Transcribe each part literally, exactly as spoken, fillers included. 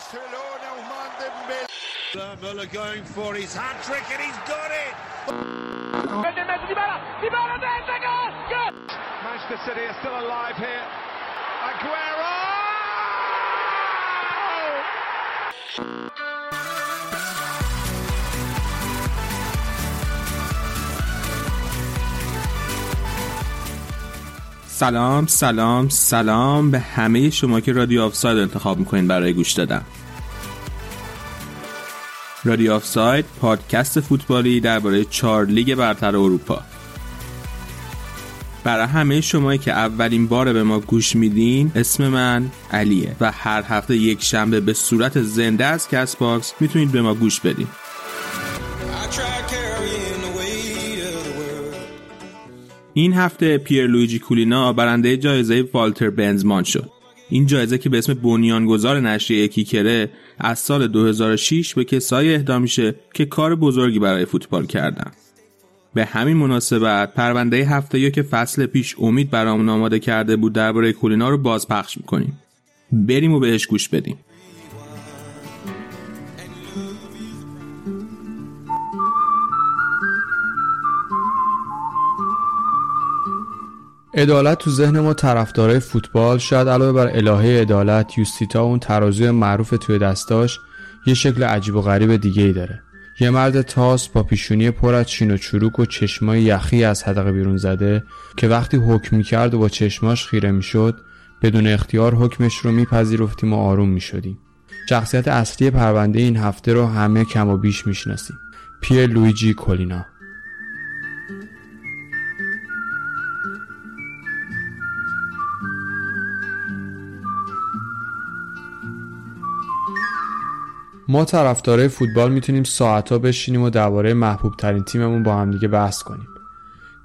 Barcelona, Ousmane Dembélé. Muller going for his hat-trick and he's got it! Dybala, there's the goal! Yes! Manchester City are still alive here. Aguero! سلام سلام سلام به همه شما که رادیو آفساید انتخاب میکنین برای گوش دادن. رادیو آفساید پادکست فوتبالی درباره چهار لیگ برتر اروپا. برای همه شمایی که اولین بار به ما گوش میدین، اسم من علیه و هر هفته یک شنبه به صورت زنده از کست باکس میتونید به ما گوش بدین. این هفته پیر لویجی کولینا برنده جایزه والتر بنزمان شد. این جایزه که به اسم بنیانگذار نشریه کیکره از سال دو هزار و شش به کسایی اهدا میشه که کار بزرگی برای فوتبال کردن. به همین مناسبت پرونده هفته‌ای که فصل پیش امید برامون آماده کرده بود درباره کولینا رو بازپخش می‌کنیم. بریم و بهش گوش بدیم. عدالت تو ذهن ما طرفدارای فوتبال شاید علاوه بر الهه عدالت، یوستیتا، اون ترازوی معروف توی دستاش، یه شکل عجیب و غریب دیگه‌ای داره. یه مرد تاس با پیشونی پر از چین و چروک و چشمای یخی از حدقه بیرون زده که وقتی حکم می‌کرد و با چشماش خیره می‌شد، بدون اختیار حکمش رو میپذیرفتیم و آروم می‌شدیم. شخصیت اصلی پرونده این هفته رو همه کم و بیش می‌شناسیم. پیر لویجی کولینا. ما طرفدارای فوتبال میتونیم ساعت‌ها بشینیم و درباره محبوب‌ترین تیممون با هم دیگه بحث کنیم.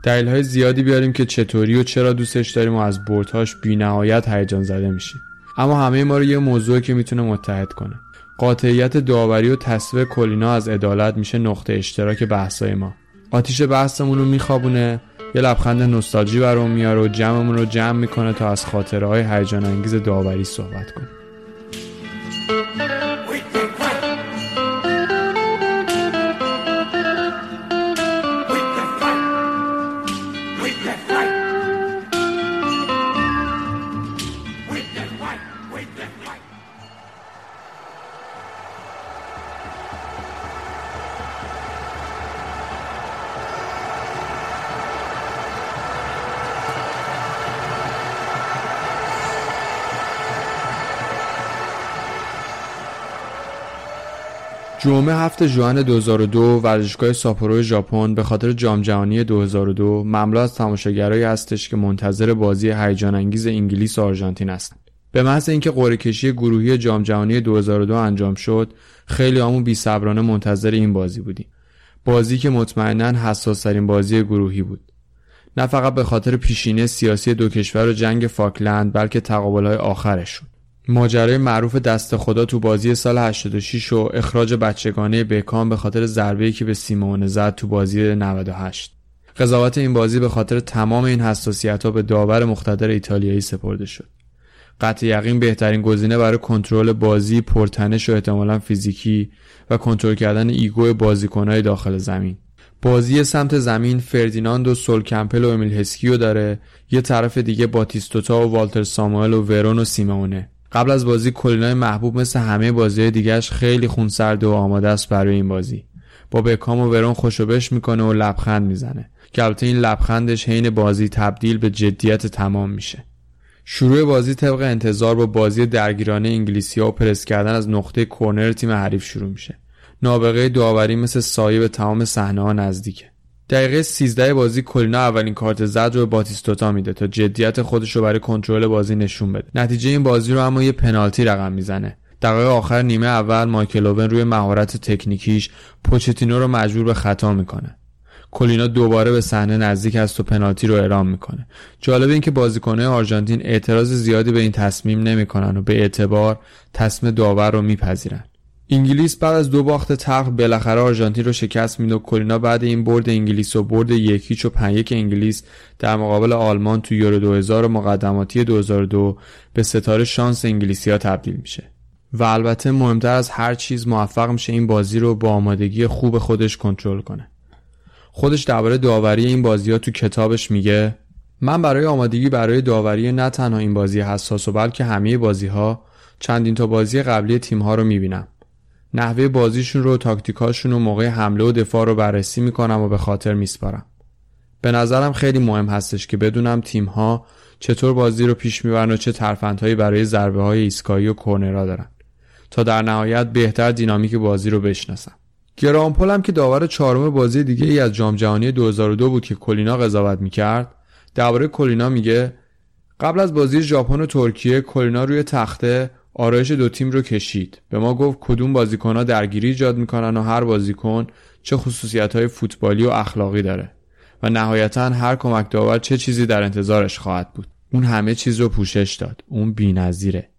دلایل زیادی بیاریم که چطوری و چرا دوستش داریم و از بردهاش بی‌نهایت هیجان زده میشیم. اما همه ما رو یه موضوعی که میتونه متحد کنه. قاطعیت داوری و تصویه کولینا از عدالت میشه نقطه اشتراک بحث‌های ما. آتیش بحثمون رو میخوابونه، یه لبخند نوستالژی برام میاره و جمعمون رو جمع میکنه تا از خاطره‌های هیجان انگیز داوری صحبت کنیم. جمعه هفته ژوئن دو هزار و دو ورزشگاه ساپورو ژاپن به خاطر جام جهانی دو هزار و دو مملو از تماشاگرایی هستش که منتظر بازی هیجان انگیز انگلیس و آرژانتین هستند. به محض اینکه قرعه کشی گروهی جام جهانی دو هزار و دو انجام شد، خیلی همون بی‌صبرانه منتظر این بازی بودیم. بازی که مطمئناً حساس‌ترین بازی گروهی بود. نه فقط به خاطر پیشینه سیاسی دو کشور و جنگ فاکلند، بلکه تقابل‌های آخرشون. ماجرای معروف دست خدا تو بازی سال هشتاد و شش و اخراج بچگانه بکام به خاطر ضربه‌ای که به سیمونه زد تو بازی نود و هشت. قضاوت این بازی به خاطر تمام این حساسیت‌ها به داور مقتدر ایتالیایی سپرده شد. قطع یقین بهترین گزینه برای کنترل بازی، پرتنش و احتمالاً فیزیکی و کنترل کردن ایگو بازیکن‌های داخل زمین. بازی سمت زمین فردیناند و سول کمپل و امیل هسکیو داره، یه طرف دیگه باتیستوتا و والتر ساموئل و ورون و سیمونه. قبل از بازی کولینای محبوب مثل همه بازی‌های دیگه‌اش خیلی خونسرد و آماده است برای این بازی. با بکام و ورون خوشوبش میکنه و لبخند میزنه. که البته این لبخندش حین بازی تبدیل به جدیت تمام میشه. شروع بازی طبق انتظار با بازی درگیرانه انگلیسی‌ها و پرس کردن از نقطه کورنر تیم حریف شروع میشه. نابغه داوری مثل سایه به تمام صحنه‌ها نزدیکه. دقیقه سیزده بازی کولینا اولین کارت زرد رو باتیستوتا میده تا جدیت خودش رو برای کنترل بازی نشون بده. نتیجه این بازی رو اما یه پنالتی رقم میزنه. دقیقه آخر نیمه اول مایکل اوون روی مهارت تکنیکیش پوچتینو رو مجبور به خطا میکنه. کولینا دوباره به صحنه نزدیک است و پنالتی رو اعلام میکنه. جالب این که بازیکن‌های آرژانتین اعتراض زیادی به این تصمیم نمیکنن و به اعتبار تصمیم داور رو میپذیرن. انگلیس بعد از دو باخت تلخ بالاخره آرژانتین رو شکست میده و کولینا بعد این برد انگلیس و برد یک هیچ و پنج یک انگلیس در مقابل آلمان تو یورو دو هزار و مقدماتی دو هزار و دو به ستاره شانس انگلیسی‌ها تبدیل میشه. و البته مهمتر از هر چیز موفق میشه این بازی رو با آمادگی خوب خودش کنترل کنه. خودش درباره داوری این بازی‌ها تو کتابش میگه: من برای آمادگی برای داوری نه تنها این بازی حساس و بلکه همه بازی‌ها چندین تا بازی قبلی تیم‌ها رو میبینم. نحوه بازیشون رو، تاکتیکاشون و موقع حمله و دفاع رو بررسی میکنم و به خاطر میسپارم. به نظرم خیلی مهم هستش که بدونم تیم‌ها چطور بازی رو پیش میبرن و چه ترفندهایی برای ضربه‌های ایستگاهی و کرنرها دارن تا در نهایت بهتر دینامیک بازی رو بشناسم. گرامپل هم که داور چهارم بازی دیگه ای از جام جهانی دو هزار و دو بود که کولینا قضاوت میکرد، درباره کولینا میگه: قبل از بازی ژاپن و ترکیه کولینا روی تخته آرایش دو تیم رو کشید. به ما گفت کدوم بازیکن‌ها درگیری ایجاد میکنن و هر بازیکن چه خصوصیت‌های فوتبالی و اخلاقی داره و نهایتاً هر کمک داور چه چیزی در انتظارش خواهد بود. اون همه چیز رو پوشش داد. اون بی‌نظیره.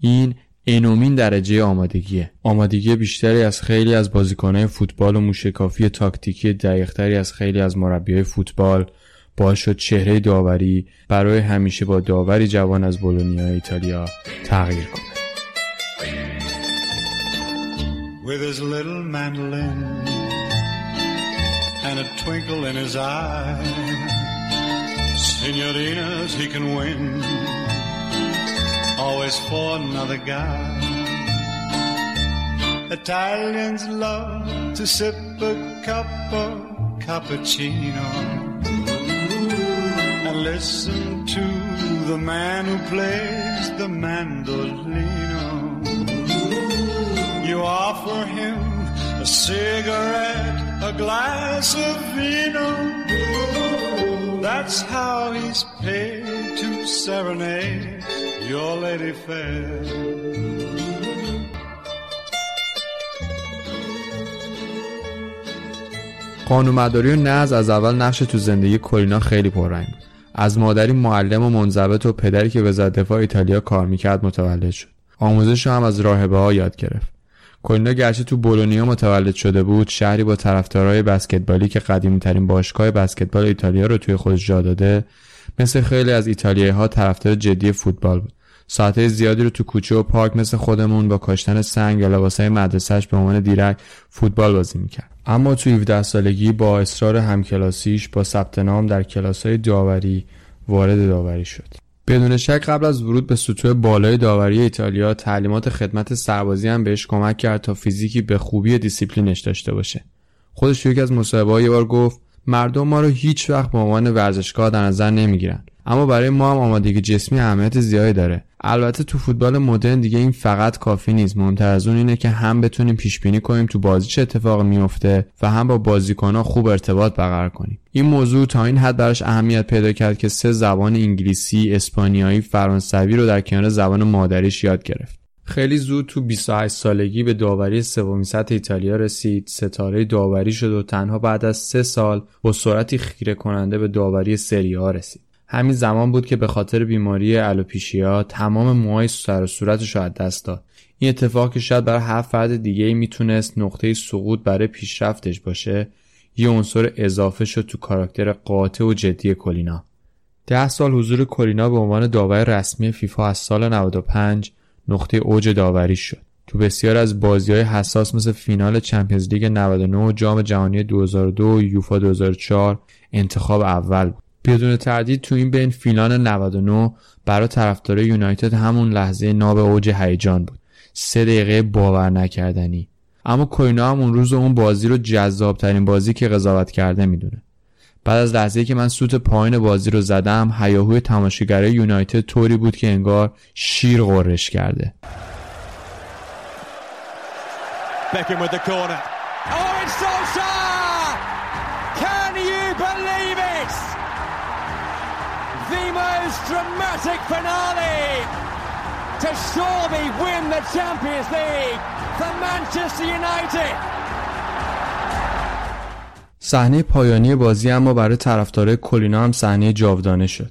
این انومین درجه آمادگیه. آمادگی بیشتری از خیلی از بازیکن‌های فوتبال و موشکافی تاکتیکی دقیق‌تری از خیلی از مربی‌های فوتبال باعث شد چهره داوری برای همیشه با داوری جوان از بولونیا ایتالیا تغییر کنه. With his little mandolin and a twinkle in his eye, Signorinas he can win, always for another guy. Italians love to sip a cup of cappuccino and listen to the man who plays the mandolino. You offer him a cigarette, a glass of vino. That's how he's paid to serenade your lady fair. قانون‌مداری و نظم از اول نقش تو زندگی کولینا خیلی پررنگ بود. از مادری معلم و منضبط و پدری که وزارت دفاع ایتالیا کار میکرد متولد شد. آموزش هم از راهبه‌ها یاد گرفت. کولینا گرچه تو بولونیا متولد شده بود، شهری با طرفدارای بسکتبالی که قدیمی‌ترین باشگاه بسکتبال ایتالیا رو توی خودش جا داده، مثل خیلی از ایتالیایی‌ها طرفدار جدی فوتبال بود. ساعت‌های زیادی رو تو کوچه و پارک مثل خودمون با کاشتن سنگ یا لباسای مدرسه‌اش به عنوان دیرک فوتبال بازی می‌کرد. اما تو هفده سالگی با اصرار همکلاسیش با ثبت نام در کلاس‌های داوری وارد داوری شد. بدون شک قبل از ورود به سطوح بالای داوری ایتالیا تعلیمات خدمت سربازی هم بهش کمک کرد تا فیزیکی به خوبی دیسیپلینش داشته باشه. خودش توی یکی از مصاحبه‌ها یه بار گفت: مردم ما رو هیچ وقت به عنوان ورزشکار در نظر نمیگیرن، اما برای ما هم آمادگی جسمی اهمیت زیادی داره. البته تو فوتبال مدرن دیگه این فقط کافی نیست، مهمتر از اون اینه که هم بتونیم پیش بینی کنیم تو بازی چه اتفاق میفته و هم با بازیکن‌ها خوب ارتباط برقرار کنیم. این موضوع تا این حد براش اهمیت پیدا کرد که سه زبان انگلیسی، اسپانیایی، فرانسوی رو در کنار زبان مادریش یاد گرفت. خیلی زود تو بیست و هشت سالگی به داوری سومین سطح ایتالیا رسید، ستاره داوری شد و تنها بعد از سه سال با سرعتی خیره کننده به داوری سری آ رسید. همین زمان بود که به خاطر بیماری الوپیشیا تمام موهای سر و صورتش رو از دست داد. این اتفاق که شاید برای هر فرد دیگه‌ای میتونست نقطه سقوط برای پیشرفتش باشه، یه عنصر اضافه شد تو کاراکتر قاطع و جدی کولینا. ده سال حضور کولینا به عنوان داور رسمی فیفا از سال نود و پنج نقطه اوج داوری شد. تو بسیار از بازی‌های حساس مثل فینال چمپیونز لیگ نود و نه، جام جهانی دو هزار و دو و یوفا دو هزار و چهار انتخاب اول بود. بدون تردید تو این بین فینال نود و نه برای طرفدارای یونایتد همون لحظه ناب اوج هیجان بود. سه دقیقه باور نکردنی. اما کولینا هم اون روز اون بازی رو جذاب‌ترین بازی که قضاوت کرده میدونه. بعد از لحظه‌ای که من سوت پایین بازی رو زدم، هیاهوی تماشاگرای یونایتد طوری بود که انگار شیر غرش کرده. Beckham with the corner. Oh, it's Solskjaer! Can you believe it? The most dramatic finale to surely win the Champions League for Manchester United. صحنه پایانی بازی اما برای طرفدارای کولینا هم صحنه جاودانه شد.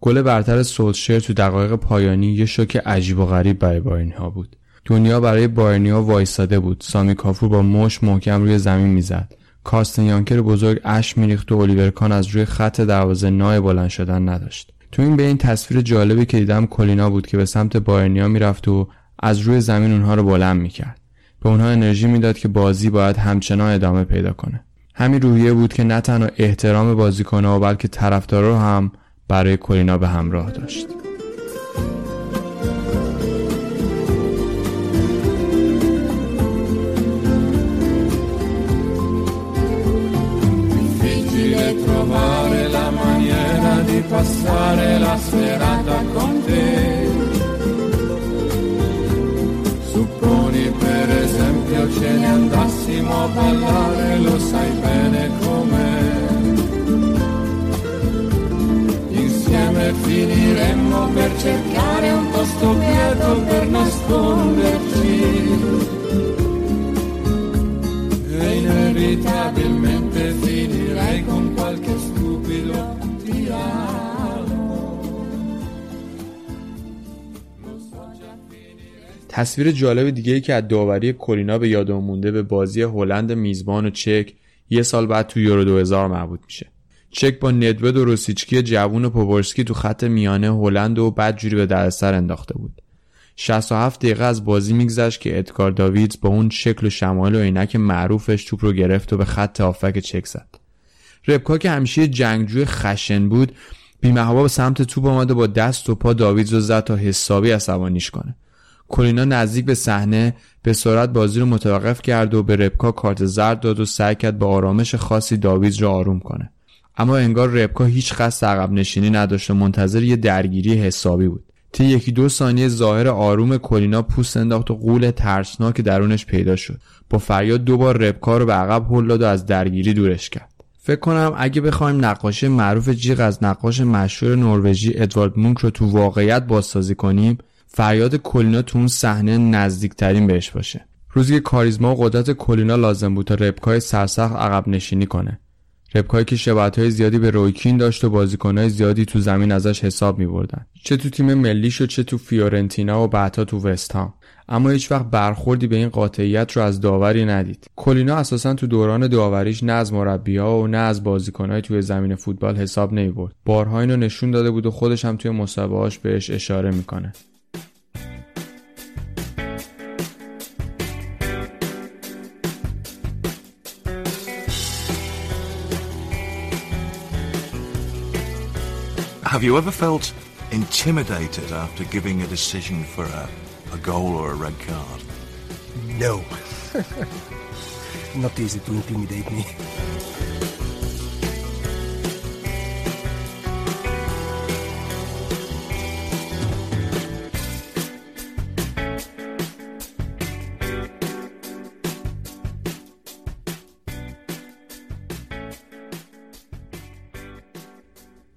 گل برتر سولشر تو دقایق پایانی یه شوک عجیب و غریب برای بایرن‌ها بود. دنیا برای بایرن‌ها وایساده بود. سامی کافور با مش محکم روی زمین میزد. کارستن یانکر بزرگ اشک میریخت و الیور کان از روی خط دروازه نای بلند شدن نداشت. تو این به این تصویر جالبی که دیدم کولینا بود که به سمت بایرن‌ها میرفت و از روی زمین اونها رو بلند میکرد. به اونها انرژی میداد که بازی باید همچنان ادامه پیدا کنه. همین روحیه بود که نه تنها احترام بازیکن‌ها بلکه طرفدارا رو هم برای کورینا به همراه داشت. Trovare la maniera di passare la serata con te. Supponi per esempio ce ne andassimo a ballare, lo sai bene com'è. Insieme finiremmo per cercare un posto quieto per nasconderci. Inevitabilmente finirei con qualche stupido dialogo. تصویر جالب دیگه‌ای که از داوری کورینا به یادمون مونده به بازی هلند میزبان و چک یه سال بعد تو یورو دو هزار مربوط میشه. چک با ندوید و روسیچکی جوون و پوورسکی تو خط میانه هلند و بدجوری به دردسر انداخته بود. شصت و هفت دقیقه از بازی میگذشت که ادگار داویدز با اون شکل و شمایل و عینک معروفش توپ رو گرفت و به خط هافک چک زد. ربکا که همیشه جنگجوی خشن بود، بی‌محابا به سمت توپ اومد و با دست و پا داویدز رو زد تا حسابی عصبانیش کنه. کورینا نزدیک به صحنه به سرعت بازی رو متوقف کرد و به ربکا کارت زرد داد و سعی کرد با آرامش خاصی داویدز رو آروم کنه. اما انگار ربکا هیچ قصد عقب نشینی نداشت و منتظر یه درگیری حسابی بود. تی یکی دو ثانیه ظاهر آروم کورینا پوست انداخت و غول ترسناک درونش پیدا شد. با فریاد دوبار ربکا رو به عقب هل داد و از درگیری دورش کرد. فکر کنم اگه بخوایم نقاشی معروف جیغ از نقاش مشهور نروژی ادوارد مونک رو تو واقعیت بازسازی کنیم، فریاد کورینا تو اون صحنه نزدیکترین بهش باشه. روزی که کاریزما و قدرت کورینا لازم بود تا ربکای سرسخت عقب نشینی کنه. ربکایی که شباهت‌های زیادی به رویکین داشت و بازیکن‌های زیادی تو زمین ازش حساب می‌بردن، چه تو تیم ملیش و چه تو فیورنتینا و بعدا تو وستهام. اما هیچ وقت برخوردی به این قاطعیت رو از داوری ندید. کورینا اساساً تو دوران داوریش نه از مربی‌ها و نه از بازیکن‌های توی زمین فوتبال حساب نمی‌برد. بارها اینو نشون داده بود و خودش هم توی مصاحبه‌هاش بهش اشاره می‌کنه. Have you ever felt intimidated after giving a decision for a, a goal or a red card? No. Not easy to intimidate me.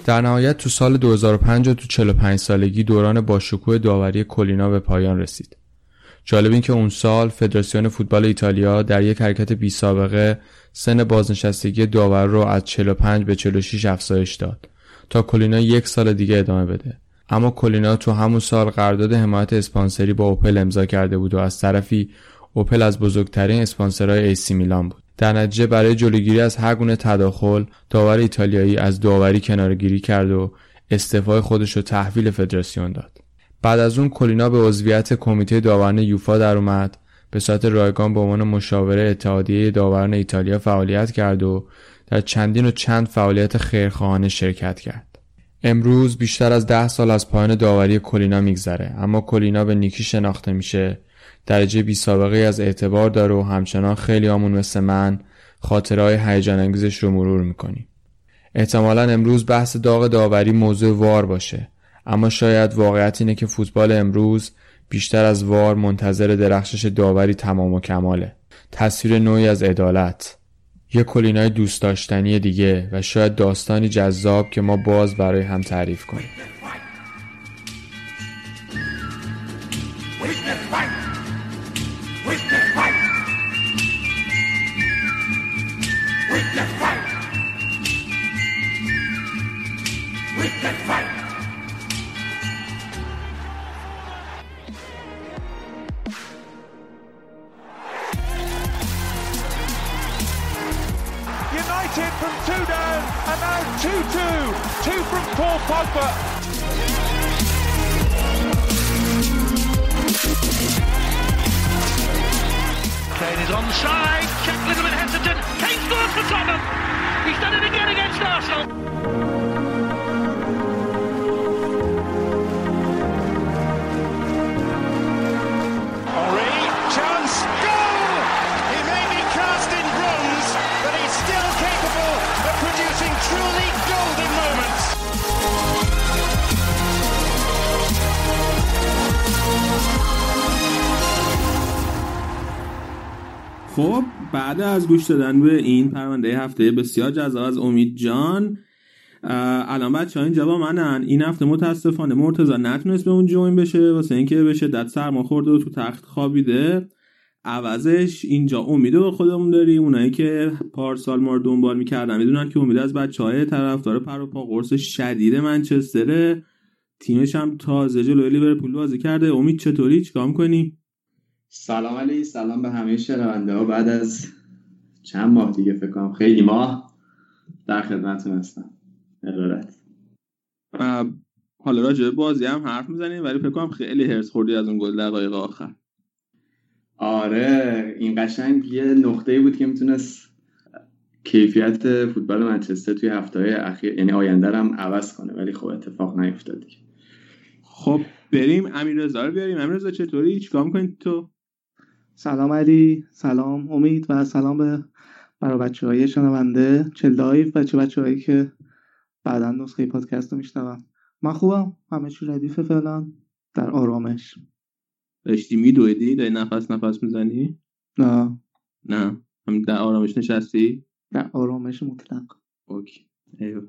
در نهایت تو سال دو هزار و پنج تو چهل و پنج سالگی دوران باشکوه داوری کورینا به پایان رسید. جالب این که اون سال فدراسیون فوتبال ایتالیا در یک حرکت بی سابقه سن بازنشستگی داور رو از چهل و پنج به چهل و شش افزایش داد تا کورینا یک سال دیگه ادامه بده. اما کورینا تو همون سال قرارداد حمایت اسپانسری با اوپل امضا کرده بود و از طرفی اوپل از بزرگترین اسپانسرهای ایسی میلان بود. در نتیجه برای جلوگیری از هر گونه تداخل، داور ایتالیایی از داوری کناره‌گیری کرد و استعفای خودش رو تحویل فدراسیون داد. بعد از اون کورینا به عضویت کمیته داوران یوفا در اومد، به صورت رایگان به عنوان مشاور اتحادیه داوران ایتالیا فعالیت کرد و در چندین و چند فعالیت خیرخواهانه شرکت کرد. امروز بیشتر از ده سال از پایان داوری کورینا میگذره، اما کورینا به نیکی شناخته میشه. درجه بی سابقه از اعتبار داره و همچنان خیلی همون مثل من خاطرهای هیجان انگیزش رو مرور میکنیم. احتمالاً امروز بحث داغ داوری موضوع وار باشه، اما شاید واقعیت اینه که فوتبال امروز بیشتر از وار منتظر درخشش داوری تمام و کماله. تصویر نوعی از عدالت، یه کلینای دوست داشتنی دیگه و شاید داستانی جذاب که ما باز برای هم تعریف کنیم. Pogba. onside, check, a little bit hesitant. Kane scores for Tottenham. He's done it again against Arsenal. خب بعد از گوش دادن به این پرونده هفته بسیار جذاب از امید جان، الان بچه‌ها اینجا با منن. این هفته متاسفانه مرتضی نتونست به اون جوین بشه واسه اینکه به شدت سرما خورده و تو تخت خوابیده. عوضش اینجا امیدو به خودمون داریم. اونایی که پارسال ما رو دنبال می‌کردن میدونن که امید از بچه‌های طرفدار پر و پا قرص شدید منچستر، تیمش هم تازه جلوی لیورپول بازی کرده. امید چطوری؟ چیکار می‌کنی؟ سلام علی، سلام به همه شنونده ها. بعد از چند ماه دیگه فکر کنم خیلی ماه در خدمتتون هستم. ارادت. حالا راجع به بازی هم حرف میزنیم ولی فکر کنم خیلی هرس خوردی از اون گل دقایق آخر. آره این قشنگ یه نقطه‌ای بود که میتونست کیفیت فوتبال منچستر توی هفته‌های اخیر یعنی آینده هم عوض کنه ولی خب اتفاق نیفتاد دیگه. خب بریم امیررضا رو بیاریم. امیررضا چطوری؟ چیکار می‌کنی تو؟ سلام علی، سلام امید و سلام به برای بچه‌های شنونده چل لایو، بچه بچه‌هایی که بعداً نسخه پادکست رو میشنون. من خوبم، همه چی ردیفه فعلا در آرامش. داشتی میدویدی؟ داری نفس نفس میزنی؟ نه نه، هم در آرامش نشستی؟ در آرامش مطلق. اوکی. ایو.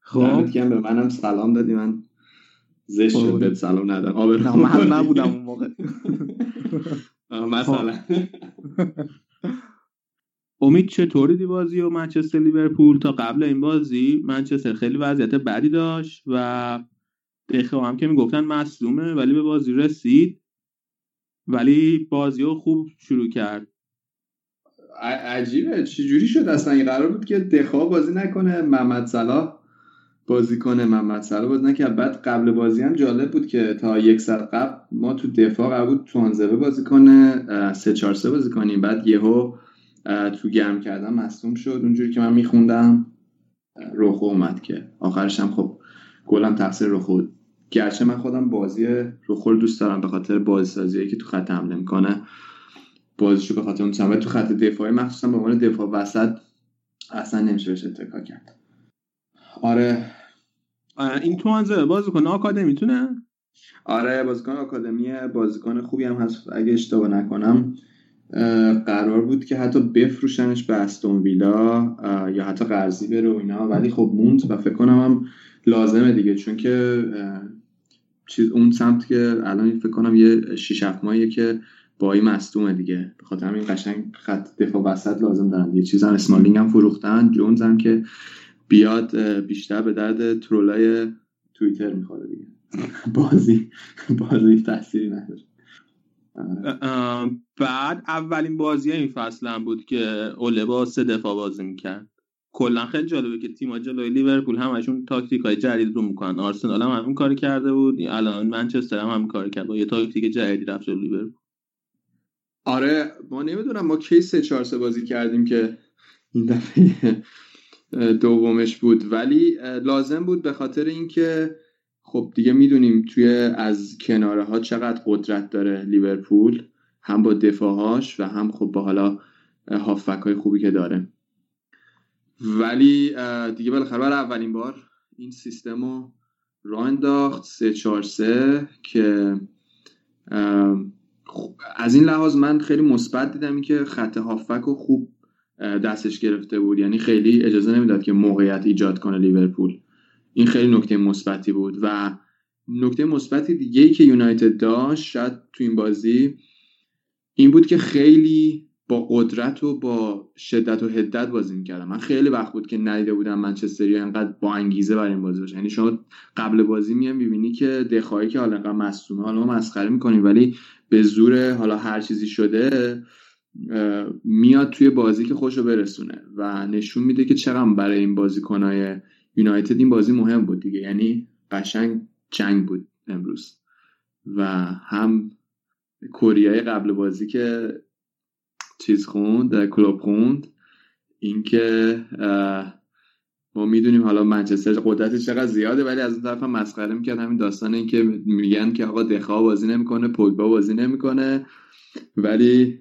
خب میگم به منم سلام دادی، من زشت شد بهت سلام ندادم. آبرو نه من نبودم اون موقع. مثلا امید چطوری دی بازی و منچستر لیورپول؟ تا قبل این بازی منچستر خیلی وضعیت بدی داشت و دخو هم که میگفتن مظلومه ولی به بازی رسید، ولی بازیو خوب شروع کرد. عجیبه چی جوری شد اصلا. این قرار بود که دخو بازی نکنه، محمد صلاح بازی کنه، محمد صلاح بازی نکرد. بعد قبل بازی هم جالب بود که تا یک ساعت قبل ما تو دفاع قرار بود توانزبه بازی کنه، سه چهار سه بازی کنیم، بعد یهو تو گرم کردن مصدوم شد. اونجوری که من میخوندم روخو اومد که آخرش هم خب گلم تقصیر روخو. گرچه من خودم بازی روخو رو دوست دارم به خاطر بازیسازیایی که تو خط حمله میکنه، بازیشو به خاطر اون سمت تو خط دفاعی مخصوصا به عنوان دفاع وسط اصلا نمیشه بهش اتکا کرد. آره این توانزه بازیکن آکادمی تونه؟ آره بازیکن آکادمیه، بازیکن خوبی هم هست. اگه اشتباه نکنم قرار بود که حتی بفروشنش به استون ویلا یا حتی قرضی بره و اینا، ولی خب موند و فکر کنم هم لازمه دیگه چون که چیز اون سمت که الان فکر کنم یه شش هفت ماهیه که بایی مصدومه دیگه، به خاطر همین قشنگ خط دفاع وسط لازم دارن یه چیزام. اسمالینگ هم فروختن، جونز هم که بیاد بیشتر به درد ترولای توییتر میخوره دیگه. بازی بازی تأثیری نداره. بعد اولین بازی این فصل هم بود که اوله با سه دفاع بازی میکرد. کلا خیلی جالبه که تیم‌ها جلوی لیورپول همشون تاکتیکای جدید رو میکنن. آرسنال هم همون کاری کرده بود، الان منچستر هم همین کاری کرد با یه تاکتیک جدیدی رفت جلوی لیورپول. آره ما نمیدونم ما کی سه چهار سه بازی کردیم که این دفعه دومش بود، ولی لازم بود به خاطر اینکه خب دیگه میدونیم توی از کناره ها چقدر قدرت داره لیورپول، هم با دفاعهاش و هم خب با حالا هافبک های خوبی که داره. ولی دیگه بالاخره برای اولین بار این سیستم رو راه انداخت سه چهار سه که از این لحاظ من خیلی مثبت دیدم این که خط هافبک رو خوب دستش گرفته بود، یعنی خیلی اجازه نمیداد که موقعیت ایجاد کنه لیورپول. این خیلی نکته مثبتی بود و نکته مثبتی دیگه‌ای که یونایتد داشت شاید تو این بازی این بود که خیلی با قدرت و با شدت و حدت بازی می‌کردن. من خیلی وقت بود که ندیده بودم منچستری اینقدر با انگیزه برای این بازی باشه. یعنی شما قبل بازی میام می‌بینی که دخایی که حالا انقدر مصدومه، حالا ما مسخره می‌کنیم ولی به زور حالا هر چیزی شده میاد توی بازی که خوشو برسونه و نشون میده که چقدر برای این بازیکنای یونایتد این بازی مهم بود دیگه. یعنی قشنگ جنگ بود امروز و هم کره قبل بازی که چیز خوند، کلوب خوند، اینکه ما میدونیم حالا منچستر قدرتش چقدر زیاده، ولی از اون طرف هم مسخره میکرد همین داستان این که میگن که آقا دخا بازی نمیکنه، پوگبا بازی نمیکنه، ولی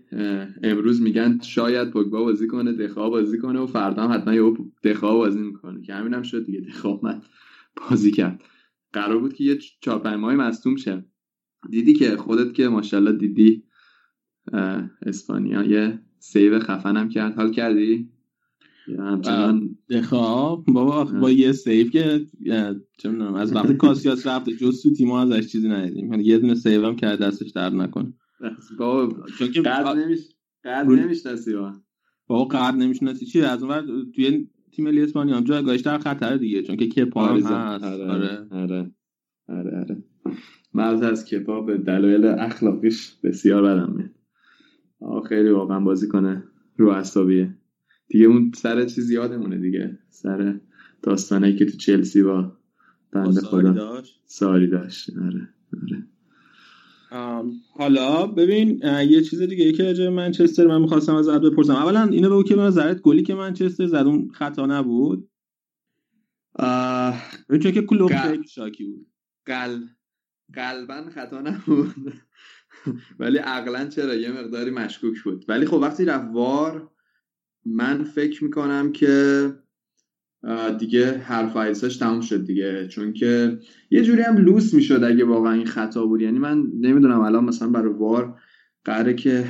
امروز میگن شاید پوگبا بازی کنه، دخا بازی کنه و فردا هم حتما یهو دخا بازی میکنه، که همینم هم شد دیگه، دخا من بازی کرد. قرار بود که یه چهار پنج ماهی مصدوم شه. دیدی که خودت که ماشاءالله دیدی اسپانیا یه سیو خفنم کرد. حال کردی؟ همچنان دخا بابا با یه سیو که چه می‌دونم از وقتی کاسیاس رفت جز تو تیم‌ها ازش چیزی ندیدیم. یعنی یه دونه سیو هم کرد دستش درد نکنه. بابا چون که قد نمیشه، قد نمیشناسی بابا، قد نمیشناسی چی از اونور توی تیم ملی اسپانیا هم جایگاهش در خطر دیگه، چون که کپا هم هست. آره آره آره آره مغز از کپا به دلایل اخلاقیش بسیار بدم میاد. آخری واقعا بازی کنه رو اعصابیه دیگه. اون سر چیز یادمونه دیگه، سر داستانی که تو چلسی با بنده خدا داشت. ساری داشت. آره آره حالا ببین یه چیز دیگه ای که راجع منچستر من می‌خواستم از عبد بپرسم. اولا اینو بگو که به نظرت گلی که منچستر زد اون خطا نبود؟ آه... چون که کلوب خیلی شاکی بود. قل قلباً خطا نبود ولی عقلاً چرا یه مقداری مشکوک بود. ولی خب وقتی رفت وار من فکر میکنم که دیگه حرف عیساش تموم شد دیگه، چون که یه جوری هم لوس میشد اگه واقعا این خطا بود. یعنی من نمیدونم الان مثلا برای وار قراره که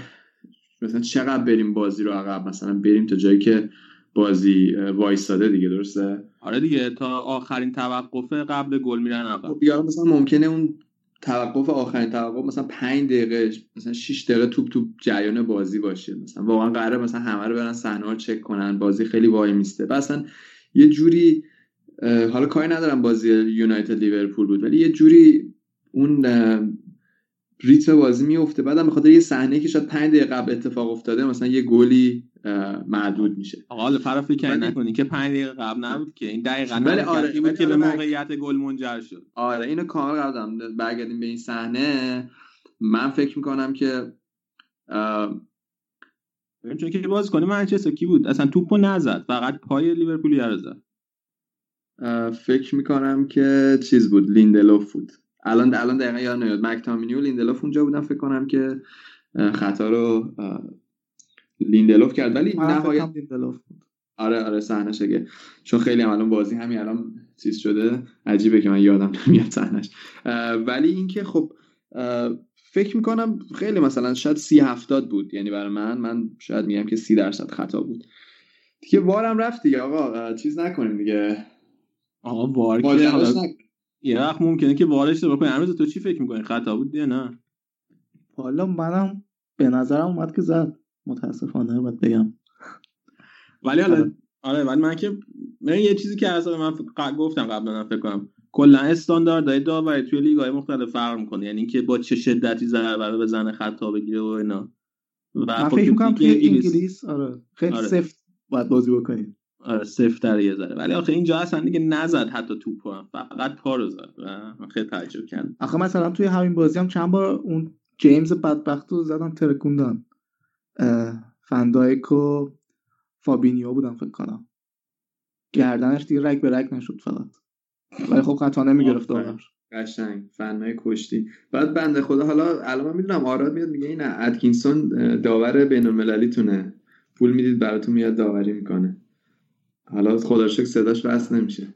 مثلا چقدر بریم بازی رو عقب، مثلا بریم تا جایی که بازی وایساده دیگه، درسته؟ آره دیگه، تا آخرین توقف قبل گل میرن عقب. یا مثلا ممکنه اون توقف آخرین توقف مثلا پنج دقیقه مثلا شش دقیقه توپ توپ جریان بازی باشه، مثلا واقعا قراره مثلا همه رو برن صحنه‌ها چک کنن، بازی خیلی وای میسته. مثلا یه جوری حالا کاری ندارم بازی یونایتد لیورپول بود، ولی یه جوری اون ریتم بازی میفته، بعدم به خاطر یه صحنه که شاید پنج دقیقه قبل اتفاق افتاده مثلا یه گلی معدود میشه. حالا فرافی که نکنی که پنج دقیقه قبل نبود که این دقیقاً ولی آره این که به موقعیت گل منجر شد. آره اینو کامل قبلم برگردیم به این صحنه. من فکر میکنم که ببین چون که بازیکن منچستر کی بود اصلا توپو نزد، فقط پای لیورپولی رو زد. فکر میکنم که چیز بود، لیندلوف بود. الان الان دقیقاً یادم نمیاد، مک‌تامینی و لیندلوف اونجا بودن. فکر کنم که خطا رو لیندلوف کرد، ولی نهایت لیندلوف بود. آره آره صحنه شگه، چون خیلی هم الان بازی همین الان چیز شده، عجیبه که من یادم نمیاد صحنش. ولی اینکه خب فکر میکنم خیلی مثلا شاید سی هفتاد بود، یعنی برای من من شاید میگم که سی درصد خطا بود دیگه. وارم رفت دیگه آقا، چیز نکنیم دیگه آقا، وار که یه وقت ممکنه که وارش رو بکنیم. امروز تو چی فکر میکنی، خطا بود یا نه؟ حالا منم به نظرم اومد که زد، متاسفانه باید بگم. ولی حالا آره ولی من که من یه چیزی که اصلا من ف... گفتم قبلا فکر کنم کلا استانداردهای داوری توی لیگ‌های مختلف فرق می‌کنه، یعنی اینکه با چه شدتی ضربه بزنه خطا بگیره و اینا. و فکر می‌کنم توی انگلیس آره خیلی آره. سفت باید بازی بکنیم. آره سفت‌تر یه ذره، ولی آخه اینجا اصلا دیگه نزد حتی توپو، هم فقط پا رو زد و من خیلی تعجب کردم. آخه مثلا توی همین بازی هم چند بار اون جیمز بدبختو زدن ترکوندن، فندایک و فابینیو بودن فکر کنم، گردنش دیگه رگ به رگ نشد فقط، ولی خب خطا نمیگرفت داور. قشنگ فنای کشتی. بعد بنده خدا حالا الان میدونم آراد میاد میگه این ادکینسون داور بین‌المللی تونه، پول میدید براتون میاد داوری میکنه. حالا خدا رو شکر صداش بس نمیشه.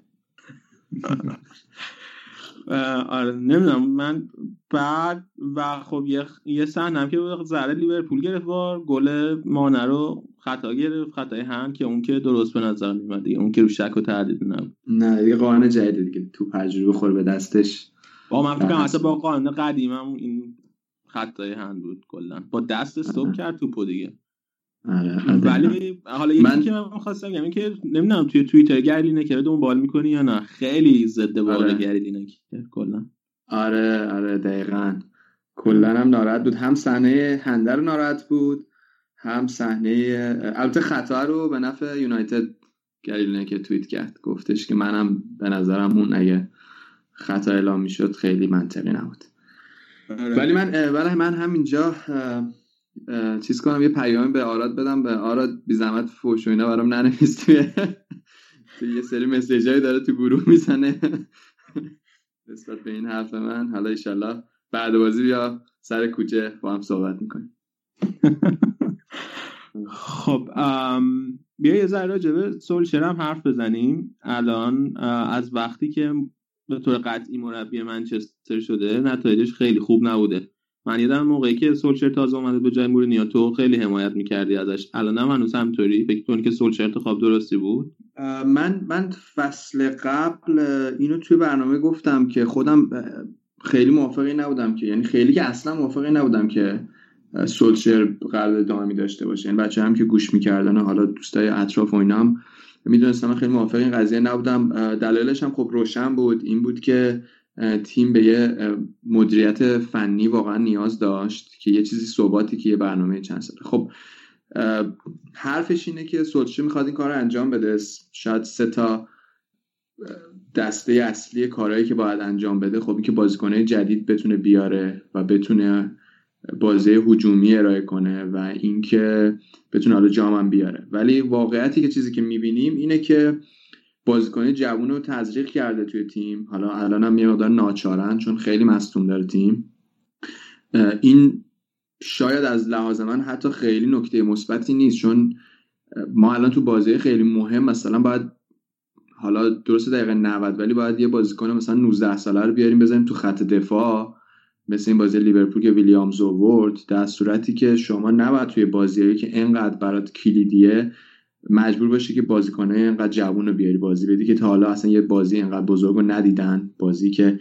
آره نمیدونم من بعد و خب یه یه صحنه هم که ذره لیورپول گرفت وار، گل مانه رو خطا گرفت، خطای هم که اون که درست به نظر میاد دیگه، اون که رو شک و تردید نبود. نه دیگه قانون جدیده دیگه، تو پجوری بخور به دستش. با من فکر کنم اصلا با قانون قدیمم این خطای هم بود، کلا با دست استوب کرد توپو دیگه. آره ولی حالا یکی من... که من خواستم بگم این که نمیدونم توی توییتر گریلینه که دنبال میکنی یا نه، خیلی ضد باله. آره. گریلینه کلا آره آره دقیقاً کلا هم ناراحت بود، هم صحنه هندر ناراحت بود، هم صحنه البته خطا رو به نفع یونایتد گریلینه که توییت کرد، گفتش که منم به نظرم اون اگه خطا اعلام میشد خیلی منطقی نبود. آره. ولی من ولی من همینجا چیز کنم، یه پیام به آراد بدم، به آراد بی زحمت فوش و اینا برام ننویس، توی یه سری مسیجایی داره تو گروه میزنه نسبت به این حرف من. حالا ان شاءالله بعد بازی بیا سر کوچه با هم صحبت میکنیم. خب بیا یه ذره راجع به سولشر هم حرف بزنیم. الان از وقتی که به طور قطعی مربی منچستر شده نتایجش خیلی خوب نبوده. من یادم موقعی که سولشر تازه اومده به جای مورینیو تو خیلی حمایت میکردی ازش، الان هم هنوز همطوری؟ فکر می‌کنی که سولشر انتخاب درستی بود؟ من من فصل قبل اینو توی برنامه گفتم که خودم خیلی موافقی نبودم که، یعنی خیلی که اصلا موافقی نبودم که سولشر قرارداد دائمی داشته باشه. این بچه هم که گوش می‌کردن و حالا دوستای اطراف و اینام میدونستم، من خیلی موافق این قضیه نبودم. دلایلش هم خب روشن بود، این بود که تیم به یه مدیریت فنی واقعا نیاز داشت که یه چیزی ثباتی که یه برنامه چند ساله. خب حرفش اینه که سولشر میخواد این کار رو انجام بده، شاید سه تا دسته اصلی کارهایی که باید انجام بده. خب این که بازیکن‌های جدید بتونه بیاره و بتونه بازی هجومی ارائه کنه و اینکه بتونه حالا جامم بیاره، ولی واقعیتی که چیزی که میبینیم اینه که بازیکن جوونو تزریق کرده توی تیم، حالا الانم یه مقدار ناچارن چون خیلی مصدوم داره تیم. این شاید از لحاظ من حتی خیلی نکته مثبتی نیست، چون ما الان تو بازی خیلی مهم مثلا باید، حالا درسته دقیقه نود، ولی باید یه بازیکن مثلا نوزده ساله رو بیاریم بزنیم تو خط دفاع، مثل این بازی لیورپول که ویلیامز آورد. در صورتی که شما نباید توی بازیایی که اینقدر برات کلیدیه مجبور باشی که بازیکن‌های اینقدر جوون رو بیاری بازی بدی که تا حالا اصلا یه بازی اینقدر بزرگ رو ندیدن. بازی که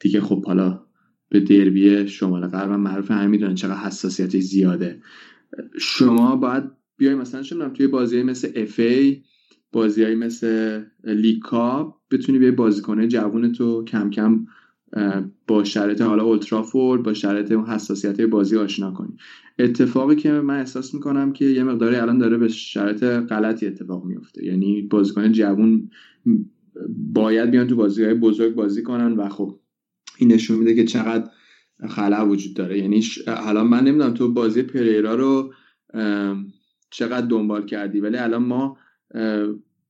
دیگه خب حالا به دربی شمال غرب معروف، همه میدونن چقدر حساسیتش زیاده. شما باید بیای مثلا شما توی بازیایی مثل اف ای، بازیایی مثل لیگ کاپ بتونی به بازیکن‌های جوون تو کم کم با شرایط حالا اولترافورد، با شرایط اون حساسیت بازی آشنا کنی. اتفاقی که من احساس میکنم که یه مقداری الان داره به شرایط غلطی اتفاق میفته، یعنی بازیکن جوان باید بیان تو بازی‌های بزرگ بازی کنن و خب این نشون میده که چقدر خلأ وجود داره. یعنی حالا من نمیدونم تو بازی پریرا رو چقدر دنبال کردی، ولی الان ما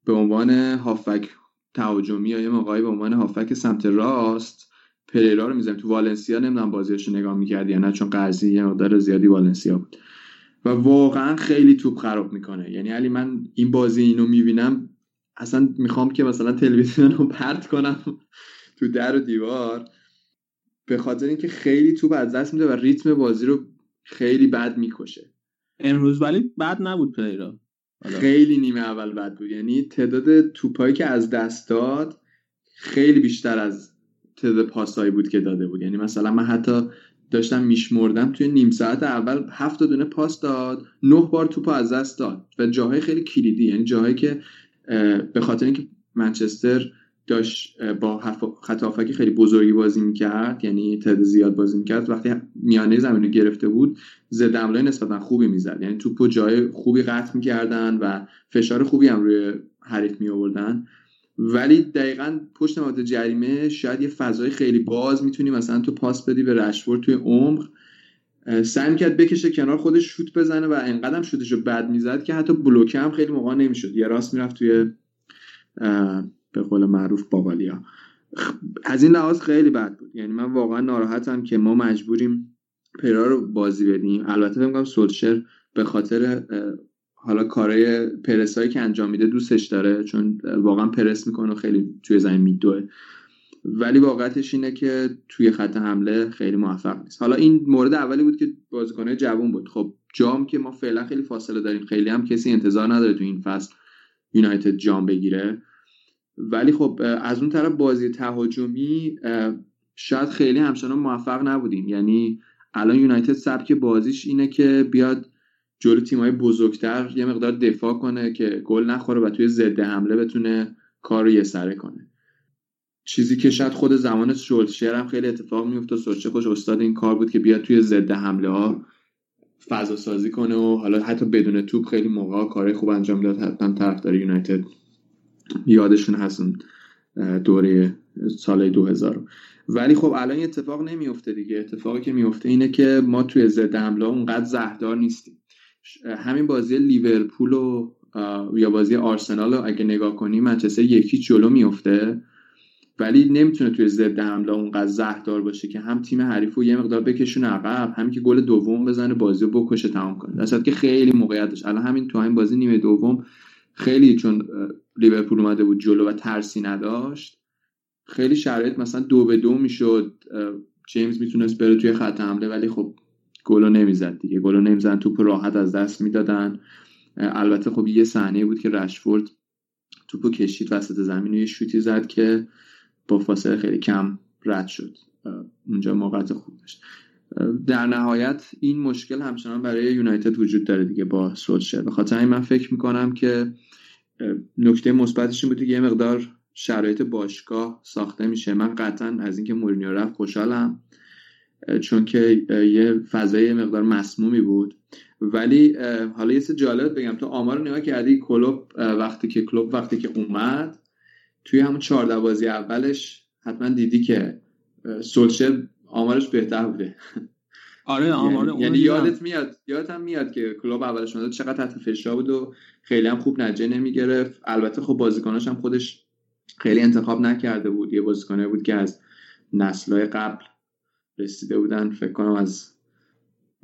به عنوان هافک تهاجمی یا یه موقعی به عنوان هافک سمت راست پریرا رو میذاریم. تو والنسیا نمیدونم بازیاشو نگاه میکردی یا نه، چون قرضی یه مقدار زیادی والنسیا بود و واقعا خیلی توپ خراب میکنه. یعنی علی من این بازی اینو میبینم اصلا میخوام که مثلا تلویزیون رو پرت کنم تو در و دیوار، به خاطر اینکه خیلی توپ از دست میده و ریتم بازی رو خیلی بد میکشه. امروز ولی بد نبود پریرا، خیلی نیمه اول بد بود، یعنی تعداد توپایی که از دست داد خیلی بیشتر از تعداد پاسایی بود که داده بود. یعنی مثلا من حتی داشتم میشمردم توی نیم ساعت اول هفت دونه پاس داد، نه بار توپو از دست داد و جاهای خیلی کلیدی، یعنی جاهایی که به خاطر اینکه منچستر داشت با خط هافکی خیلی بزرگی بازی میکرد، یعنی تعداد زیاد بازی میکرد، وقتی میانه زمین رو گرفته بود ضد حمله نسبتا خوبی میزد، یعنی توپو جای خوبی قطع میکردن و فشار خوبی هم روی حریف میآوردن. ولی دقیقاً پشت نقاط جریمه شاید یه فضای خیلی باز میتونی مثلا تو پاس بدی به رشفورد توی عمق، سعی میکرد بکشه کنار خودش شوت بزنه و انقدرم شوتشو بد میزد که حتی بلوکه هم خیلی موقع نمیشد، یه راست میرفت توی به قول معروف باقالیا. از این لحاظ خیلی بد بود، یعنی من واقعا ناراحتم که ما مجبوریم پرا رو بازی بدیم. البته فکر می‌کنم سولشر به خاطر حالا کارای پرسایی که انجام میده دوستش داره، چون واقعا پرس میکنه و خیلی توی زمین میدوه، ولی واقعیتش اینه که توی خط حمله خیلی موفق نیست. حالا این مورد اولی بود که بازیکن‌های جوان بود. خب جام که ما فعلا خیلی فاصله داریم، خیلی هم کسی انتظار نداره تو این فصل یونایتد جام بگیره، ولی خب از اون طرف بازی تهاجمی شاید خیلی همچنان موفق نبودیم. یعنی الان یونایتد سبک بازیش اینه که بیاد جلو تیم‌های بزرگتر یه مقدار دفاع کنه که گل نخوره و توی ضد حمله بتونه کار رو یه سره کنه، چیزی که شاید خود زمان سولشر هم خیلی اتفاق میفته. سولشر خوش استاد این کار بود که بیاد توی ضد حمله ها فضا سازی کنه و حالا حتی بدون توپ خیلی موقعا کارهای خوب انجام داد. حتما طرفدار یونایتد یادشون هست دوره سال دو هزار. ولی خب الان اتفاق نمیفته دیگه. اتفاقی که میفته اینه که ما توی ضد حمله اونقدر زهردار نیستیم. همین بازی لیورپول و یا بازی آرسنال رو اگه نگاه کنیم منچستر یکی جلو میفته ولی نمیتونه توی ضد حمله اونقدر زهردار باشه که هم تیم حریفو یه مقدار بکشونه عقب، هم که گل دوم بزنه بازیو بکشه تمام کنه. درصد که خیلی موقعیت داشت. الان همین تو همین بازی نیمه دوم خیلی، چون لیورپول اومده بود جلو و ترسی نداشت، خیلی شرایط مثلا دو به دو میشد، جیمز میتونست بره توی خط حمله ولی خب گلو نمیزد دیگه. گلو نمیزدن، توپ راحت از دست میدادن. البته خب یه صحنه بود که رشفورد توپو کشید وسط زمین و یه شوتی زد که با فاصله خیلی کم رد شد. اونجا موقعیت خوب داشت. در نهایت این مشکل همچنان برای یونایتد وجود داره دیگه با سولشر. به خاطر این من فکر میکنم که نکته مثبتش این بود که یه مقدار شرایط باشگاه ساخته میشه. من قطعا از اینکه مورینیو رفت خوشحالم، چون که یه فضای مقدار مسمومی بود. ولی حالا یه چیز جالب بگم، تو آمار نگاه کردی کلوب وقتی که کلوب وقتی که اومد توی همون چهارده بازی اولش حتما دیدی که سولشر آمارش بهتر بوده. آره آماره یعنی, یعنی یادت میاد یادت هم میاد که کلوب اولش اومد چقدر تحت فشار بود و خیلی هم خوب نتیجه نمیگرفت. البته خب بازیکناش هم خودش خیلی انتخاب نکرده بود، یه بازیکنه بود که از نسل‌های قبل رسیده بودن. فکر کنم از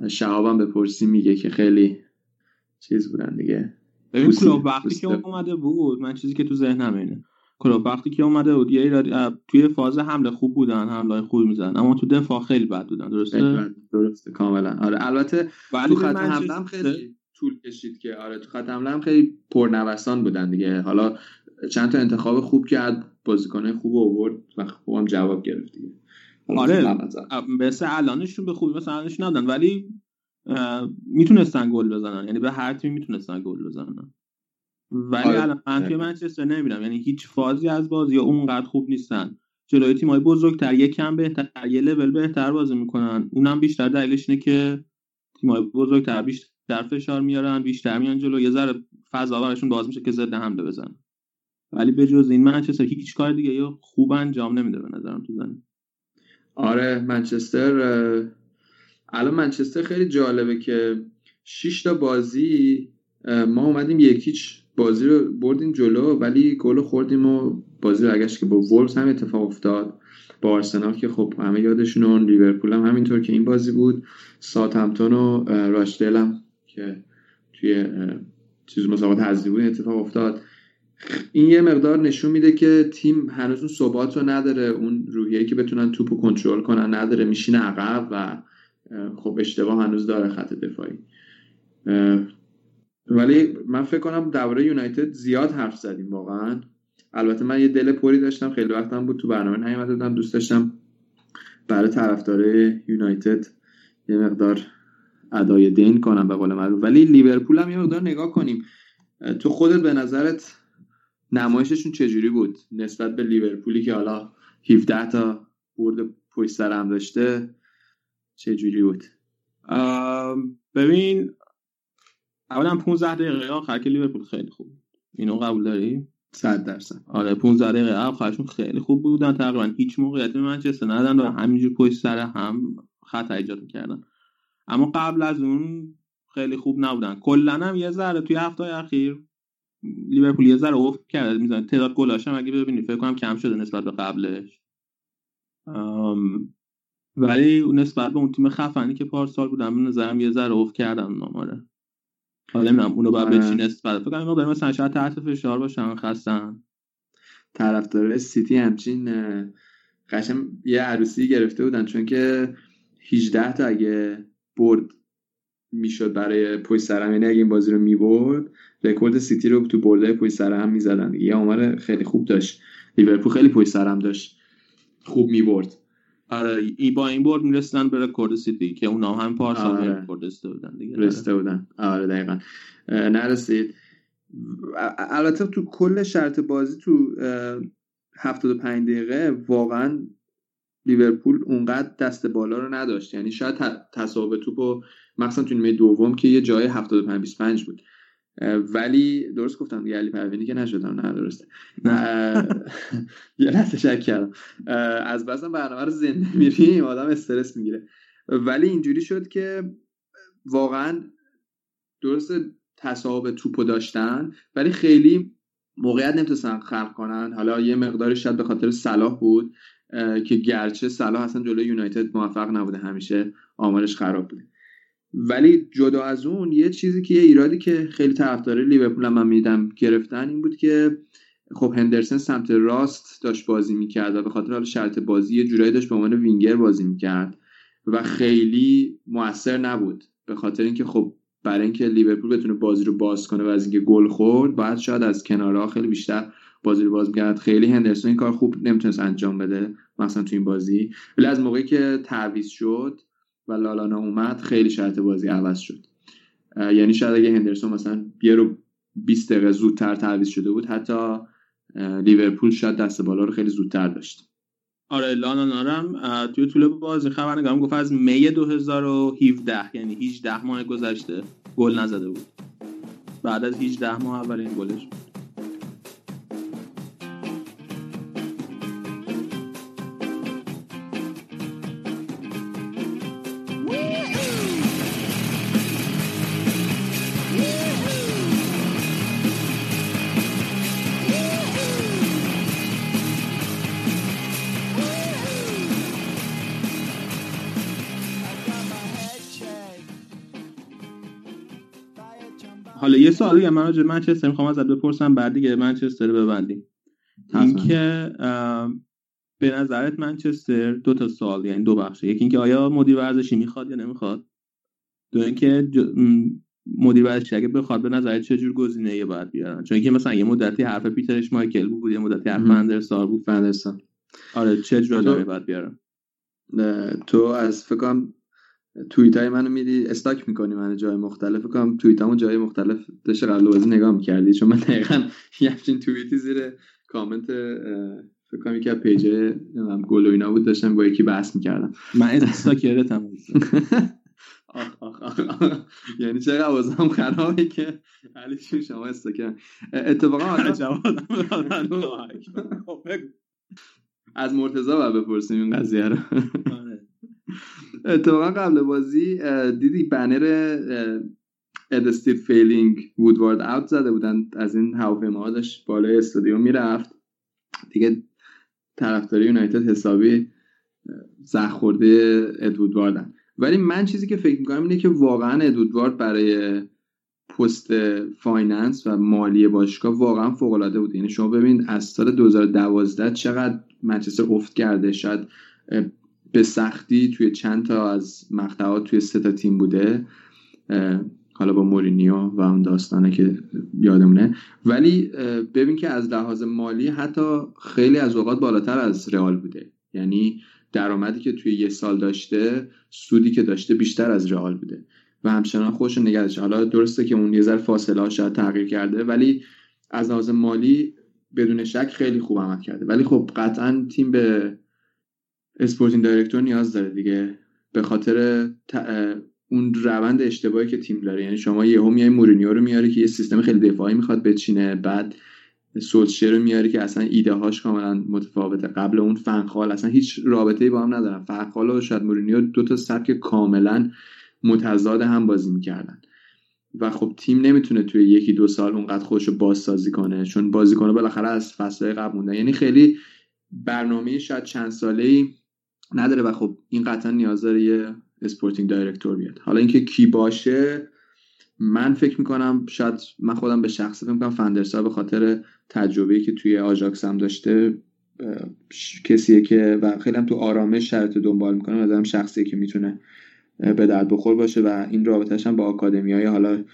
شهابم بپرسی میگه که خیلی چیز بودن دیگه. ببین کلوب وقتی که اومده بود، من چیزی که تو ذهنم اینه، کلوب وقتی که اومده بود یه ایراد توی فاز حمله خوب بودن، حمله خوب میزدن، اما تو دفاع خیلی بد بودن. درسته درسته کاملا. آره البته تو خط حمله هم خیلی طول کشید که آره تو خط حمله هم خیلی پرنوسان بودن دیگه. حالا چند تا انتخاب خوب کرد، بازیکن‌های خوب آورد و خوبم جواب گرفت دیگه. آره بس الانشون به خوبی مثلا الانشون نبودن ولی میتونستن گل بزنن، یعنی به هر تیم میتونستن گل بزنن. ولی آره. الان من توی منچستر نمیبینم، یعنی هیچ فازی از بازی اونقدر خوب نیستن. جلوی تیم‌های بزرگتر یکم بهتر، یه لول بهتر بازی میکنن. اونم بیشتر دلیلش اینه که تیم‌های بزرگتر بیشتر فشار میارن، بیشتر میان جلو، یه ذره فضا براشون باز میشه که ضد حمله بزنن. ولی به جز این منچستر هیچ کار دیگه یا خوب انجام نمیده به نظرم تو زمین. آره منچستر الان منچستر خیلی جالبه که شش تا بازی ما اومدیم یکیچ بازی رو بردیم جلو ولی گل خوردیم و بازی برگشت، که با وولفز هم اتفاق افتاد، با آرسنال که خب همه یادشونون، لیورپول هم همینطور که این بازی بود، ساوثهمپتون و راشدل هم که توی چیز مسابقات حذفی بود اتفاق افتاد. این یه مقدار نشون میده که تیم هنوز اون ثبات رو نداره، اون روحیه‌ای که بتونن توپو کنترل کنن نداره، میشینه عقب و خب اشتباه هنوز داره خط دفاعی. ولی من فکر کنم درباره یونایتد زیاد حرف زدیم واقعا. البته من یه دل پوری داشتم، خیلی وقتم بود تو برنامه نیامده بودم، دوست داشتم برای طرفدارای یونایتد یه مقدار ادای دین کنم به قول معروف. ولی لیورپول هم یه مقدار نگاه کنیم، تو خودت به نظرت نمایششون چجوری بود نسبت به لیورپولی که حالا هفده تا برد پشت سر هم داشته؟ چجوری بود؟ ببین اولا پانزده دقیقه آخر که لیورپول خیلی خوب بود، اینو قبول داری؟ صد درصد. آره پانزده دقیقه آخرشون خیلی خوب بودن، تقریبا هیچ موقعیتی منچستر ندادن و همینجور پشت سر هم خطا ایجاد می‌کردن. اما قبل از اون خیلی خوب نبودن. کلاً هم یه ذره توی هفته‌های اخیر لیورپول یه ذره افت کرد، میزنه تعداد گل‌هاش هم اگه ببینید فکر کنم کم شده نسبت به قبلش. ولی اون نسبت به اون تیم خفنی که پارسال بودن به نظرم یه ذره افت کردن نماره. حالا نمیدونم اونو بعد به چی نسبت فکر کنم اینا دارن مثلا شاید تحت فشار باشن، خستن. طرفدار سیتی همچین قشنگ یه عروسی گرفته بودن، چون که هجده تا اگه برد میشد برای پشت سرم، یعنی اگه این بازی رو میبرد رکورد سیتی رو تو برده پشت سرم میزدن. یه آمار خیلی خوب داشت لیورپول، خیلی پشت سرم داشت، خوب میبرد. آره ای با این برد میرسیدن به رکورد سیتی که اونا هم پارسال آره. رکورد رسیده بودن دیگه. رسیده بودن. آره دقیقاً نرسید. البته تو کل شرط بازی تو هفتاد و پنج دقیقه واقعاً لیورپول اونقدر دست بالا رو نداشت، یعنی شاید تصاحب توپو مخصوصا تو نیمه دوم که یه جای هفتاد و پنج بیست و پنج بود ولی درست گفتم دیگه، علی پروینی که نشدم. نه درسته، یه لحظه شک کردم. از بسم برنامه رو زنده میریم آدم استرس میگیره، ولی اینجوری شد که واقعا درسته تصاحب توپو داشتن ولی خیلی موقعیت نمیتونستن خلق کنن. حالا یه مقداری شاید به خاطر صلاح بود که گرچه صلاح اصلا جلوی یونایتد موفق نبوده، همیشه آمارش خراب بوده. ولی جدا از اون یه چیزی که یه ایرادی که خیلی طرفدارای لیورپول هم من میدم گرفتن این بود که خب هندرسون سمت راست داشت بازی میکرد و به خاطر حال شرط بازی یه جورایی داشت به عنوان وینگر بازی میکرد و خیلی موثر نبود، به خاطر اینکه خب برای اینکه لیورپول بتونه بازی رو باز کنه و از اینکه گل خورد بعد شاید از کنارها خیلی بیشتر بازی رو باز می‌کرد. خیلی هندرسون این کار خوب نمیتونست انجام بده مثلا تو این بازی، ولی از موقعی که تعویض شد و لالانا اومد خیلی شرط بازی عوض شد. یعنی شاید اگه هندرسون مثلا یه رو بیست دقیقه زودتر تعویض شده بود حتی لیورپول شاید دست بالا رو خیلی زودتر داشت. آره لالانا هم توی طول بازی خبرنگارم گفت از می دو هزار و هفده یعنی هجده ماه گذشته گل نزده بود، بعد از هجده ماه اولین گلش. حالا یه سوالی من راجع به منچستر میخوام ازت بپرسم بعد دیگه منچستر رو ببندیم. اینکه به نظرت منچستر دو تا سوال، یعنی دو بخشه، یکی اینکه آیا مدیر ورزشی میخواد یا نمیخواد، دو اینکه مدیر ورزشی اگه بخواد به نظرت چه جور گزینه‌ای باید بیارن؟ چون اینکه مثلا یه مدتی حرف پیتر اشمایکل بود، یه مدتی حرف فندرسار بود. فندرسار آره چه جور آدمی باید بیارن؟ تو از فکر کنم توییتای منو میدی استاک میکنی منو جای مختلف کنم، توییتامو جای مختلف داشتی قبل بازی نگاه میکردی؟ چون من دقیقاً یه همچین توییتی زیر کامنت فکر کنم یکی از پیج نمیدونم گل و اینا بود داشتم با یکی بحث میکردم. من استاک یادتم آخ آخ آخ یعنی چرا وضعم خرابه که علی شما استاک. اتفاقا حالا جوابم دادن از مرتضی بعد بپرسیم این قضیه رو. اتفاقا قبل بازی دیدی بنر اد استیل فیلینگ وودوارد اوت زده بودن، از این هواپیماها داشت بالای استادیوم میرفت دیگه، طرفدار یونایتد حسابی زخ خورده اد وودواردن. ولی من چیزی که فکر میکنم اینه که واقعا اد وودوارد برای پست فایننس و مالی باشگاه واقعا فوق العاده بود. یعنی شما ببین از سال دو هزار و دوازده چقدر منچستر افت کرده، شاید به سختی توی چند تا از مقطعات توی سه تا تیم بوده، حالا با مورینیو و اون داستانه که یادمونه. ولی ببین که از لحاظ مالی حتی خیلی از اوقات بالاتر از رئال بوده، یعنی درآمدی که توی یه سال داشته، سودی که داشته بیشتر از رئال بوده و همچنان خودش رو نگه داشته. حالا درسته که اون یه ذره فاصله ها تغییر کرده ولی از لحاظ مالی بدون شک خیلی خوب عمل کرده. ولی خب قطعاً تیم به اسپورتینگ دایرکتور نیاز داره دیگه، به خاطر اون روند اشتباهی که تیم داره. یعنی شما یهو میای مورینیو رو میاری که یه سیستم خیلی دفاعی میخواد بچینه، بعد سولشر رو میاری که اصلا ایده هاش کاملا متفاوته. قبل اون فنخال اصلا هیچ رابطه‌ای با هم ندارن، فنخال و شاید مورینیو دو تا سبک کاملا متضاد هم بازی میکردن و خب تیم نمیتونه توی یکی دو سال اونقدر خودش رو بازسازی کنه چون بازیکن‌ها بالاخره از فصل‌های قبل موندن. یعنی خیلی برنامه شاید چند ساله‌ای نداره و خب این قطعا نیاز داره یه اسپورتینگ دایرکتور بیاد. حالا اینکه کی باشه، من فکر میکنم شاید من خودم به شخصه فکر میکنم فندرسار به خاطر تجربه‌ای که توی آژاکس هم داشته کسیه که و خیلی هم تو آرامش شرط دنبال میکنه، از هم شخصیه که میتونه به درد بخور باشه و این رابطه‌اش هم با آکادمی‌های حالا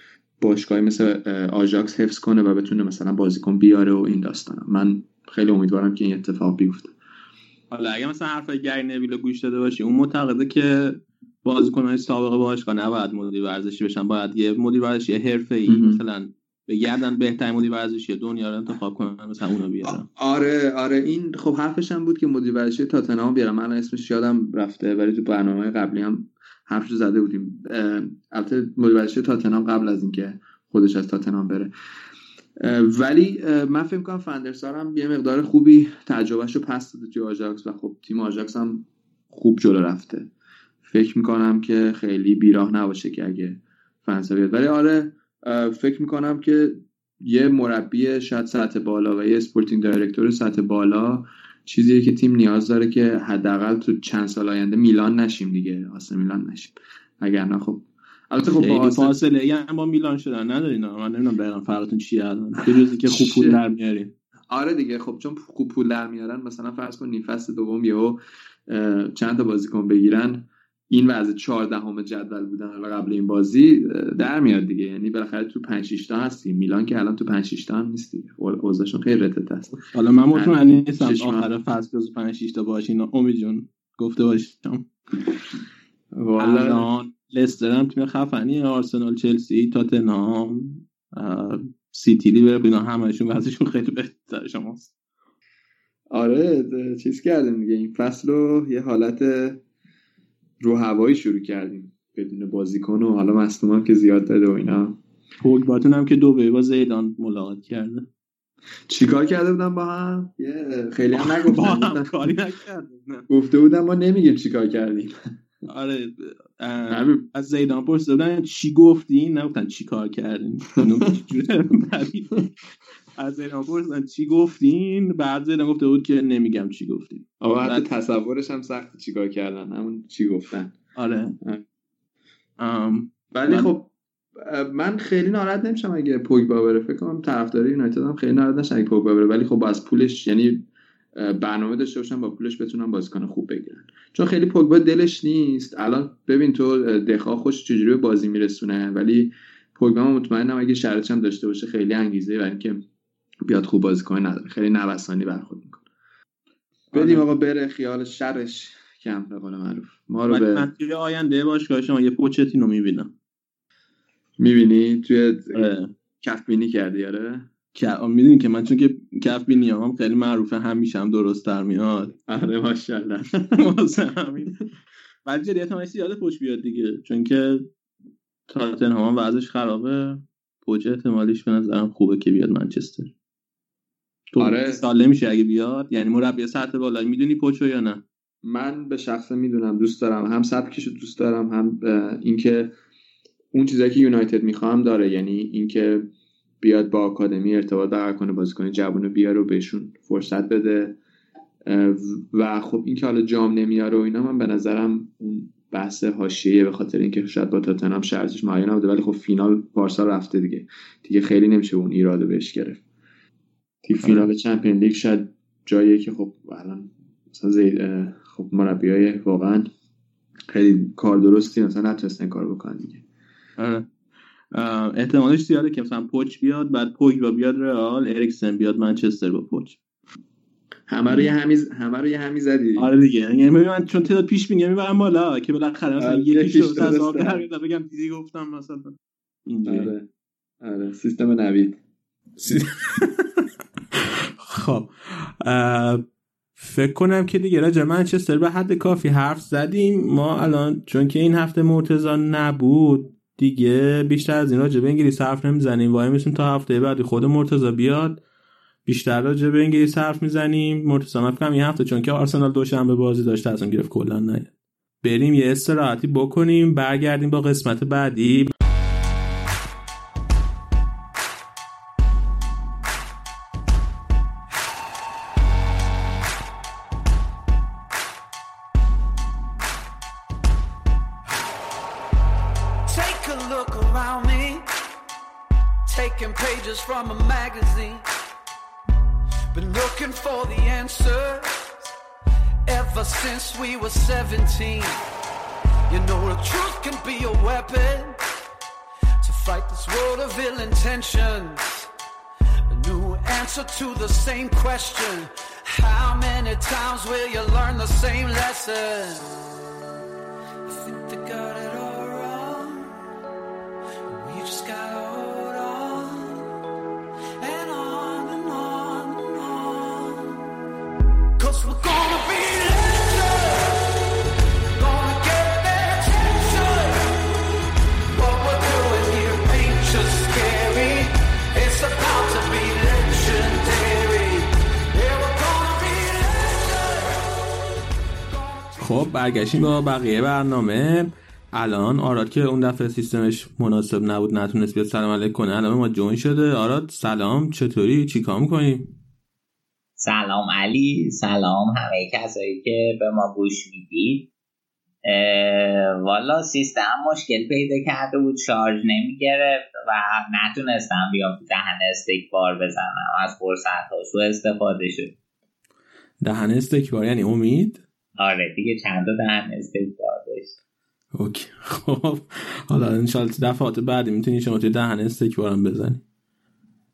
باشگاهی مثل آژاکس حفظ کنه و بتونه مثلا بازیکن بیاره و این داستانا. من خیلی امیدوارم که این اتفاق بیفته. حالا اگه مثلا حرفای گری نویل رو گوش داده باشی، اون معتقده که بازیکن‌های سابقه باشگاه نباید مدیر ورزشی بشن، باید یه مدیر ورزشی حرفه‌ای مثلا بگردن بهترین مدیر ورزشی دنیا رو انتخاب کنن مثلا اونو بیارن. آره آره این خب حرفش هم بود که مدیر ورزشی تاتنهام بیارن، من اسمش یادم رفته ولی تو برنامه‌های قبلی هم حرفش زده بودیم. البته مدیر ورزشی تاتنهام قبل از اینکه خودش از تاتنهام بره. ولی من فکر کنم فندرسار هم یه مقدار خوبی تجربهشو پس داده توی آژاکس و خب تیم آژاکس هم خوب جلو رفته. فکر میکنم که خیلی بیراه نباشه که اگه فنسا بیاد. ولی آره فکر میکنم که یه مربی شاید سطح بالا و یه اسپورتینگ دایرکتور سطح بالا چیزیه که تیم نیاز داره که حداقل تو چند سال آینده میلان نشیم دیگه، آسه میلان نشیم. اگر نه خب البته خب با فاصله یعنی ما میلان شدن ندارین. من نمیدونم برام فرقتون چیه الان به جز اینکه خوب پول در میارین. آره دیگه خب چون خوب پول در میارن مثلا فرض کن نیم فصل دوم یهو چند تا بازیکن بگیرن، این وضع چهاردهم جدول بودن حالا قبل این بازی در میاد دیگه. یعنی بالاخره تو پنج شش تا هستیم، میلان که الان تو پنج شش تا هم نیست دیگه، اوضاعشون خیلی رتت است. حالا من مطمئن نیستم آخر فصل جز پنج شش تا باشین. امید جون گفته باشم والا لستر هم تیم خفنی، آرسنال، چلسی، تاتنهام، سیتی، لیورپول، اینا همشون وضعشون خیلی بهتر شماست. آره چیز کردیم دیگه این فصل رو یه حالت رو هوایی شروع کردیم بدون بازیکن و حالا مصدومم که زیاد داده و اینا. پوگباتون هم که دو به با زیدان ملاقات کرده. چیکار کرده بودن با هم؟ یه خیلی هم نگفتن با هم کاری نکردن. گفته بودن ما نمیگیم چیکار کردیم. آره از زیدان پرسیدن چی گفتین؟ نگفتن چیکار کردین. از زیدان پرسیدن چی گفتین؟ بعد زیدان گفته بود که نمیگم چی گفتین. آقا حتی تصورش هم سخت چیکار کردن، همون چی گفتن. آره ولی خب من خیلی ناراحت نمیشم اگه پوگبا بره. فکر کنم طرفدار یونایتد هم خیلی ناراحت نشن اگه پوگبا بره، ولی خب از پولش یعنی برنامه داشته باشن با پولش بتونن بازیکن خوب بگیرن، چون خیلی پوگبا دلش نیست. الان ببین تو دخا خوش چجوری بازی میرسونه، ولی پوگبا مطمئنم اگه شرطش هم داشته باشه خیلی انگیزه برای اینکه بیاد خوب بازی کنه نداره، خیلی نوسانی برخورد میکنه. بدیم آقا بره خیال شرش کم به قول معروف. ما رو به مسیر آینده باشگاه شما یه پوچتینو میبینم. میبینی توی کف بینی کردی؟ آره که میدونی که من چون که کف بینیام هم خیلی معروفه همیشه هم درست تر میاد. آره ماشاءالله واسه همین ولی جدیت هم یاد پوچ بیاد دیگه، چون که تاتنهام وضعش خرابه. پوچ احتمالیش به نظرم خوبه که بیاد منچستر. تو آره. سال نمیشه اگه بیاد، یعنی مربی سطح بالا. میدونی پوچو یا نه؟ من به شخصه میدونم، دوست دارم، هم سبکشو دوست دارم، هم اینکه اون چیزایی که یونایتد میخوام داره، یعنی اینکه بیاد با آکادمی ارتباط برقرار کنه، بازیکن جوونو بیاره و بهشون فرصت بده. و خب این که حالا جام نمیاره و اینا من به نظرم اون بحث حاشیه‌ایه، به خاطر اینکه شاید با تاتنهام شرطش معین نبوده، ولی خب فینال پارسال رفته دیگه دیگه خیلی نمیشه اون ایرادو بهش گرفت. تیم فینال چمپیونز لیگ شاید جاییه که خب الان مثلا زید خب مربیای واقعا خیلی کار درستی مثلا نتونستن کارو بکنن دیگه. آره احتمالش زیاده که مثلا پوچ بیاد، بعد پوگ با بیاد رئال، اریکسن بیاد منچستر با پوچ. همه رو یه همیز همه رو یه همیز زدی. آره دیگه، یعنی من چون تعداد پیش میگم میبرم بالا که بالاخره مثلا یکی شو از آخر بگم دیدی گفتم مثلا اینجوری. آره آره سیستم نوید. خب فکر کنم که دیگه راجع منچستر به حد کافی حرف زدیم. ما الان چون که این هفته مرتضی نبود دیگه بیشتر از این راجع به انگلیس حرف نمیزنیم. وای میسیم تا هفته بعدی خود مرتضی بیاد بیشتر راجع به انگلیس حرف میزنیم. مرتضی من فکرم این هفته چون که آرسنال دوشنبه بازی داشته از اون گرفت کلا نیاد. بریم یه استراحتی بکنیم، برگردیم با قسمت بعدی. seventeen You know the truth can be a weapon to fight this world of ill intentions. A new answer to the same question. How many times will you learn the same lesson? I think they got it all wrong. We just gotta hold on and on and on and on. 'Cause we're gonna be just scared. خب برگشتیم با بقیه برنامه. الان آراد که اون دفعه سیستمش مناسب نبود نتونست بیاد سلام علیک کنه، الان ما جوین شده. آراد سلام، چطوری؟ چی کار میکنی؟ سلام علی، سلام همه کسایی که به ما گوش میدید. والا سیستم مشکل پیدا کرده بود، شارژ نمیگرفت و نتونستم بیام دهن استیک بار بزنم، از فرصت ها سوء استفاده شد. دهن استیک بار یعنی امید؟ آره دیگه، چند تا دهن استیک بار داشت. اوکی خب حالا انشالله دفعات بعدی میتونی شما توی دهن استیک بارم بزنی.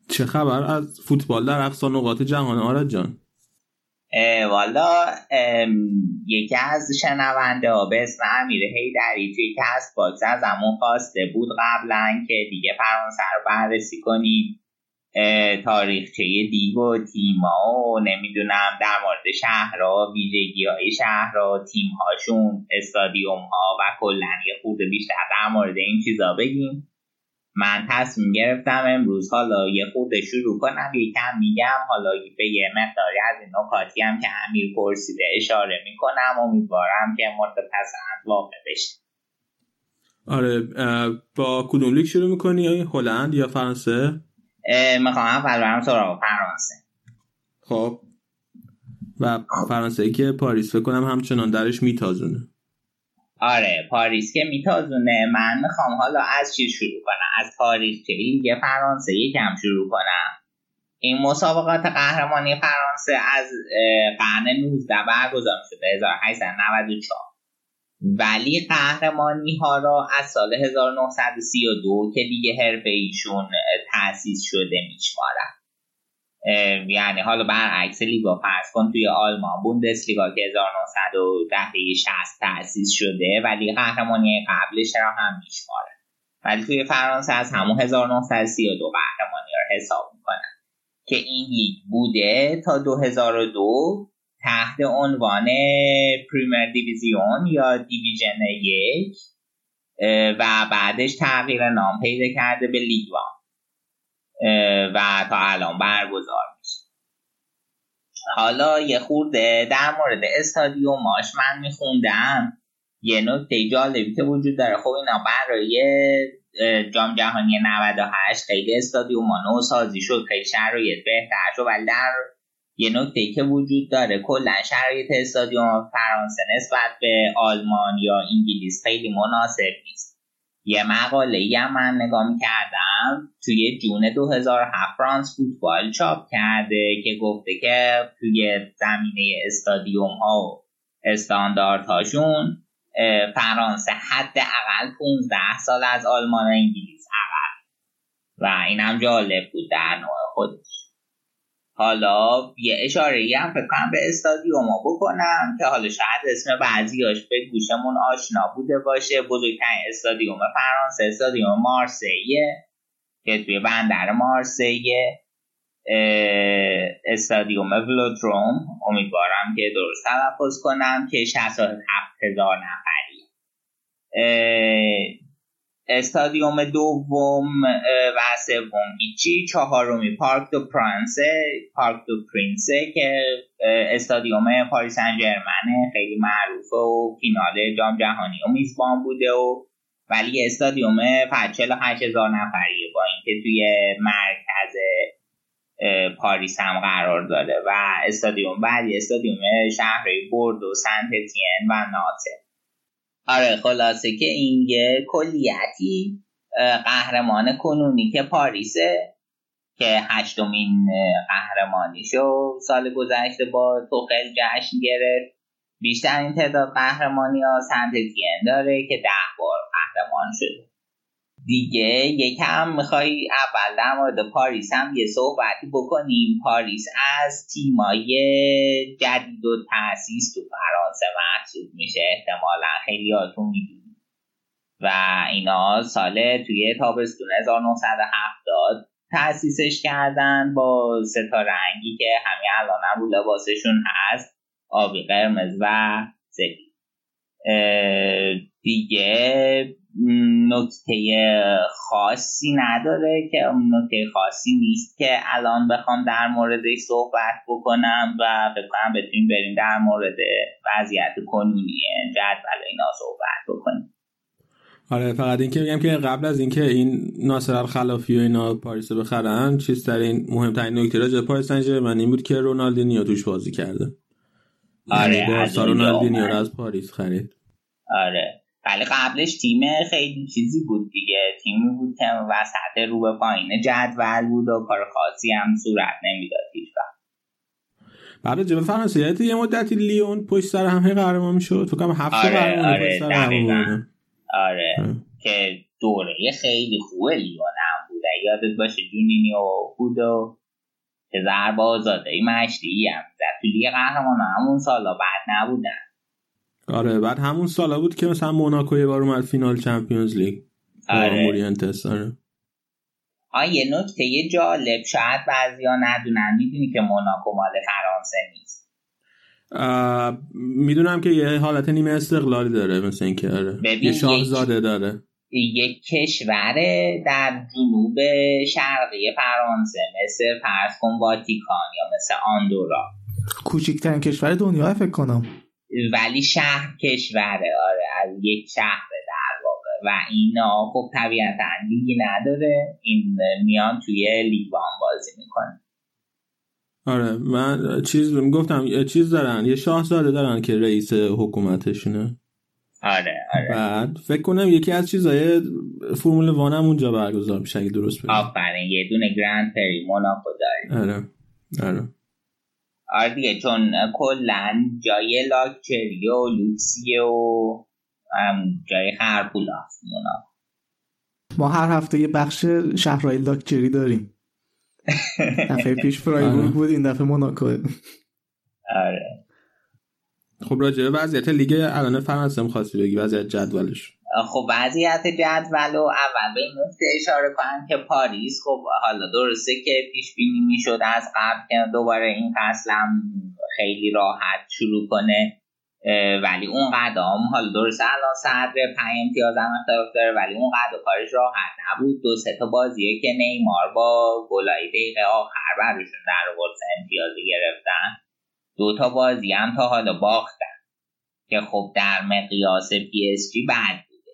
چه خبر از فوتبال در اقصا نقاط جهان آراد جان؟ اه والا اه یکی از شنونده ها به اسم امیر حیدری توی کست باکس از همون خواسته بود قبلا که دیگه فرانسه رو بررسی کنیم، تاریخچه دیو و تیما و نمیدونم در مورد شهرها، ویژگی های شهرها، تیم هاشون، استادیوم ها و کلا یه خورده بیشتر در مورد این چیزا بگیم. من تصمیم گرفتم امروز حالا یه خورده شروع کنم، یکم میگم، حالا به یه مقداری از این نکاتی هم که امیر پرسیده اشاره میکنم، امیدوارم که متفصل واقع بشه. آره با کدوم لیگ شروع میکنی؟ هلند یا فرانسه؟ میخوام اول برم سراغ فرانسه. خب و فرانسه ای که پاریس بکنم همچنان درش میتازونه. آره پاریس که میتازونه. من میخوام حالا از چی شروع کنم؟ از تاریخچه لیگ فرانسه یکم شروع کنم. این مسابقات قهرمانی فرانسه از قرن نوزدهم برگزار شده، هزار و هشتصد و نود و چهار، ولی قهرمانی ها را از سال هزار و نهصد و سی و دو که لیگ حرفه‌ایشون تأسیس شده میشمارن. یعنی حالا برعکس لیگا فرض کن توی آلمان بوندسلیگا که هزار و نهصد و شصت تأسیس شده ولی قهرمانی قبلش را هم میشماره، ولی توی فرانسه از همون هزار و نهصد و سی و دو قهرمانی را حساب میکنن که این لیگ بوده تا دو هزار و دو تحت عنوان پریمیر دیویزیون یا دیویژن یک و بعدش تغییر نام پیدا کرده به لیگ وان و تا الان برگزار میشه. حالا یه خورده در مورد استادیوماش من میخوندم. یه نکته جالبی که وجود داره، خب اینا برای جام جهانی نود و هشت خیلی استادیوما نوسازی شد، خیلی شرایط بهتر شد، ولی در یه نکته که وجود داره کلا شرایط استادیوم فرانسه نسبت به آلمان یا انگلیس خیلی مناسب نیست. یه مقاله‌ای هم من نگاه می‌کردم توی جون دو هزار و هفت فرانس فوتبال چاپ کرده که گفته که توی زمینه استادیوم ها و استاندارد هاشون فرانسه حد اقل پانزده سال از آلمان و انگلیس عقب، و این هم جالب بود در نوع خودش. حالا یه اشاره‌ای هم فکر کنم به استادیوم ها بکنم که حالا شاید اسم بعضیاش به گوشمون آشنا بوده باشه. بزرگترین استادیوم فرانسه استادیوم مارسیه که توی بندر مارسیه، استادیوم ولودروم امیدوارم که درست تلفظ کنم که شصت و هفت هزار نفری، استادیوم دوم و سوم هیچی، چهارمی پارک دو پرانسه پارک دو پرینسه که استادیوم پاریس سن ژرمن خیلی معروفه و فینال جام جهانی و میزبان بوده، و ولی استادیوم چهل و هشت هزار نفریه با اینکه توی مرکز پاریس هم قرار داره، و استادیوم بعدی استادیوم شهرهای بردو، سنت اتین و نانت. آره خلاصه که این یه کلیتی قهرمان کنونی که پاریسه که هشتمین قهرمانیشو سال گذشته با توخل جشن گرفت. بیشتر این تعداد قهرمانی ها سنت اتین داره که ده بار قهرمان شده. دیگه یکم میخوای اول در مورد پاریس هم یه صحبتی بکنیم. پاریس از تیمای جدید و تأسیس تو فرانسه محسوب میشه، احتمالا خیلی هاتون میدونید، و اینا سال توی تابستون هزار و نهصد و هفتاد تأسیسش کردن با ستاره‌رنگی که همین الان هم رو لباسشون هست، آبی قرمز و سفید. دیگه نکته خاصی نداره، که نکته خاصی نیست که الان بخوام در موردش صحبت بکنم و فکر کنم بتونیم بریم در مورد وضعیت کنونی جدول اینا صحبت بکنیم. آره، فقط این که بگم که قبل از اینکه این ناصر الخلافی و اینا پاریس رو بخرن، چیزترین مهمترین نکته راجع به پاریس سن ژرمن این بود که رونالدینیو توش بازی کرده. آره، از رونالدینیو از پاریس خرید. آره، ولی قبلش تیم خیلی چیزی بود دیگه، تیمی بود که وسط رو به پایین جدول بود و کار خاصی هم صورت نمیداد هیچ‌وقت. بعد از جام فرانسه یه مدتی لیون پشت سر هم قهرمان میشد، فکر کنم هفت تا قهرمان پشت سر هم. آره که دوره خیلی خوبه لیون هم بوده، یادت باشه جونینیو بود و که ضربه آزاده ای مشتی هم زد تو لیگ قهرمانان همون سالا بعد نبودن. آره، بعد همون سالا بود که مثلا موناکو یه بار اومد فینال چمپیونز لیگ. آره، مورینتس. آره، آ یه نکته جالب شاید بعضیا ندونن، میدونی که موناکو مال فرانسه نیست. میدونم که یه حالت نیمه استقلالی داره، مثل این که آره یه شاهزاده داره، یک کشور در جنوب شرقی فرانسه، مثل فرض کن واتیکان یا مثل آندورا، کوچکترین کشور دنیا فکر کنم، ولی شهر کشوره. آره، از یک شهر در واقع، و اینا خب طبیعتاً لیگی نداره، این میان توی لیگ وان بازی میکنه. آره، من چیز میگفتم، چیز دارن، یه شاهزاده دارن که رئیس حکومتشونه. آره آره. بعد فکر کنم یکی از چیزای فرمول وان هم اونجا برگزار میشه اگه درست بگم. آفرین، یه دونه گرند پری موناکو داره. آره آره. آره دیگه، چون کلا جای لاکچری و لوکسی و جای خرپولاست موناکو. ما هر هفته یه بخش شهرهای لاکچری داریم. دفعه پیش فرایبورگ بود، این دفعه موناکو. آره. خب راجع به وضعیت لیگ الان فرانسه می‌خواستی بگی، وضعیت جدولش. خب وضعیت جدول رو اول به این نکته اشاره کنم که پاریس خب حالا درسته که پیش بینی می‌شد از قبل که دوباره این فصل هم خیلی راحت شروع کنه، ولی اون قدم حالا درسته الان صدر پنج امتیاز هم اختلاف داره، ولی اون قدم کارش راحت نبود. دو سه تا بازیه که نیمار با گلای دقیقه آخر برشون در آورد امتیازی گرفتن، دو تا بازی هم تا حالا باختن که خب در مقیاس پی اس جی بد بوده،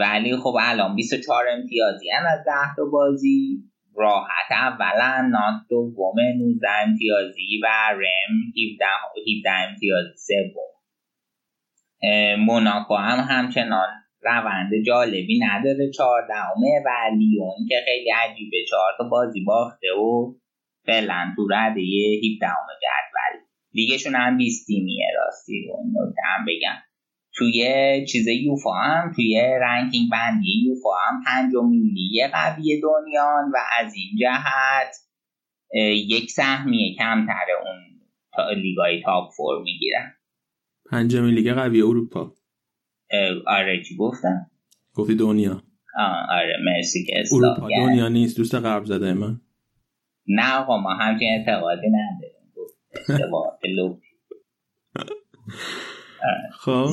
ولی خب الان بیست و چهار امتیازی هم از ده تا بازی راحت اولا، نانت دومه نوزده امتیازی و رم هفده امتیازی سوم. موناکو هم همچنان روند جالبی نداره، چهاردهمه، و لیون که خیلی عجیبه چهار تا بازی باخته و فعلا تو رده هفدهمه جدول. لیگشون هم بیست تیمیه، راستی رو نکته هم بگم، توی چیز یوفا هم توی رنکینگ بندی یوفا هم پنجمین لیگ قوی دنیان و از این جهت یک سهمیه کمتر اون تا لیگای تاپ فور میگیرن. پنجمین لیگ قوی اروپا. آره، چی گفتم؟ گفتی دنیا. آره، مرسی که اصلاح کردی. اروپا دنیا نیست، دوست قرب زده من. نه آقا، ما همچین اعتقادی نداریم، اشتباهات لوپی. خب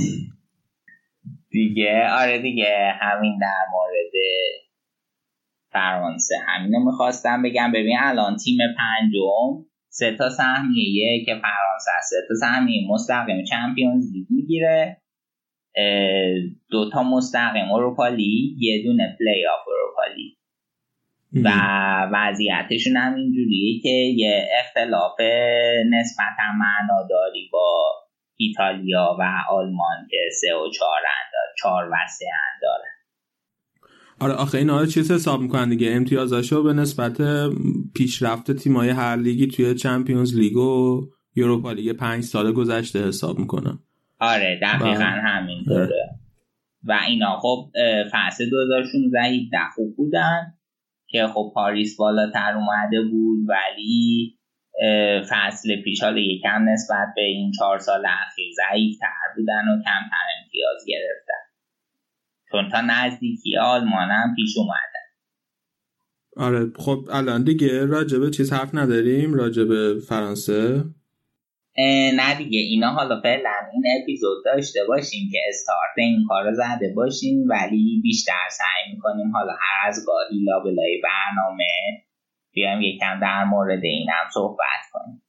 دیگه، آره دیگه، همین در مورد فرانسه همینو میخواستم بگم. ببین الان تیم پنجم سه تا سهمیه که فرانسه سه تا سهمیه مستقیم چمپیونز لیگ میگیره، دو تا مستقیم اروپا لیگ، یه دونه پلی آف اروپا لیگ، و وضعیتشون هم اینجوریه که یه اختلاف نسبتا معناداری با ایتالیا و آلمان که سه و چهارن دارن، چهار و سه ان دارن. آره، آخه اینا رو چیز حساب میکنن دیگه، امتیازاشو به نسبت پیشرفت تیمای هر لیگی توی چمپیونز لیگ و یوروپا لیگ پنج سال گذشته حساب میکنن. آره دقیقاً همینطوره. آره. و اینا خب فصل دو هزار و شانزده هفده خوب بودن که خب پاریس بالاتر اومده بود، ولی فصل پیش حالا یکم نسبت به این چهار سال اخیر ضعیف‌تر بودن و کمتر امتیاز گرفتن، چون تا نزدیکی آلمان هم پیش اومدن. آره، خب الان دیگه راجب چیز حرف نداریم، راجب فرانسه نه دیگه اینا حالا فعلا این اپیزود داشته باشیم که استارت این کار رو زده باشیم، ولی بیشتر سعی میکنیم حالا هر از گاهی لابلای برنامه بیایم یکم در مورد این هم صحبت کنیم.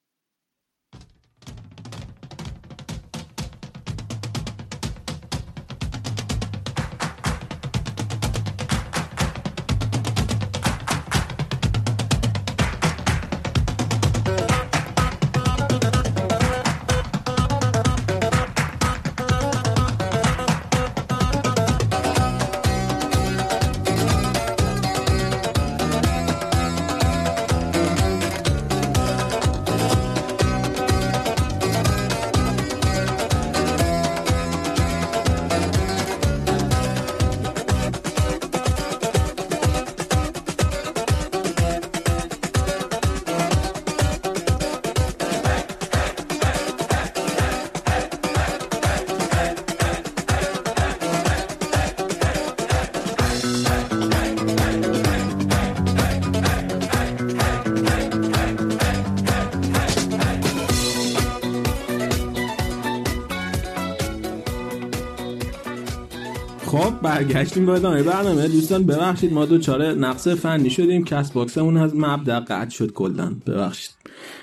برگشتیم به ادامه برنامه دوستان. ببخشید ما دوچاره نقص فنی شدیم، کست باکسمون از مبدأ قطع شد کلا، ببخشید.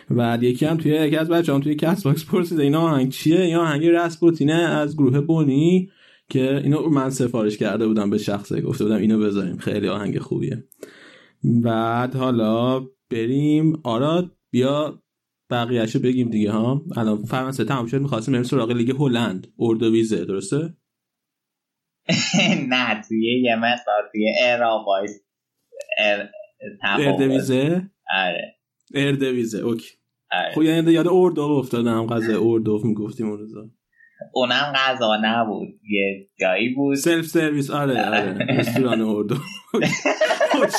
بعد یکی هم توی یکی از بچه‌ام توی کست باکس پرسید این آهنگ چیه؟ این آهنگ راسپوتینه از گروه بونی که اینو من سفارش کرده بودم، به شخصه گفته بودم اینو بذاریم، خیلی آهنگ خوبیه. بعد حالا بریم آراد بیا بقیه‌شو بگیم دیگه ها. الان فرانسه تمام شد، می‌خواستیم بریم سراغ لیگ هلند، اردویزه درسته؟ نه توی یه مقدار توی ایران بایست اردویزه؟ آره اردویزه اوکی. خب یعنی یاد اردو افتادم، غذای اردو میگفتیم اون روزا، اونم غذا نبود یه جایی بود سلف سرویس. آره آره رستوران اردو.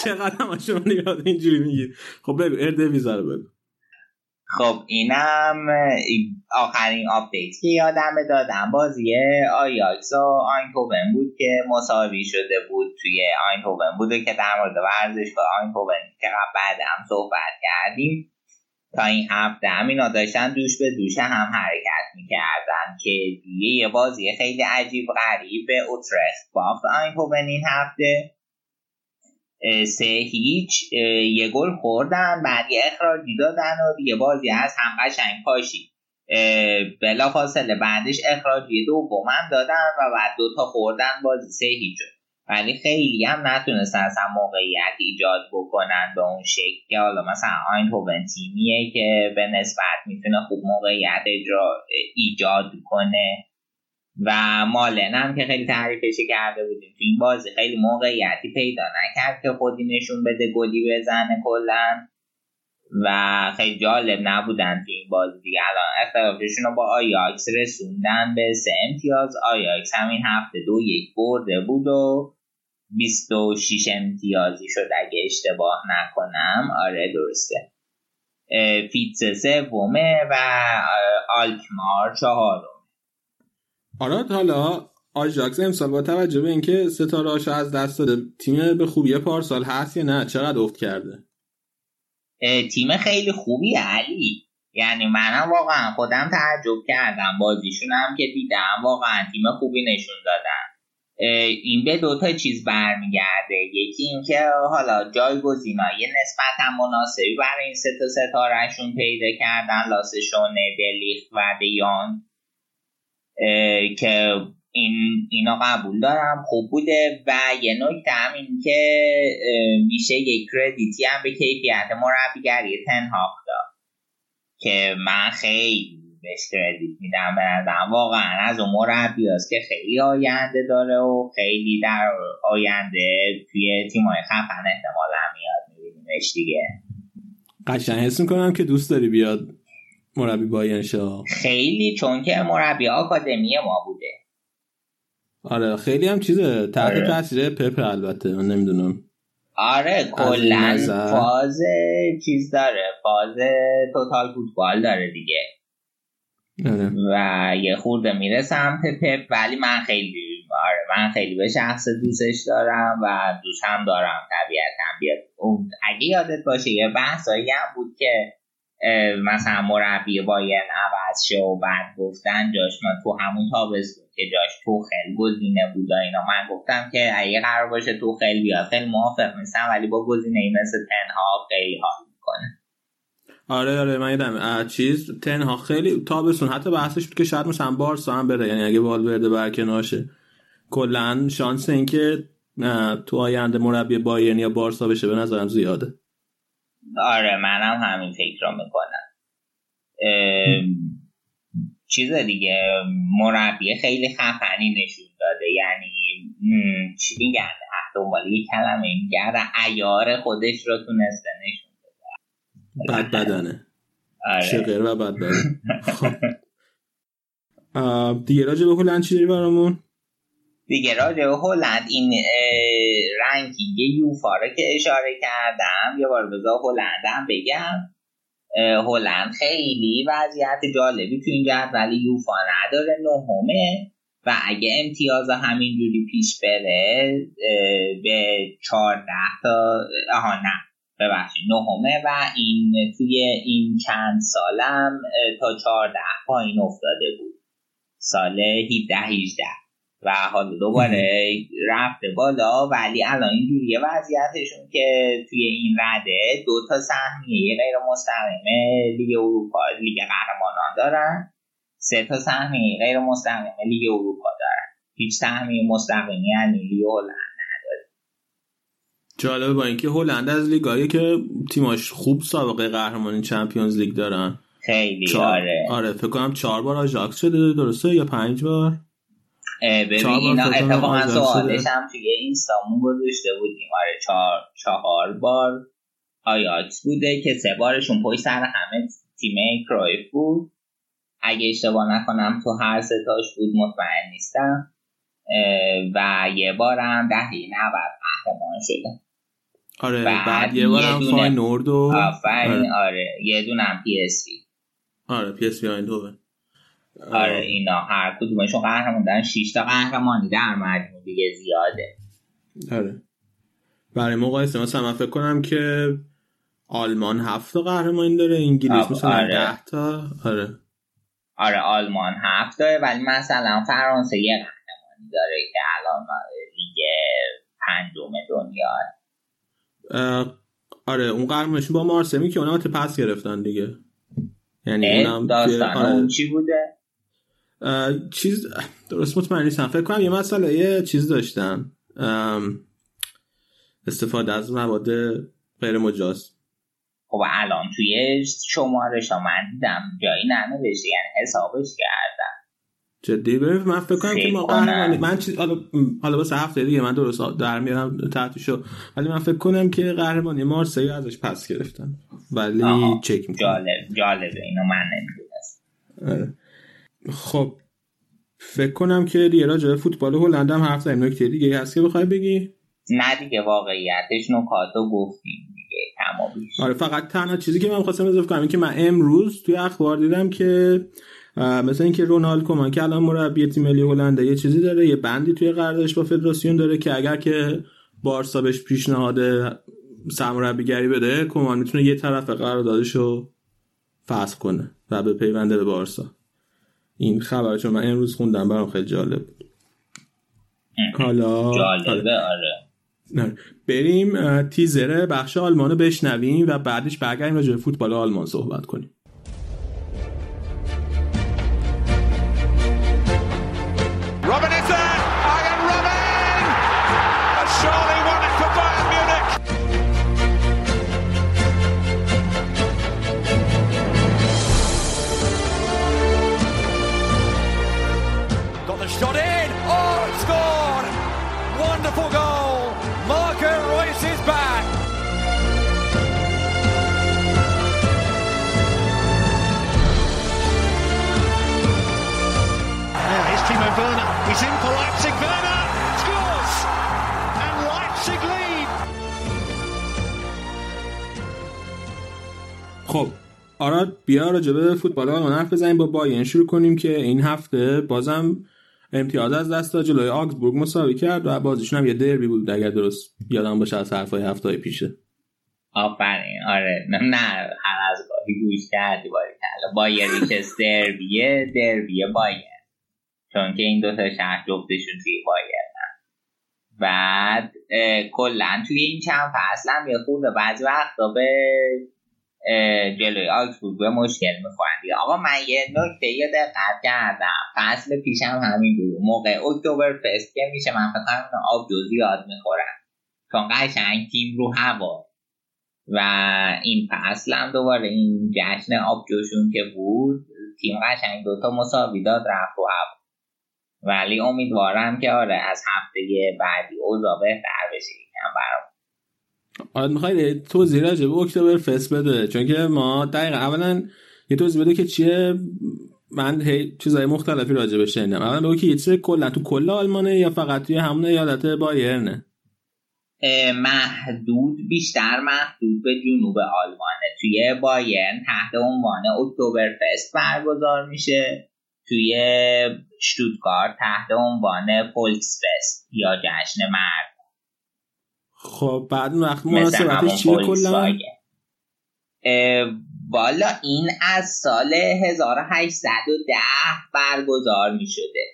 چقدر همه شما یاد اینجوری میگید. خب بگو اردویزه رو بگو. خب اینم آخرین آپدیت که یادم دادم بازی آیاکس و آینکوون بود که مساوی شده بود توی آینکوون بود که در مورد ورزشگاه آینکوون که بعد هم صحبت کردیم. تا این هفته هم اینا داشتن دوش به دوش هم حرکت میکردن که یه بازی خیلی عجیب غریب به اوترخت باخت آینکوون این هفته سه هیچ، یه گل خوردن بعد یه اخراجی دادن و دیگه بازی از هم قشنگ پاشید. بلافاصله بعدش اخراجی دوم هم دادن و بعد دوتا خوردن بازی سه هیچ شد، ولی خیلی هم نتونستن اصلا موقعیت ایجاد بکنن به اون شکل که حالا مثلا آینهوون تیمیه که به نسبت میتونه خوب موقعیت ایجاد کنه و مالن هم که خیلی تعریفش کرده بودیم تو این بازی خیلی موقعیتی پیدا نکرد که خودی نشون بده گلی بزنه کلا و خیلی جالب نبودن تو این بازی دیگه. الان اختلافشون رو با آیاکس رسوندن به سه امتیاز. آیاکس همین هفته دو یک برده بود و بیست و شش امتیازی شد اگه اشتباه نکنم. آره درسته. فیتز سومه و آلکمار چهارم. آراد حالا آژاکس امسال با توجه به اینکه ستاره‌اش از دست داده تیم به خوبی پارسال هست یا نه چقدر افت کرده؟ تیم خیلی خوبی علی، یعنی منم واقعا خودم تعجب کردم بازیشون هم که دیدم واقعا تیم خوبی نشون دادن. این به دوتا چیز برمیگرده، یکی اینکه حالا جایگزینای نسبتا مناسبی برای این سه تا ستاره‌شون پیدا کردن، لاسشون، دلیخت و دیان که این اینا قبول دارم خوب بوده. و یه نکته هم این که میشه یک کردیتی هم به کیفیت مربیگری تنهاق داد که من خیلی بهش کردیت میدم، به نظرم واقعا از اون مربی هست که خیلی آینده داره و خیلی در آینده توی تیمای خفن احتمالا میاد میبینیمش دیگه. قشنگ حس میکنم که دوست داری بیاد مربی بایانشا خیلی، چون که مربی آکادمی ما بوده. آره خیلی هم چیزه تحت آره. تاثیر پپ البته من نمیدونم. آره کلا فاز چیز داره، فاز توتال فوتبال داره دیگه. آره. و یه خورده میرسم پپ، ولی من خیلی آره من خیلی به شخص دوستش دارم و دوست هم دارم طبیعتاً بیاد. اگه یادت باشه یه بحثایی هم بود که مثلا مربی بایرن عوض شه و بعد گفتن جاش، من تو همون تابستون که جاش توخل گزینه بود اینا، من گفتم که اگه قرار باشه توخل بیاد خیلی موافق نیستم، ولی با گزینه‌ای مثل تنها خیلی حال میکنه. آره آره من یادم چیز تنها خیلی تابستون حتی بحثش بود که شاید مثلا بارسا هم بره، یعنی اگه والورده برکنار شه کلا شانس این که تو آینده مربی بایرن یا بارسا بشه به نظرم زیاده. آره منم هم همین فکر رو میکنم. چیز دیگه مربی خیلی خفنی نشون داده، یعنی چی میگن دنبال یه کلمه میگرده، عیار خودش رو تونسته نشون داده. بد بدنه. آره. شقیر و بد بدنه. خب دیگه راجع به هلند چی داری برامون؟ دیگه راجع به هلند این رنکینگ یوفا رو که اشاره کردم یه بار بذار هلندم بگم. هلند خیلی وضعیت جالبی تو این جدول یوفا نداره، نهمه و اگه امتیاز همینجوری پیش بره به چهارده تا آها نه ببخشید نهمه و این توی این چند سالم تا چهارده پایین افتاده بود سال هجده هجده و حالا دوباره رفته بالا، ولی الان اینجوریه وضعیتشون که توی این رده دو تا سهمیه غیر مستقیم لیگ اروپا لیگ قهرمانان دارن، سه تا سهمیه غیر مستقیم لیگ اروپا دارن، هیچ سهمیه مستقیمی یعنی لیگ هلند نداره. جالبه با اینکه هلند از لیگایی که تیماش خوب سابقه قهرمانی چمپیونز لیگ دارن خیلی چار... آره آره فکر کنم چهار بار آژاکس شده درسته یا پنج بار. ببین اینا اتفاقا سوالش هم توی اینستامون گذاشته بودیم آره چهار, چهار بار آیاکس بوده که سه بارشون پشت سر همه تیمه کرایف بود اگه اشتباه نکنم، تو هر سه تاش بود مطمئن نیستم، و یه بارم دهی نبرد قهرمان شده. آره بعد, بعد یه بارم فاینورد و آفرین آره یه دونم پی اس وی آره پی اس وی آین دوه آره اینا هر کدومشون قهرمان دارن شش تا قهرمانی در مجموع دیگه زیاده. آره برای مقایسه مثلا من فکر کنم که آلمان هفت تا قهرمانی داره، انگلیس مثلا آره. ده تا آره آره آلمان هفت تا، ولی مثلا فرانسه یه قهرمانی داره که الان لیگ پنجم دنیا. آره اون قهرمانشون با مارسی که اونها پس گرفتن دیگه، یعنی اونم داستان آره. اون چی بوده چیز درست مطمئن نیستم، فکر کنم یه مسئله یه چیز داشتن استفاده از مواد غیر مجاز. خب الان توی شمارش ها من دیدم جایی ننوشته، یعنی حسابش کردم جدی بریم. من فکر کنم که ما قهرمانی من چیز حالا حالا واسه هفته دیگه من درست در میارم تحتشو، ولی من فکر کنم که قهرمانی مارسی ازش پس گرفتن ولی چک میکنم. جالب جالب اینو من نمیدونم. خب فکر کنم که دیگه راجع فوتبال هلند هم حرف زدیم. نکته دیگه هست که بخوای بگی؟ نه دیگه واقعیتش نکاتو گفتیم دیگه تمام. آره فقط تنها چیزی که من می‌خواستم اضافه کنم این که من امروز توی اخبار دیدم که مثلا اینکه رونالد کومان که الان مربی تیم ملی هلند یه چیزی داره، یه بندی توی قراردادش با فدراسیون داره که اگر که بارسا بهش پیشنهاد سرمربیگری بده کومان میتونه یه طرف قراردادشو فسخ کنه و به پیونده به بارسا. این خبره چون من امروز خوندم برام خیلی جالب بود. حالا جالبه آره. نه. بریم تیزر بخش آلمانو بشنویم و بعدش برگردیم راجع به فوتبال آلمان صحبت کنیم. خب آراد بیا راجع به فوتبال آلمان حرف بزنیم. با بایرن شروع کنیم که این هفته بازم امتیاز از دست داد، جلوی آگزبورگ مساوی کرد و بازیشون هم یه دربی بود اگر درست یادم باشه از حرفای هفته‌های پیشه. آفرین آره نه هر بازگاهی گوش کردی باری کلا بایری که سربیه دربیه بایر، چون که این دوتا شهر جفتشون توی بایر هم. بعد کلن توی این چند فصل هم یه خورده بعض وقتا به جلوی آکسبورگ به مشکل میخوندی. آقا من یه نکته یه دقت کردم فصل پیشم هم همینجور موقع اکتبر فست که میشه من فکرم اون آب جزی یاد میخورم، چون قشنگ تیم رو هوا و این فصل هم دوباره این جشن آبجوشون که بود تیم قشنگ دوتا مساوی داد رفت رو هوا. ولی امیدوارم که آره از هفته بعدی اوضاع بهتر بشه. یکم برام آره میخوایی توضیح راجع به اکتبر فست بده، چون که ما دقیقا اولا یه توضیح بده که چیه، من چیزهای مختلفی راجع به شنیدم. اولا بگو که یه چیز کلا تو کل آلمانه یا فقط توی همون یادت بایرنه؟ محدود بیشتر محدود به جنوب آلمانه. توی بایرن تحت عنوان اکتبر فست برگزار میشه، توی شتوتگارت تحت عنوان فولکس فست یا جشن مرد. خب بعد اون وقت مناسبتش چیه کلا؟ والا این از سال هزار و هشتصد و ده برگزار میشده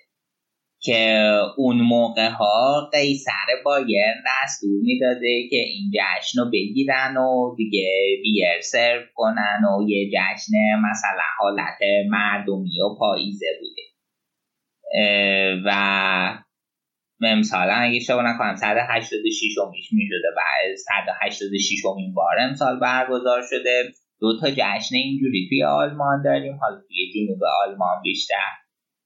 که اون موقع ها قیصر بایرن دستور میداده که این جشن رو بگیرن و دیگه بیر سرو کنن و یه جشن مثلا حالت مردمی و پاییزه بوده و امسال هم اگه شما نکنم صد و هشتاد و شش میشده و صد و هشتاد و شش بار امسال برگزار شده. دو تا جشن اینجوری توی آلمان داریم، حالا توی جنوب آلمان بیشتر.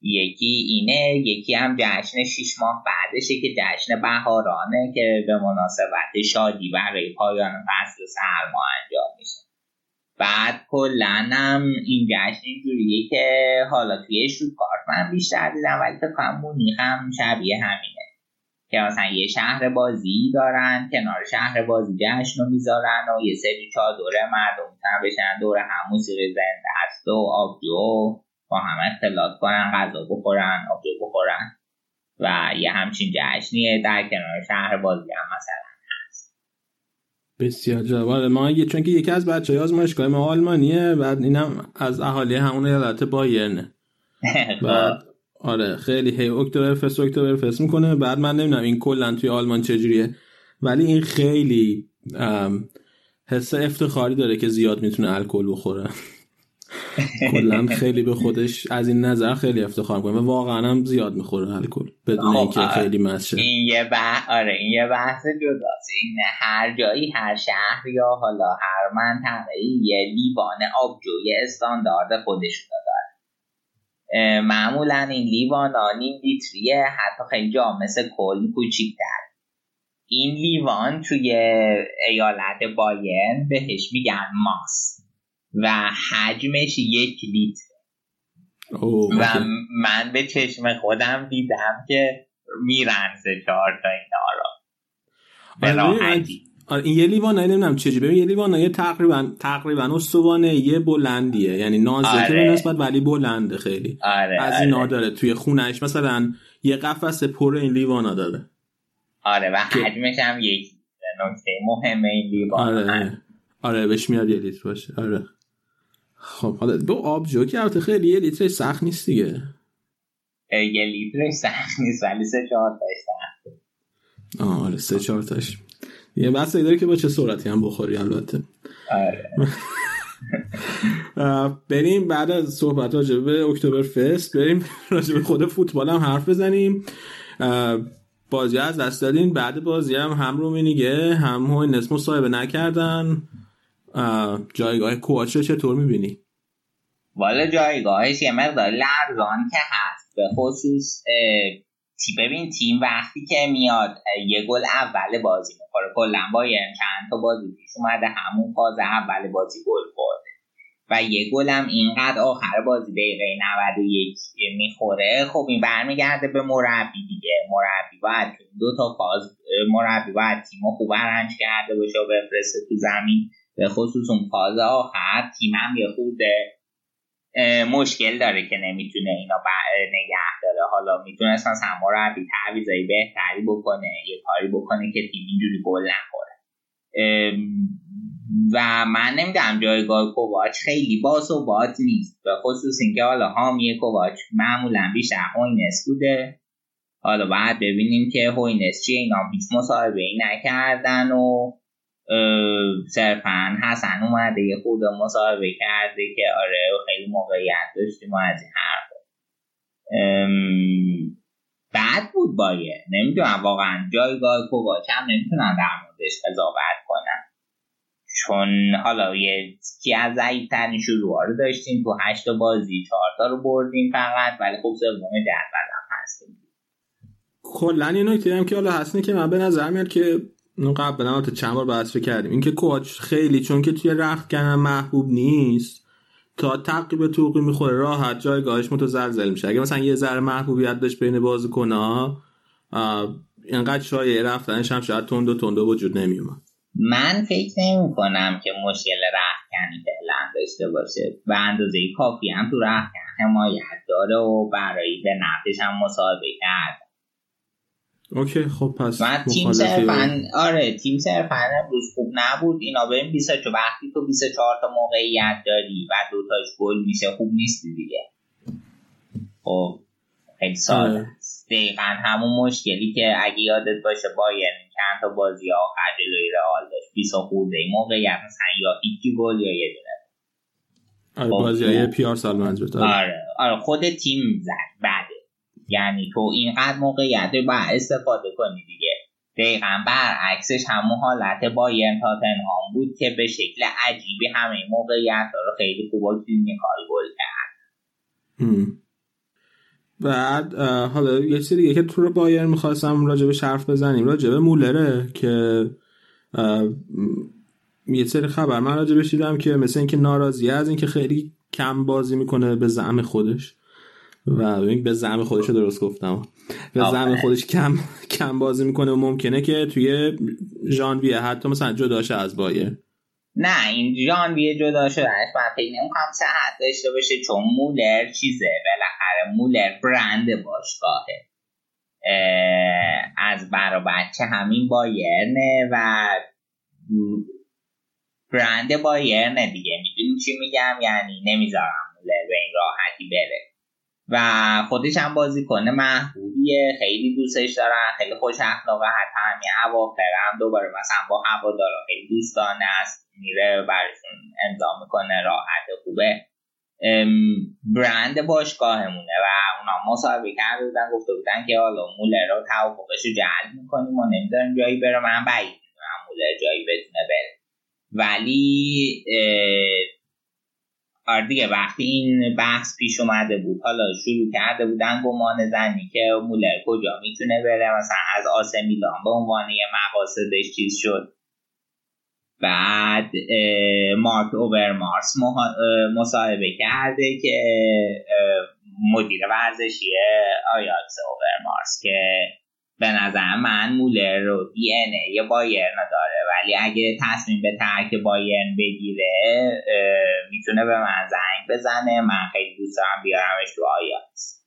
یکی اینه، یکی هم جشن شیش ماه بعدشه که جشن بهارانه که به مناسبت شادی برای پایان فصل سرما انجام میشه. بعد کلن هم این جشن اینجوریه که حالا توی شوتگارت من بیشتر دیدم ولی تا کنم مونیخ هم شبیه همینه که مثلا یه شهر بازی دارن، کنار شهر بازی جشن رو میذارن و یه سری چادر مردم میتونن بشن دور همون سیر زنده است و آبجو با همه اختلاط کنن، غذا بخورن، آبجو بخورن و یه همچین جشنیه در کنار شهر بازی هم مثلا هست. بسیار جالب. ما یه چون که یکی از بچه‌های آزمایشگاه ما آلمانیه و اینم از اهالی همون ایالت بایرنه و آره خیلی هی اکتبر فست اکتبر فست میکنه. بعد من نمیدونم این کلا توی آلمان چجوریه ولی این خیلی حس افتخاری داره که زیاد میتونه الکل بخوره. کلا خیلی به خودش از این نظر خیلی افتخار می‌کنه و واقعا هم زیاد می‌خوره الکل بدون اینکه خیلی مزه. این یه بحث آره این یه بحث جداست. این هر جایی هر شهر یا حالا هر منطقه‌ای یه لیوان آبجوی استاندارد خودش رو داره. معمولا این لیوان آنیم لیتریه، حتی خیلی جا مثل کل کوچیک‌تر. این لیوان توی ایالت بایرن بهش میگن ماس و حجمش یک لیتر و من به چشم خودم دیدم که میرنزه چهار تا اینا را به راحتی. این یه لیوان های نمیدونم چجوری ببین یه لیوان های تقریبا تقریبا استوانه یه بلندیه، یعنی نازکه به نسبت ولی بلنده خیلی. آره. از این ها داره توی خونهش مثلا یه قفس پر این لیوان ها داره. آره و حجمش هم یک نکته مهمه این لیوان. آره آره بهش میاد یه لیتر باشه. آره خب حالا دو آبجو که البته خیلی یه لیتر سخت نیست دیگه. یه لیتر سخت نیست ولی سه چهار تاش سخته. آره سه چهار تاش دیگه بس داره که با چه سرعتی هم بخوری البته. آره. بریم بعد از صحبت راجع به اکتبر فست بریم راجع به خود فوتبال هم حرف بزنیم. بازی از دست دادین، بعد بازی هم هم رومینیگه هم هوینس مصاحبه نکردن. جایگاه کوچ رو چطور میبینی؟ والا جایگاهش یه مقدار لرزان که هست، به خصوص ببین تیم وقتی که میاد یه گل اول بازی میخوره. کلن بایرن چند تا بازی پیش اومده همون فاز اول بازی گل خورده و یه گل هم اینقدر آخر بازی دقیقه نود و یک میخوره. خب این برمیگرده به مربی دیگه. مربی باید دو تا فاز مربی باید تیم رو خوب رنج کرده باشه و بفرسته تو زمین. به خصوص اون فاز آخر تیم هم یه خود مشکل داره که نمیتونه اینا نگه داره. حالا میتونه مثلا مربی تعویضای بهتری بکنه، یه کاری بکنه که تیم اینجوری گل نخوره. و من نمیدونم جایگاه کوواچ خیلی باز و باز نیست، به خصوص اینکه حالا حامی کوواچ معمولا بیشتر هوینس بوده. حالا بعد ببینیم که هوینس چیه، اینا هیچ مصاحبه‌ای نکردن و صرفا حسن اومده یه خود مصاحبه کرده که آره خیلی موقعیت داشتیم و از این حرف بد بود بایه. نمیدونم واقعا جایگاه کوواچ هم نمیتونم در موردش قضاوت کنم، چون حالا یکی از ضعیف‌ترین شروع‌ها رو داشتیم، تو هشت بازی چهار تا رو بردیم فقط، ولی خب سوم جدول هم هستیم. کلاً یه نکته هم که حالا هستن که من به نظر میاد که قبلا هم تا چند بار بحث کردیم، اینکه کوچ خیلی چون که توی رخت کردن محبوب نیست، تا تعقیب توقی میخوره راحت جایگاهش متزلزل میشه. اگه مثلا یه ذره محبوبیت داشت بین بازیکن‌ها، اینقدر شایعه رفتنش هم شاید تندو تندو وجود نمیومد. من فکر نمی کنم که مشکل رختکنی فعلا داشته باشه، و اندازه کافی هم تو رختکن حمایت داره و برای به نفعش هم مصاحبه کرد. اوکی خب پس تیم صرفاً آره تیم صرفاً امروز خوب نبود. اینا ببین بیست و چهار وقتی تو بیست و چهار تا موقعیت داری و دو تاش گل میشه خوب نیست دیگه. خب خیلی ساده است، دقیقا همون مشکلی که اگه یادت باشه بایرن چند تا بازی آخر جلوی رئال داشت، بیست خورده موقعیت مثلا یا هیچ گل یا یه دونه. آره بازیای پی آر سال منظورت. آره آره خود تیم زد بعده، یعنی تو اینقدر موقعیت رو باید استفاده کنی دیگه. دقیقا برعکسش همون حالت بایرن تاتنهام بود که به شکل عجیبی همه موقعیت رو خیلی خوب و کلینیکال گل کرد. بعد حالا یه چیز دیگه که تو رو بایرن میخواستم راجبش حرف بزنیم، راجب مولره که یه سری خبر من راجبش دیدم که مثل اینکه ناراضیه از اینکه خیلی کم بازی میکنه به زعم خودش، و ببین به زعم خودش رو درست گفتم، به زعم خودش کم کم بازی میکنه و ممکنه که توی ژانویه حتی مثلا جداشه از بایر. نه این ژانویه جدا شدنش من فکر نمی‌کنم صحت داشته باشه، چون مولر چیزه بالاخره، مولر برند باشگاهه، از برا بچه همین بایرنه و برند بایرنه دیگه، میدونی چی میگم، یعنی نمیذارم مولر به این راحتی بره. و خودش هم بازیکن محبوبیه، خیلی دوستش دارن، خیلی خوش اخلاقه، حتی همین اواخرم دوباره مثلا با هوادارا خیلی دوستانه است، میره برشون امضا میکنه، راحت خوبه، برند باشگاهمونه. و اونا مصاحبه کرده بودن گفته بودن که حالا مولر رو توافقش رو جلب میکنیم و نمیداریم جایی بره، من بعید میدونم مولر جایی بتونه بره، ولی آره دیگه وقتی این بحث پیش اومده بود حالا شروع کرده بودن گمان زنی که مولر کجا میتونه بره، مثلا از آس میلان به عنوان یه مقاصدش چیز شد. بعد مارک اوبرمارس مصاحبه کرده که مدیر ورزشی آیاکس اوبرمارس که به نظر من مولر رو دی ان ای بایرن داره، ولی اگه تصمیم به ترک بایرن بگیره میتونه به من زنگ بزنه، من خیلی دوست دارم بیارمش تو آیاکس.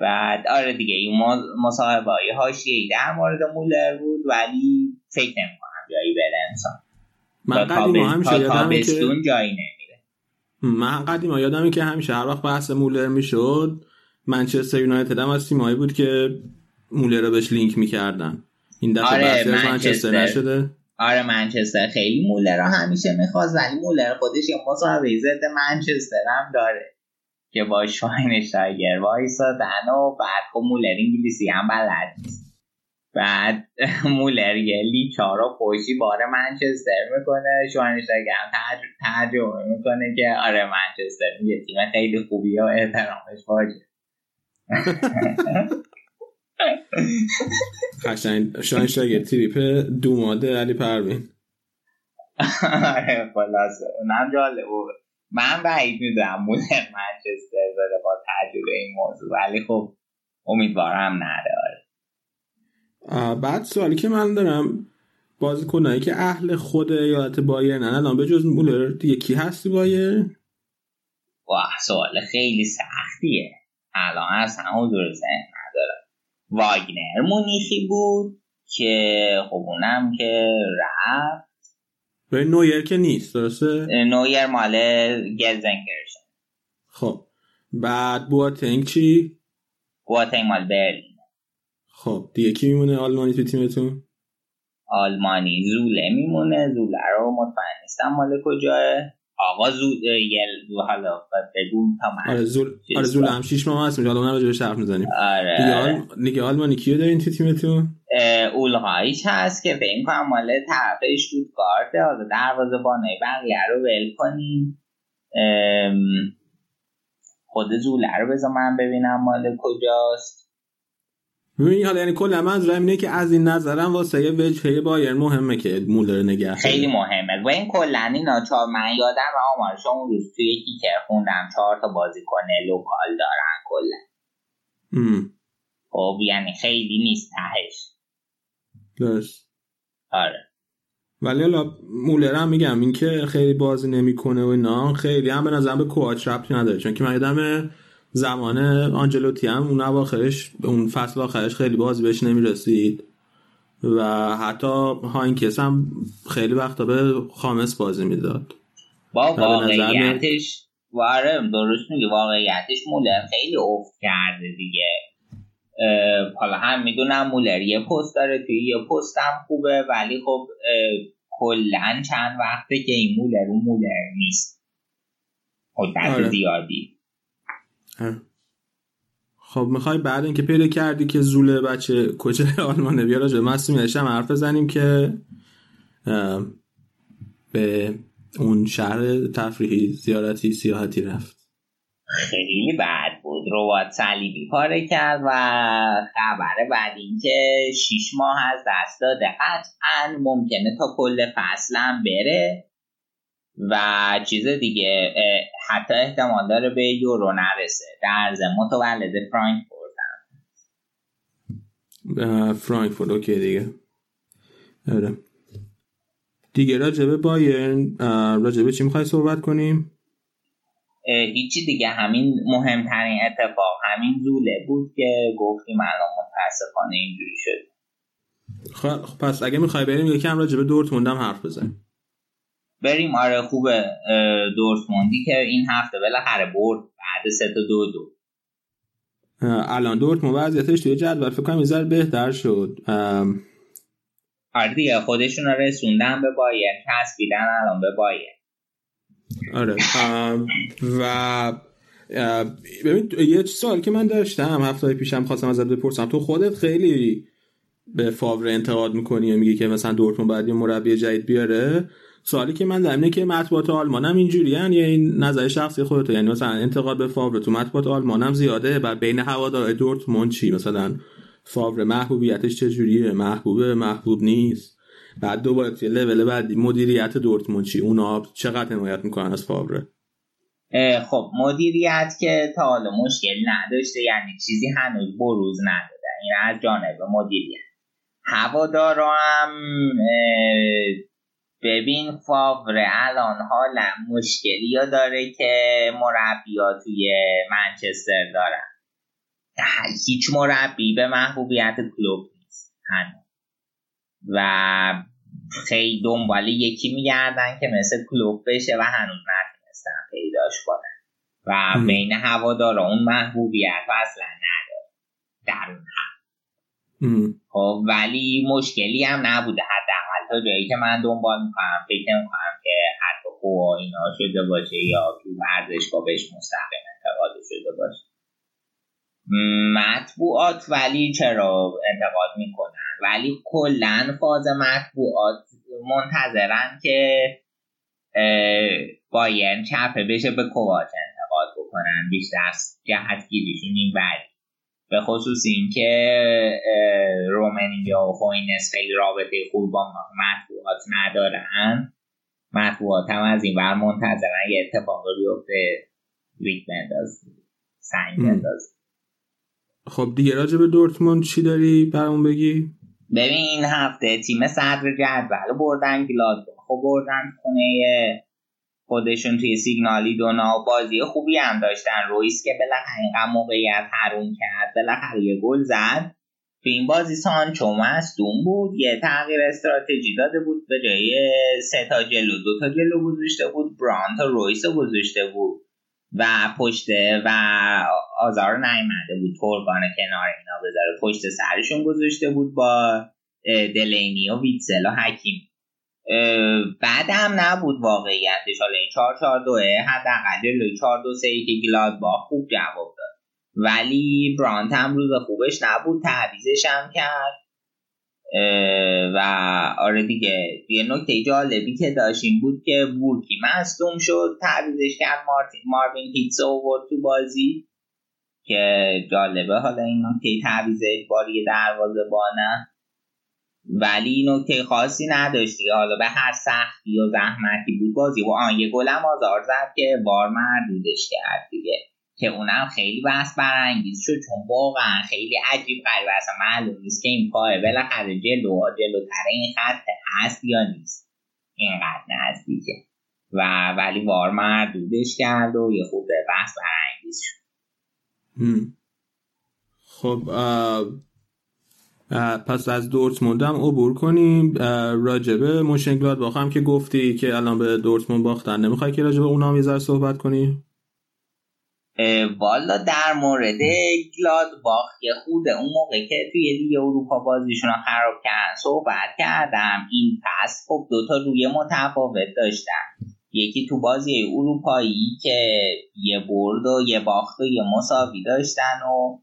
بعد آره دیگه این مصاحبه‌های حاشیه‌ای در مورد مولر بود، ولی فکر نمی‌کنم جایی بره انسان. من قدیما همیشه یادمه که جایی نمیره. من قدیما یادمه که همیشه هر وقت بحث مولر میشد منچستر یونایتد هم از تیم‌هایی بود که مولر رو بهش لینک میکردن. این دفعه آره بحث منچستر. منچستر نشده. آره منچستر خیلی مولر رو همیشه میخواست، ولی مولر خودش یه مصاحبه ضد منچستر هم داره که با شواینشتایگر وایسادن و بعد خب مولر انگلیسی هم بلد نیست، بعد مولر یه لیچا رو پشتی بار منچستر میکنه، شواینشتایگر هم ترجمه میکنه که آره منچستر یه تیم خیلی خوبی و احترامش واجبه. خشنگ شاینشتاگر تریپ دو ماده علی پروین. آره خلاصه اونم جالب بود. من بعید میدونم مولر منچستر بره با تجربه این موضوع، ولی خب امیدوارم نره. بعد سوالی که من دارم، بازیکنایی که اهل خود ایالت بایرن الان به جز مولر دیگه کی هستی بایر؟ واه سوال خیلی سختیه، الان اصلا حضور ذهن ندارم. واگنر مونیخی بود که خب اونم که رفت، ولی نویر که نیست، درسته؟ نویر ماله گلزنگرش. خب بعد بواتنگ چی؟ بواتنگ مال برلین. خب دیگه کی میمونه آلمانی تو تیمتون؟ آلمانی زوله میمونه. زوله رو مطمئن نیستم مال کجاه. آقا زوله یه حالا بگون تا آره زول... آره زوله هم شیش ماه هست، حالا من راجبش حرف میزنیم. آره دیگه, آلم... دیگه آلمانی کیو دارین تو تیمتون؟ اولهایش هست که به این کنم مال طرف اشتوتگارت، حالا دروازه‌بانای بقیه رو ول کنیم. ام... خود زوله رو بذار من ببینم مال کجاست. ببین حالا یعنی کلا منظورم اینه که از این نظرم واسه وجهه بایرن مهمه که مولر نگه خیلی مهمه. و این کلا اینا چهار من یادم و آمارش اون روز توی یکی که خوندم چهار تا بازیکن لوکال دارن کلا. خب یعنی خیلی نیست تهش. درست. آره. ولی حالا مولر هم میگم این که خیلی بازی نمیکنه و اینا خیلی هم به نظرم به کوچ ربطی نداره، چون که من یادم زمان آنجلوتی هم اون اواخرش اون فصل آخرش خیلی بازی بهش نمیرسید و حتی هاینکس هم خیلی وقتا به خامس بازی میداد. با واقعیتش واره درست میگه، واقعیتش مولر خیلی افت کرده دیگه. حالا هم میدونم مولر یه پست داره توی یه پست هم خوبه، ولی خب کلن چند وقته که این مولر اون مولر نیست حدت زیادی. خب میخوای بعد اینکه پیدا کردی که زوله بچه کجا آلمانه بیا راجع به مسئولیتش هم حرف بزنیم که به اون شهر تفریحی زیارتی سیاحتی رفت. خیلی بد بود، رواد صلیبی پاره کرد و خبر بعد این که شیش ماه از دست داده، قطعا ممکنه تا کل فصل هم بره و چیز دیگه حتی احتمال داره به یورو نرسه. در زمان متولد فرانکفورت هم فرانکفورت اوکی دیگه. دیگه راجبه بایرن راجبه چی میخوای صحبت کنیم؟ هیچی دیگه، همین مهمترین اتفاق همین زوله بود که گفتیم الان متاسفانه اینجوری شد. خب پس اگه میخوای بریم یکم راجع به دورتموند هم حرف بزنیم. بریم. آره خوبه. دورتموندی که این هفته بالاخره برد بعد سه تا دو دو. الان دورتموند وضعیتش توی جدول فکر کنم یه ذره بهتر شد. آره دیگه خودشون رو رسوندن به بایر، تسبیدن الان به بایر. آره و ببین یه سوال که من داشتم هفته پیشم خواستم ازت بپرسم، تو خودت خیلی به فاور انتقاد میکنی و میگی که مثلا دورتموند باید یه مربی جدید بیاره. سوالی که من دارم اینه که مطبوعات آلمان هم اینجوریان یا این نظر شخصی خودت، یعنی مثلا انتقاد به فاور تو مطبوعات آلمان هم زیاده و بین هوادارهای دورتموند چی؟ مثلا فاور محبوبیتش چجوریه؟ محبوبه محبوب نیست؟ بعد دوباره توی لول بعدی مدیریت دورتموند چی؟ اونا چقدر حمایت میکنن از فاوره؟ خب مدیریت که تا حالا مشکل نداشته، یعنی چیزی هنوز بروز نداده، این از جانب مدیریت. هوادارا هم ببین فاوره الان حالا مشکلی ها داره که مربی ها توی منچستر دارن، هیچ مربی به محبوبیت کلوب نیست هنوز و خیلی دنبال یکی میگردن که مثل کلوب بشه و هنوز نتونستن پیداش کنن و م. بین هوادارا اون محبوبیت اصلا نداره در اون هم. خب ولی مشکلی هم نبوده حداقل تا جایی که من دنبال میکنم. فکر میکنم که حتی خواه اینا شده باشه یا تو ورزشگاه بهش مستقیم انتقاد شده باشه. مطبوعات ولی چرا انتقاد میکنن، ولی کلن فاز مطبوعات منتظرن که بایرن چپه بشه به کوواچ انتقاد بکنن بیشتر، جهتگیریشون این ولی به خصوص این که رومنیا و خوینس خیلی رابطه خوب با مطبوعات ندارن. مطبوعات هم از این ور منتظرن یه اتفاق بیفته، ریگ بنداز سنگ بنداز. خب دیگه راجع به دورتموند چی داری برامون بگی؟ ببین این هفته تیم صدر جدول بردن گلادباخو، بردن خونه خودشون توی سیگنالی دونا، بازی خوبی هم داشتن. رویس که بالاخره موقعیت حروم کرد، بالاخره یه گل زد. تو این بازی سانچو مصدوم بود، یه تغییر استراتژی داده بود، به جای سه تا جلو دو تا جلو گذاشته بود، برانت و رویس گذاشته بود و پشت و آزار نیامده بود، تورگان کنار اینا بذاره، پشت سرشون گذاشته بود با دلینی و ویتسل و حکیم. بعدم نبود واقعیتش. حالا این چهار چهار دو حداقل جلوی چهار دو سه که گلادباخ خوب جواب داد، ولی برانت هم روز خوبش نبود، تعویضش هم کرد و آره دیگه. یه نکته جالبی که داشتیم بود که بورکی مصدوم شد، تعویضش کرد ماروین هیتسو آورد تو بازی که جالبه. حالا این نکته تعویض اجباری دروازه‌بانه، ولی نکته خاصی نداشتی. حالا به هر سختی و زحمتی بود بازی و آن یه گلم آزار زد که وار مردودش کرد دیگه، که اونم خیلی بحث برانگیز شد، چون واقعا خیلی عجیب غریب اصلا معلوم نیست که این پای بالاخره جلو جلوتر این خط هست یا نیست، اینقدر نزدیکه و ولی وار مردودش کرد و یه خود بحث برانگیز شد. خب آ... پس از دورتموند هم عبور کنیم. راجبه موشن گلادباخ هم که گفتی که الان به دورتموند باختن، نمیخوای که راجبه اونها هم یه ذره صحبت کنی؟ والا در مورد گلادباخ یه خود اون موقع که توی لیگ اروپا بازیشون رو خراب کردن صحبت کردم. این پس خب دوتا روی متفاوت داشتن، یکی تو بازی اروپایی که یه برد و یه باخت و یه مساوی داشتن و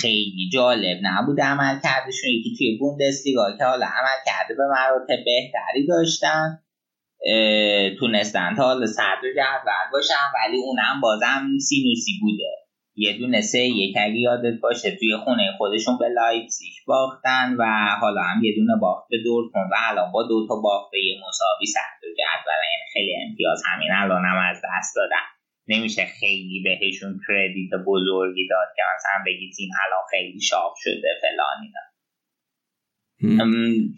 خیلی جالب نبود عمل کردشون، یکی توی بوندسلیگا که حالا عمل کرده به مراتب بهتری داشتن، تونستن تا حالا صدر جدول باشن، ولی اونم بازم سینوسی بوده. یه دونه سه یک اگه یادت باشه توی خونه خودشون به لایپزیگ باختن و حالا هم یه دونه باخت به دورتموند و الان با دو تا باخت به یه مساوی صدر جدول، یعنی خیلی امتیاز همین الانم از دست دادن. نمیشه خیلی بهشون کردیت بزرگی داد که مثلا بگی تیم الان خیلی شاخ شده فلانی داد.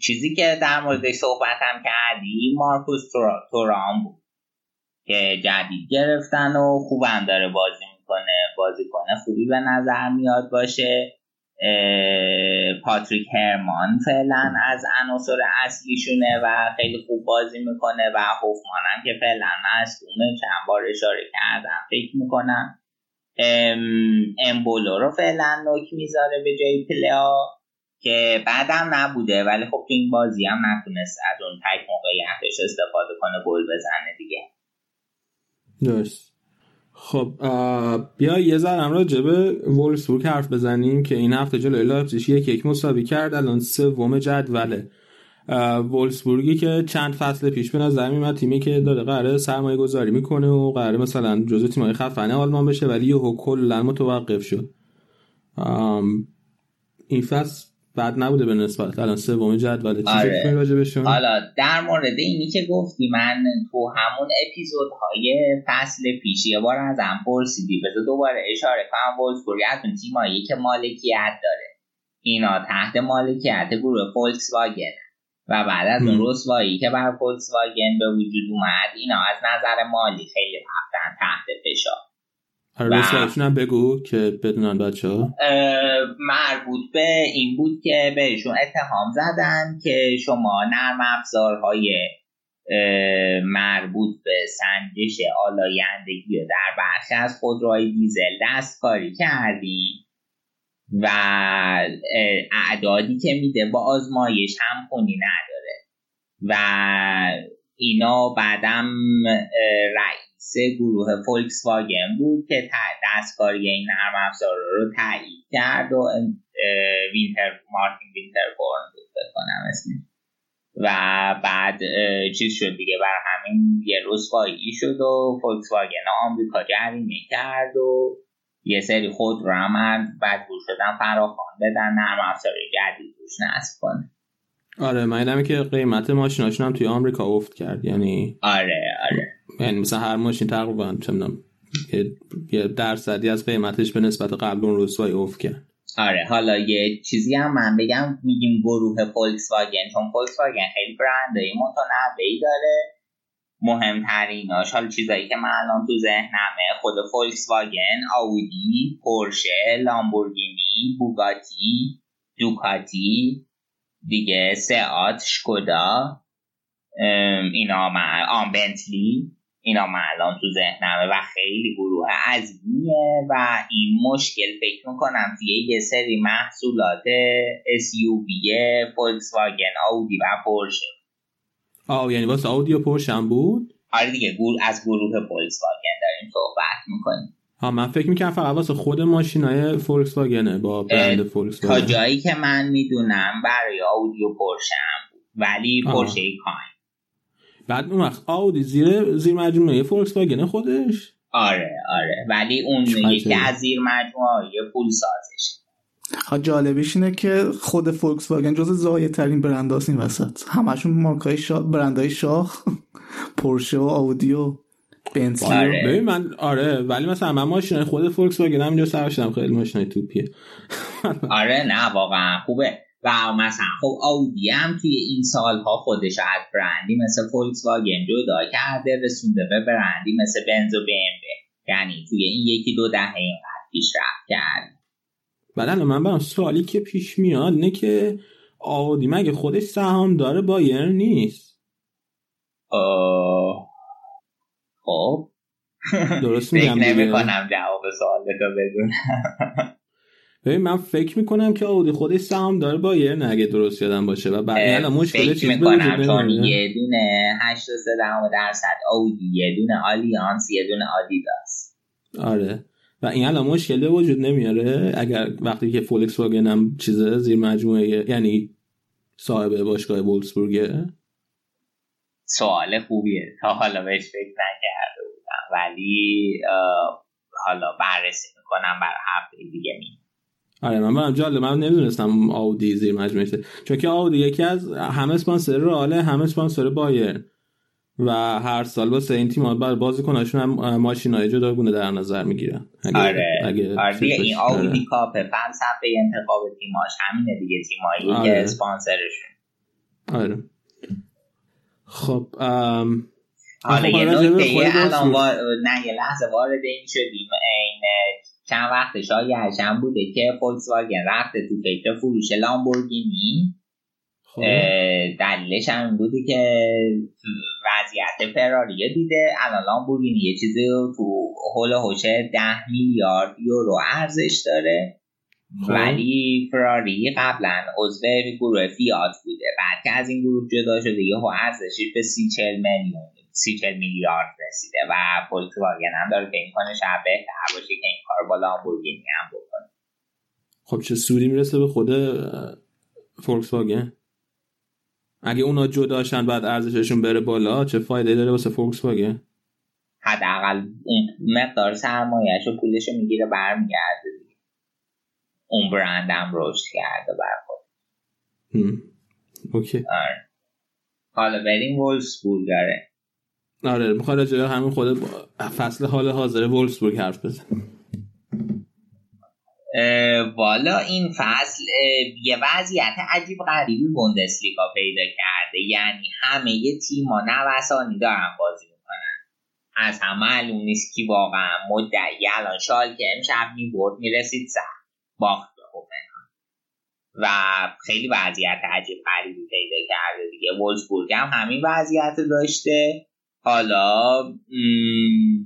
چیزی که در موردش صحبت هم کردی مارکوس تورام بود که جدید گرفتن و خوبم داره بازی میکنه، بازی کنه خوبی به نظر میاد باشه. پاتریک هرمان فعلا از عناصر اصلیشونه و خیلی خوب بازی میکنه و هوفمان هم که فعلا مصدومه، چند بار اشاره کردم فکر میکنم. امبولو رو فعلا نوک میذاره به جای پلیا که بعدم نبوده، ولی خب تو این بازی هم نتونست از اون تک موقعیتش استفاده کنه گل بزنه دیگه. درست. خب بیا یه ذره هم راجع به وولفسبورگ حرف بزنیم که این هفته جلوی لایپزیگ یک یک مساوی کرد، الان سوم جدوله. وولفسبورگی که چند فصل پیش به نظر میاد تیمی که داره قراره سرمایه گذاری میکنه و قراره مثلا جزو تیم‌های خفنه آلمان بشه، ولی یهو کلا متوقف شد. این فصل بعد نبوده به نسبت، الان سوم جدوله. چی فکر می‌کنی راجع بهشون؟ حالا در مورد اینی که گفتی من تو همون اپیزودهای فصل پیش یه بار ازم پرسیدی، بذار دوباره اشاره کنم. وولفسبورگ از اون تیمایی که مالکیت داره، اینا تحت مالکیت گروه فولکس واگن و بعد از اون رسوایی که بر فولکس واگن به وجود اومد، اینا از نظر مالی خیلی رفتن تحت فشار. هر رسالشون هم بگو که بدونن بچه ها. مربوط به این بود که بهشون اتهام زدن که شما نرم افزارهای مربوط به سنجش آلایندگی رو در بخش از خودروهای دیزل دستکاری کردین و اعدادی که میده با آزمایش همخوانی نداره و اینا. بعدم رأی سه گروه فولکس واگن بود که دستکاری این نرم افزار رو تایید کرد و وینتر مارتین وینتربورن بود بکنم اسمی و بعد چیز شد دیگه، برای همین یه رسوایی شد و فولکس واگن آمریکا جریمه کرد و یه سری خود رو هم مجبور شدن فراخوان بدن نرم افزار جدید روش نصب کنه. آره معنیه که قیمت ماشیناشون هم توی آمریکا افت کرد، یعنی آره آره یعنی مثلا هر ماشین تقریبا چندم یه درصدی از قیمتش به نسبت قبل اون رسوایی افت کرد. آره حالا یه چیزی هم من بگم، میگیم گروه فولکس واگن چون فولکس واگن خیلی برندهای متنوعی داره، مهمتریناش حالا چیزایی که من الان تو ذهنمه خود فولکس واگن، آودی، پورشه، لامبورگینی، بوگاتی، دوکاتی دیگه، سئات، شکودا، اینا معلوم، بنتلی، اینا معلوم تو ذهنمه و خیلی گروه عظیمیه و این مشکل فکر میکنم توی یه سری محصولات اس یو ویه، فولکسواگن، آودی و پورشه. آه یعنی واسه آودی و پورشه هم بود؟ آره دیگه، گروه از گروه فولکسواگن داریم صحبت میکنیم. ها من فکر میکنم فقط واسه خود ماشینای فولکسواگنه با برند فولکسواگن. تا جایی که من میدونم برای آودی و پورشه هم بود، ولی پورشه کاین. بعد اون وقت آودی زیر زیر مجموعه فولکسواگن خودش؟ آره آره، ولی اون یکی از زیر مجموعه پول سازشه. خب جالبیش اینه که خود فولکسواگن جزو زایدترین برنداست این وسط، همشون مارکای شاخ، برندهای شاخ، پورشه و آودی و بنتلی. آره. ببین من آره، ولی مثلا من ماشین خود فولکسواگن همینجا سرشتم، خیلی ماشین توپیه. آره نه واقعا خوبه. و مثلا خب آودی هم توی این سالها خودش از برندی مثل فولکسواگن جدا کرده، رسونده به برندی مثل بنز و بی ام و، یعنی توی این یکی دو دهه اینقدر پیشرفت کرد. بعد الان من برام سوالی که پیش میاد نه که آودی مگه خودش سهام داره بایر نیست؟ آه... خب درست میگم دیگه؟ فکر نمی‌کنم جواب سوالت رو بدونم. ببین من فکر میکنم که آودی خودش سهام داره بایر نه، اگه درست یادم باشه. و بعد الان مشکل چیز میکنم چون یه دونه هشتاد و سه درصد آودی، یه دونه آلیانس، یه دونه آدیداس. آره و این الان مشکل به وجود نمیاره اگر وقتی که فولکس واگن هم چیزه زیر مجموعه، یعنی صاحب باشگاه وولفسبورگه. سوال خوبیه، تا حالا بهش فکر نکرده بودم، ولی حالا بررسی میکنم برای هفته دیگه می. آره من برام جالب، من نمیدونستم آودی زیر مجموعه است، چون که آودی یکی از همه اسپانسر رئاله، همه اسپانسر بایر و هر سال با سه این تیم بازیکناشون هم ماشینای جداگونه در نظر میگیرن. آره اگه آره این آودی کاپ فلسفه انتخاب تیماش همینه دیگه، تیمایی که آره. اسپانسرشون. آره خب ام... حالا یه نکته الان با... نه یه لحظه وارد این شدیم، این چند وقت شایعشم بوده که فولکسواگن رفته تو فکر فروش لامبورگینی. دلیلش هم بوده که وضعیت فراریو دیده، الان لامبورگینی یه چیزی تو هول هوشه ده میلیارد یورو ارزش داره. خوب. ولی فراری قبلا عضو گروه فیات بوده، بعد که از این گروه جدا شده یهو ارزشش به سی چل میلیون سی چل میلیارد رسیده و فولکسواگن هم داره که امکان شبه تر باشه که این کار با لامبورگینی هم بکنه. خب چه سودی میرسه به خود فولکسواگن اگه اونا جداشن بعد ارزششون بره بالا؟ چه فایده داره واسه فولکسواگن؟ حداقل اون مقدار سرمایه‌شو پولشو میگیره برمیگرده دیگه، اون برندم رشد کرده برخود. اوکی آره. حالا بریم وولفسبورگ. آره آره میخواد راجعه همین خود فصل حال حاضر وولفسبورگ حرف بزنیم. والا این فصل یه وضعیت عجیب غریبی بوندسلیگا پیدا کرده، یعنی همه یه تیما نوسانی دارن بازی میکنن، از هم معلوم نیست کی واقعا مدعی. الان شالکه امشب میبرد میرسید سر باخت به هوفنهایم و خیلی وضعیت عجیب غریبی پیدا کرده دیگه. وولفسبورگ هم همین وضعیت داشته. حالا م...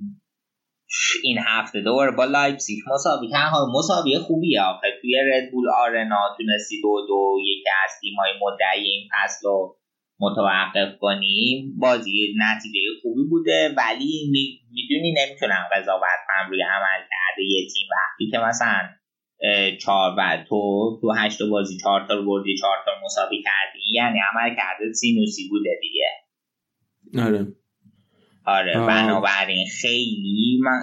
این هفته دوباره با لایپزیگ مسابقه ها مسابقه خوبیه آخه، توی ردبول آرنا تونستی دو دو یکی از تیم‌های مدعی این فصل رو متوقف کنیم. بازی نتیجه خوبی بوده، ولی میدونی نمیتونم قضاوت کنم روی عمل کرده یه تیم وقتی که مثلا چهار و تو تو هشت بازی چهار تا رو بردی، چهار تا مساوی کردی، یعنی عمل کرده سینوسی بوده دیگه. آره آره آه. بنابراین خیلی من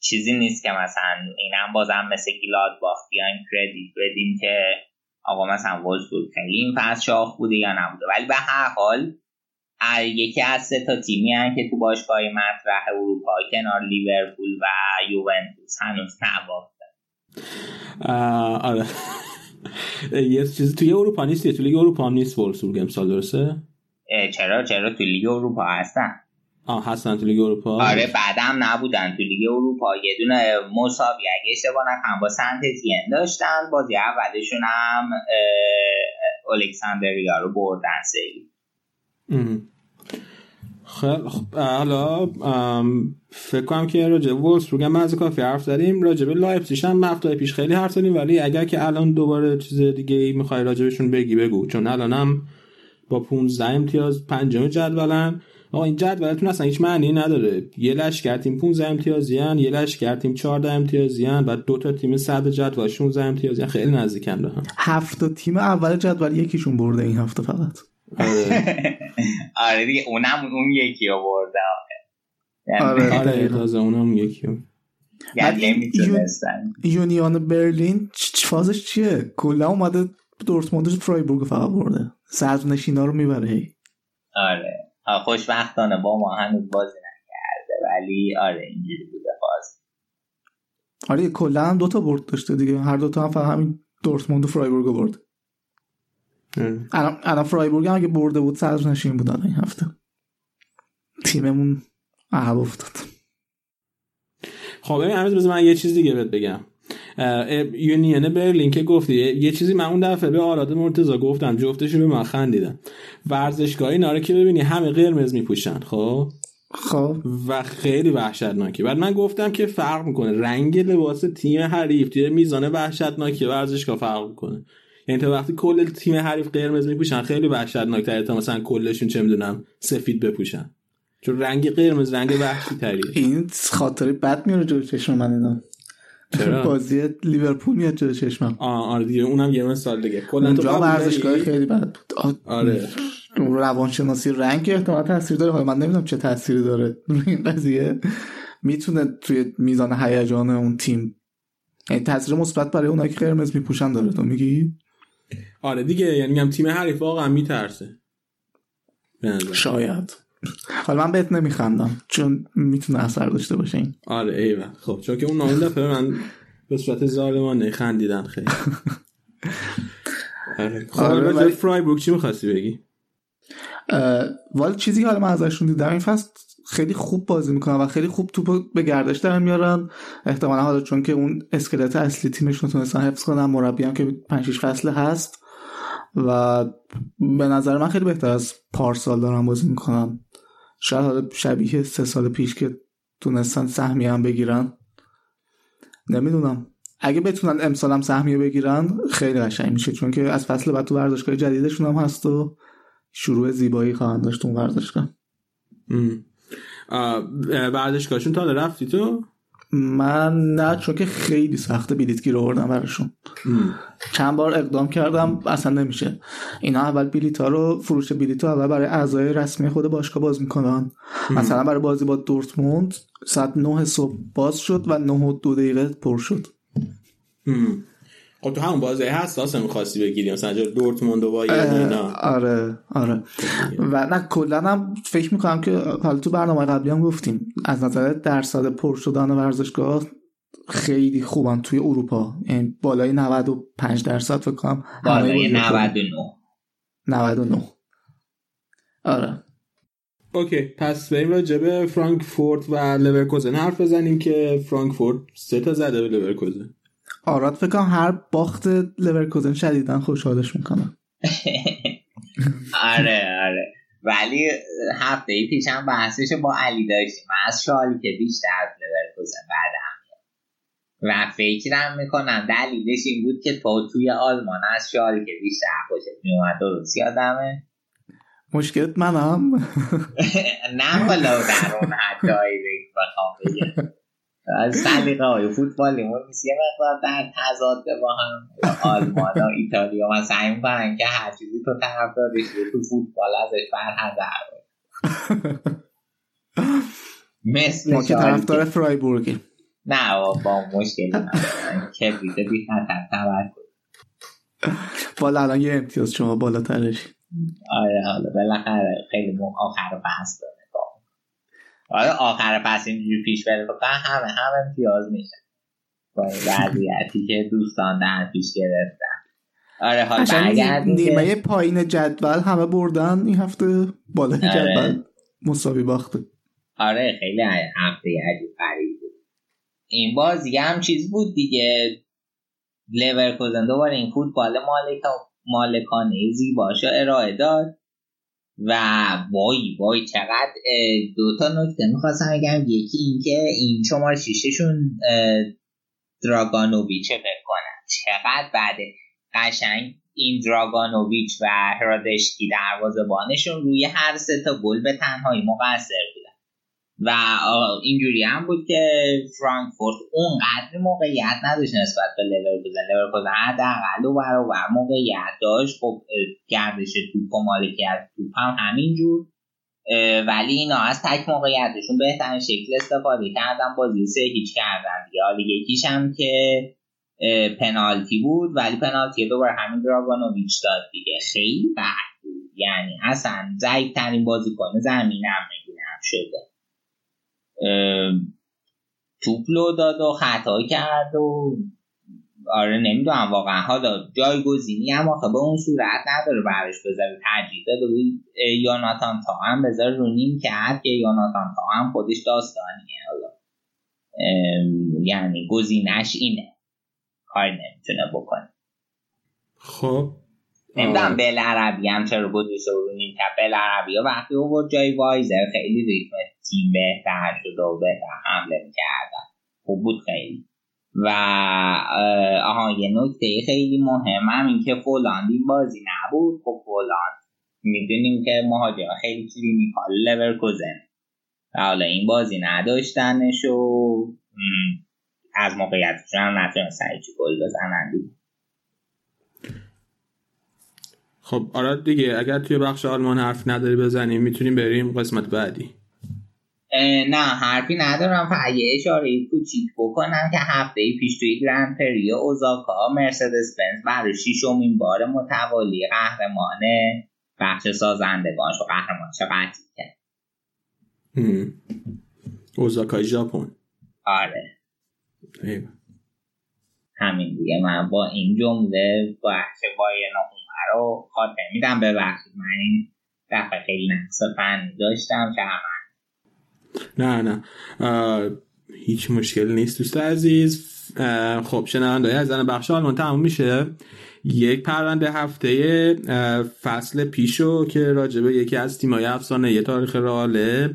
چیزی نیست که مثلا اینم بازم مثل گلادباخ بیان کردیت بدیم که آقا مثلا وولفسبورگ این فصل شاخ بوده یا نبوده، ولی به هر حال یکی از سه تا تیمی هن که تو باشگاه مطرح اروپا کنار لیورپول و یوونتوس هنوز نباخته. آره یه چیزی توی اروپا نیست، تو لیگ اروپا هم نیست وولفسبورگ امسال درسته؟ چرا چرا تو لیگ اروپا هستن. آه هستن تو لیگ اروپا. آره بعدم نبودن تو لیگ اروپا، یه دونه مساوی اگه اشتباه نکنم با سنتتین داشتن، بازی اولشون هم الکساندریا رو بردن سه‌ای. خب حالا فکر کنم که راجع به وولفسبورگ هم از کافی حرف زدیم، راجع به لایپزیگ هم هفته پیش خیلی حرف زدیم، ولی اگر که الان دوباره چیز دیگه ای میخوای راجعشون بگی بگو، چون الانم با پانزده امتیاز پنجم جدولن. آقا این جدولتون اصلا هیچ معنی نداره، یه لشکر تیم پانزده امتیازیان، یه لشکر تیم چهارده امتیازیان و دو تا تیم صدر جدول شانزده امتیازیان، خیلی نزدیکن به هم. هفت تا تیم اول جدول یکیشون برده این هفته فقط. آره دیگه اونم اون یکی رو برده. آره آره تازه اونم یکی رو یونیون برلین فازش چیه؟ کلا اومده دورتموند و فرایبورگ فقط برده، صدرنشینا رو میبره. آره خوشبختانه با ما هنوز بازی نکرده، ولی آره اینجوری بوده باز. آره کلا هم دوتا برد داشته دیگه، هر دوتا هم فقط همین دورتموند و فرایبورگ برد. الان الان فرایبورگ هم اگه برده بود صدرنشین بودن این هفته. تیممون عقب افتاد. خب ببین امروز من یه چیز دیگه بهت بگم. یونیون برلین که گفتی یه چیزی من اون دفعه به آراد مرتضی گفتم، جفتشو به من خندیدن. ورزشگاه اینا رو که ببینی همه قرمز میپوشن، خب خب و خیلی وحشتناکی. بعد من گفتم که فرق میکنه رنگ لباس تیم حریف توی میزان وحشتناکی ورزشگاه فرق میکنه، یعنی تا وقتی کل تیم حریف قرمز میپوشن خیلی وحشتناک‌تره تا مثلا کلشون چه میدونم سفید بپوشن، چون رنگ قرمز رنگ وحشی‌تریه. این خاطره بد میاره تو چشم من اینا. بازی لیورپول میاد جلوی چشمم. آره دیگه اونم یه سال دیگه کلا تو ورزشگاه خیلی بد. آره روانشناسی رنگ احتمال تاثیر داره، حالا من نمیدونم چه تاثیری داره روی این قضیه، میتونه توی میزان هیجان اون تیم یعنی تاثیر مثبت برای اونایی که قرمز میپوشن داره. تو میگی آره دیگه، یعنی میگم تیم حریف واقعا میترسه شاید. حالا من بهت نمیخندم چون میتونه اثر داشته باشه این. آره ایوه خب چون که اون اون دفعه من به صورت ظالمانه خندیدم خیلی. آره خب آره ولی فرایبورگ چی میخواستی بگی؟ والا چیزی که حالا من ازشون دیدم این فصل خیلی خوب بازی میکنن و خیلی خوب توپو به گردش در میارن، احتمالا حالا چون که اون اسکلت اصلی تیمشون تونستن حفظ کنن، مربی هم که پنج شش فصل هست و به نظر من خیلی بهتر از پارسال دارن بازی میکنن، شاید حالا شبیه سه سال پیش که تونستن سهمیه هم بگیرن، نمیدونم اگه بتونن امسال هم سهمیه بگیرن خیلی قشنگ میشه، چون که از فصل بعد تو ورزشگاه جدیدشون هم هست و شروع زیبایی خواهند داشت اون ورزشگاه. ورزشگاهشون تا رفتی تو؟ من نه چون که خیلی سخته بلیت گیر آوردم براشون. چند بار اقدام کردم اصلا نمیشه. اینا اول بلیت‌ها رو فروش بلیت‌ها اول برای اعضای رسمی خود باشگاه باز میکنن. ام. مثلا برای بازی با دورتموند ساعت نه صبح باز شد و نه و دو دقیقه پر شد. ام. خب تو همون بازی حساس می‌خواستی بگیریم مثلا دورتموند و بایرن؟ آره آره و نه کلا هم فکر می‌کنم که حالا تو برنامه قبلی هم گفتیم از نظر درصد پر شدن ورزشگاه خیلی خوبن توی اروپا، یعنی بالای نود و پنج درصد فکر کنم، بالای نود و نه نود و نه. آره اوکی پس بریم راجع به فرانکفورت و لورکوزن حرف بزنیم که فرانکفورت سه تا زده به لورکوزن. آراد فکر کنم هر باخت لورکوزن شدیداً خوشحالش میکنم. آره آره ولی هفته ای پیش هم بحثش با علی داشتیم، من از شالکه بیشتر از لورکوزن بعدم و فکرم میکنم دلیلش این بود که تو توی آلمان از شالکه بیشتر خوشت میومد، درست یادمه؟ مشکلت منم نه والا در اون حتی ایرک بخوام بگم از سلیقه های فوتبالیمون میشه یه مقدار در تضاد با هم. آلمان و ایتالیا من سعی میکنن که هر چیزی تو طرف داری تو فوتبال ازش برحذر باشه. ما که طرفدار فرایبورگیم. نه با مشکلی ندارم که بیده بی خطر تبر کنیم. والا الان یه امتیاز شما بالاترش. آره حالا بالاخره خیلی مهم آخر بحث داره. آره آخر پس اینجور پیش بره همه همه امتیاز میشه با این وضعیتی که دوستان در پیش گرفتن. آره حالا اگر نیمه که... پایین جدول همه بردن این هفته، بالای آره. جدول مساوی باخته. آره خیلی هفته عجیب غریب بود. این باز یه هم چیز بود دیگه، لیورکوزن دوباره این فوتبال مالکانه زیباشو ارائه داد و وای وای چقدر. دوتا نکته میخواستم بگم، یکی این که این شماره شیششون دراگانوویچ فکر کنم چقدر بعد قشنگ این دراگانوویچ و هرادشکی دروازه‌بانشون روی هر سه تا گل به تنهایی مقصر بودن و اینجوری هم بود که فرانکفورت اونقدر موقعیت نداشت نسبت به لیورکوزن. لیورکوزن حداقل و برابر موقعیت داشت، خب گردش توپ و مالکیت توپ هم همینجور، ولی اینا از تک موقعیتشون بهترین شکل استفاده کردن، بازی سه هیچ کردن دیگه. حالا یکیش هم که پنالتی بود ولی پنالتی دوباره همین دراگانوویچ داد دیگه، خیلی بد بود. یعنی اصلا ضعیف‌ترین بازیکن زمینم میگم شده، توپلو داد و خطا کرد و آره نمیدونم واقعا حالا جایگزینی هم آخه به اون صورت نداره براش بذاره. ترجیح داده بود یوناتان تا هم بذاره رو نیم کرد که یوناتان تا هم خودش داستانیه، حالا یعنی گزینش اینه، کاری نمیتونه بکنه. خب نمیدونم بلعربی هم چرا گذاشته رو نیم کرد، بلعربی ها وقتی بود جای وایزر خیلی ریتم تیم بهتر شده و بهتر حمله میکردن، خوب بود خیلی. و آها یه نکته خیلی مهم هم این که فولاند این بازی نبود. خب فولاند میدونیم که مهاجم خیلی کلینیکال لیورکوزن، حالا این بازی نداشتنش و از موقعیتشون هم نتونستن هیچ گل بزنن. خب آره دیگه، اگر توی بخش آلمان حرف نداری بزنیم میتونیم بریم قسمت بعدی. نه حرفی ندارم، فقط یه اشاره کوچیک بکنم که هفته پیش توی گرند پری اوزاکا مرسدس بنز برای ششمین بار متوالی قهرمان بخش سازندگان شد، قهرمان شد قطعی کرد. اوزاکای ژاپن. آره ایبا. همین دیگه، من با این جمله بخش بایر نهومه رو خاطر میدم. ببخشید من این دفعه خیلی نقص فنی داشتم که همه. نه نه هیچ مشکل نیست دوست عزیز. خب شنونده‌های از زن بخش آلمان تموم میشه. یک پرونده هفته فصل پیشو که راجبه یکی از تیم‌های افسانه یه تاریخ رئاله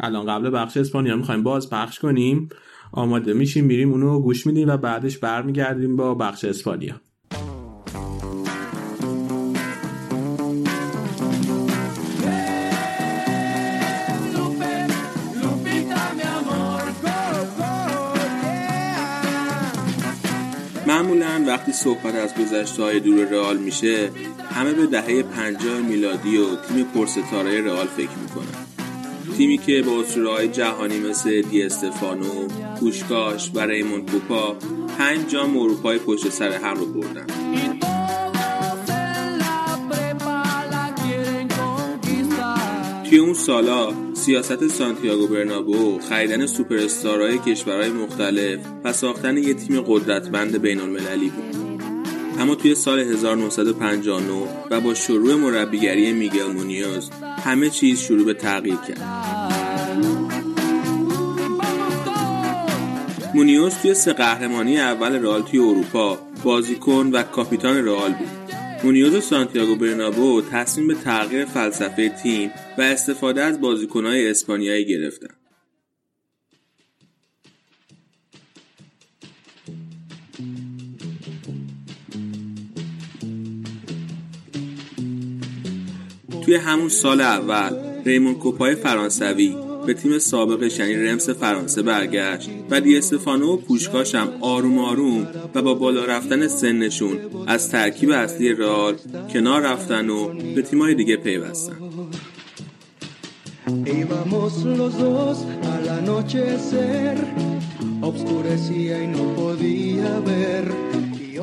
الان قبل بخش اسپانیا میخوایم باز پخش کنیم. آماده میشیم میریم اونو گوش میدیم و بعدش برمیگردیم با بخش اسپانیا. معمولاً وقتی صحبت از گذشته‌های دور رئال میشه همه به دهه پنجاه میلادی و تیم پرستاره رئال فکر میکنن، تیمی که با اسطوره‌های جهانی مثل دی استفانو، پوشکاش و ریمون کوپا پنج جام اروپای پشت سر هم رو بردن. توی اون سالا سیاست سانتیاگو برنابو، خریدن سوپر استارهای کشورهای مختلف و ساختن یه تیم قدرتمند بین‌المللی بود. اما توی سال هزار و نهصد و پنجاه و نه و با شروع مربیگری میگل مونیوز همه چیز شروع به تغییر کرد. مونیوز توی سه قهرمانی اول رئال توی اروپا بازیکن و کاپیتان رئال بود. مونیوز و سانتیاگو برنابو تصمیم به تغییر فلسفه تیم و استفاده از بازیکن‌های اسپانیایی گرفتن. توی همون سال اول ریمون کوپای فرانسوی به تیم سابقش یعنی رمس فرانسه برگشت و دی استفانو و پوشکاش هم آروم آروم و با بالا رفتن سنشون از ترکیب اصلی رئال کنار رفتن و به تیمای دیگه پیوستن.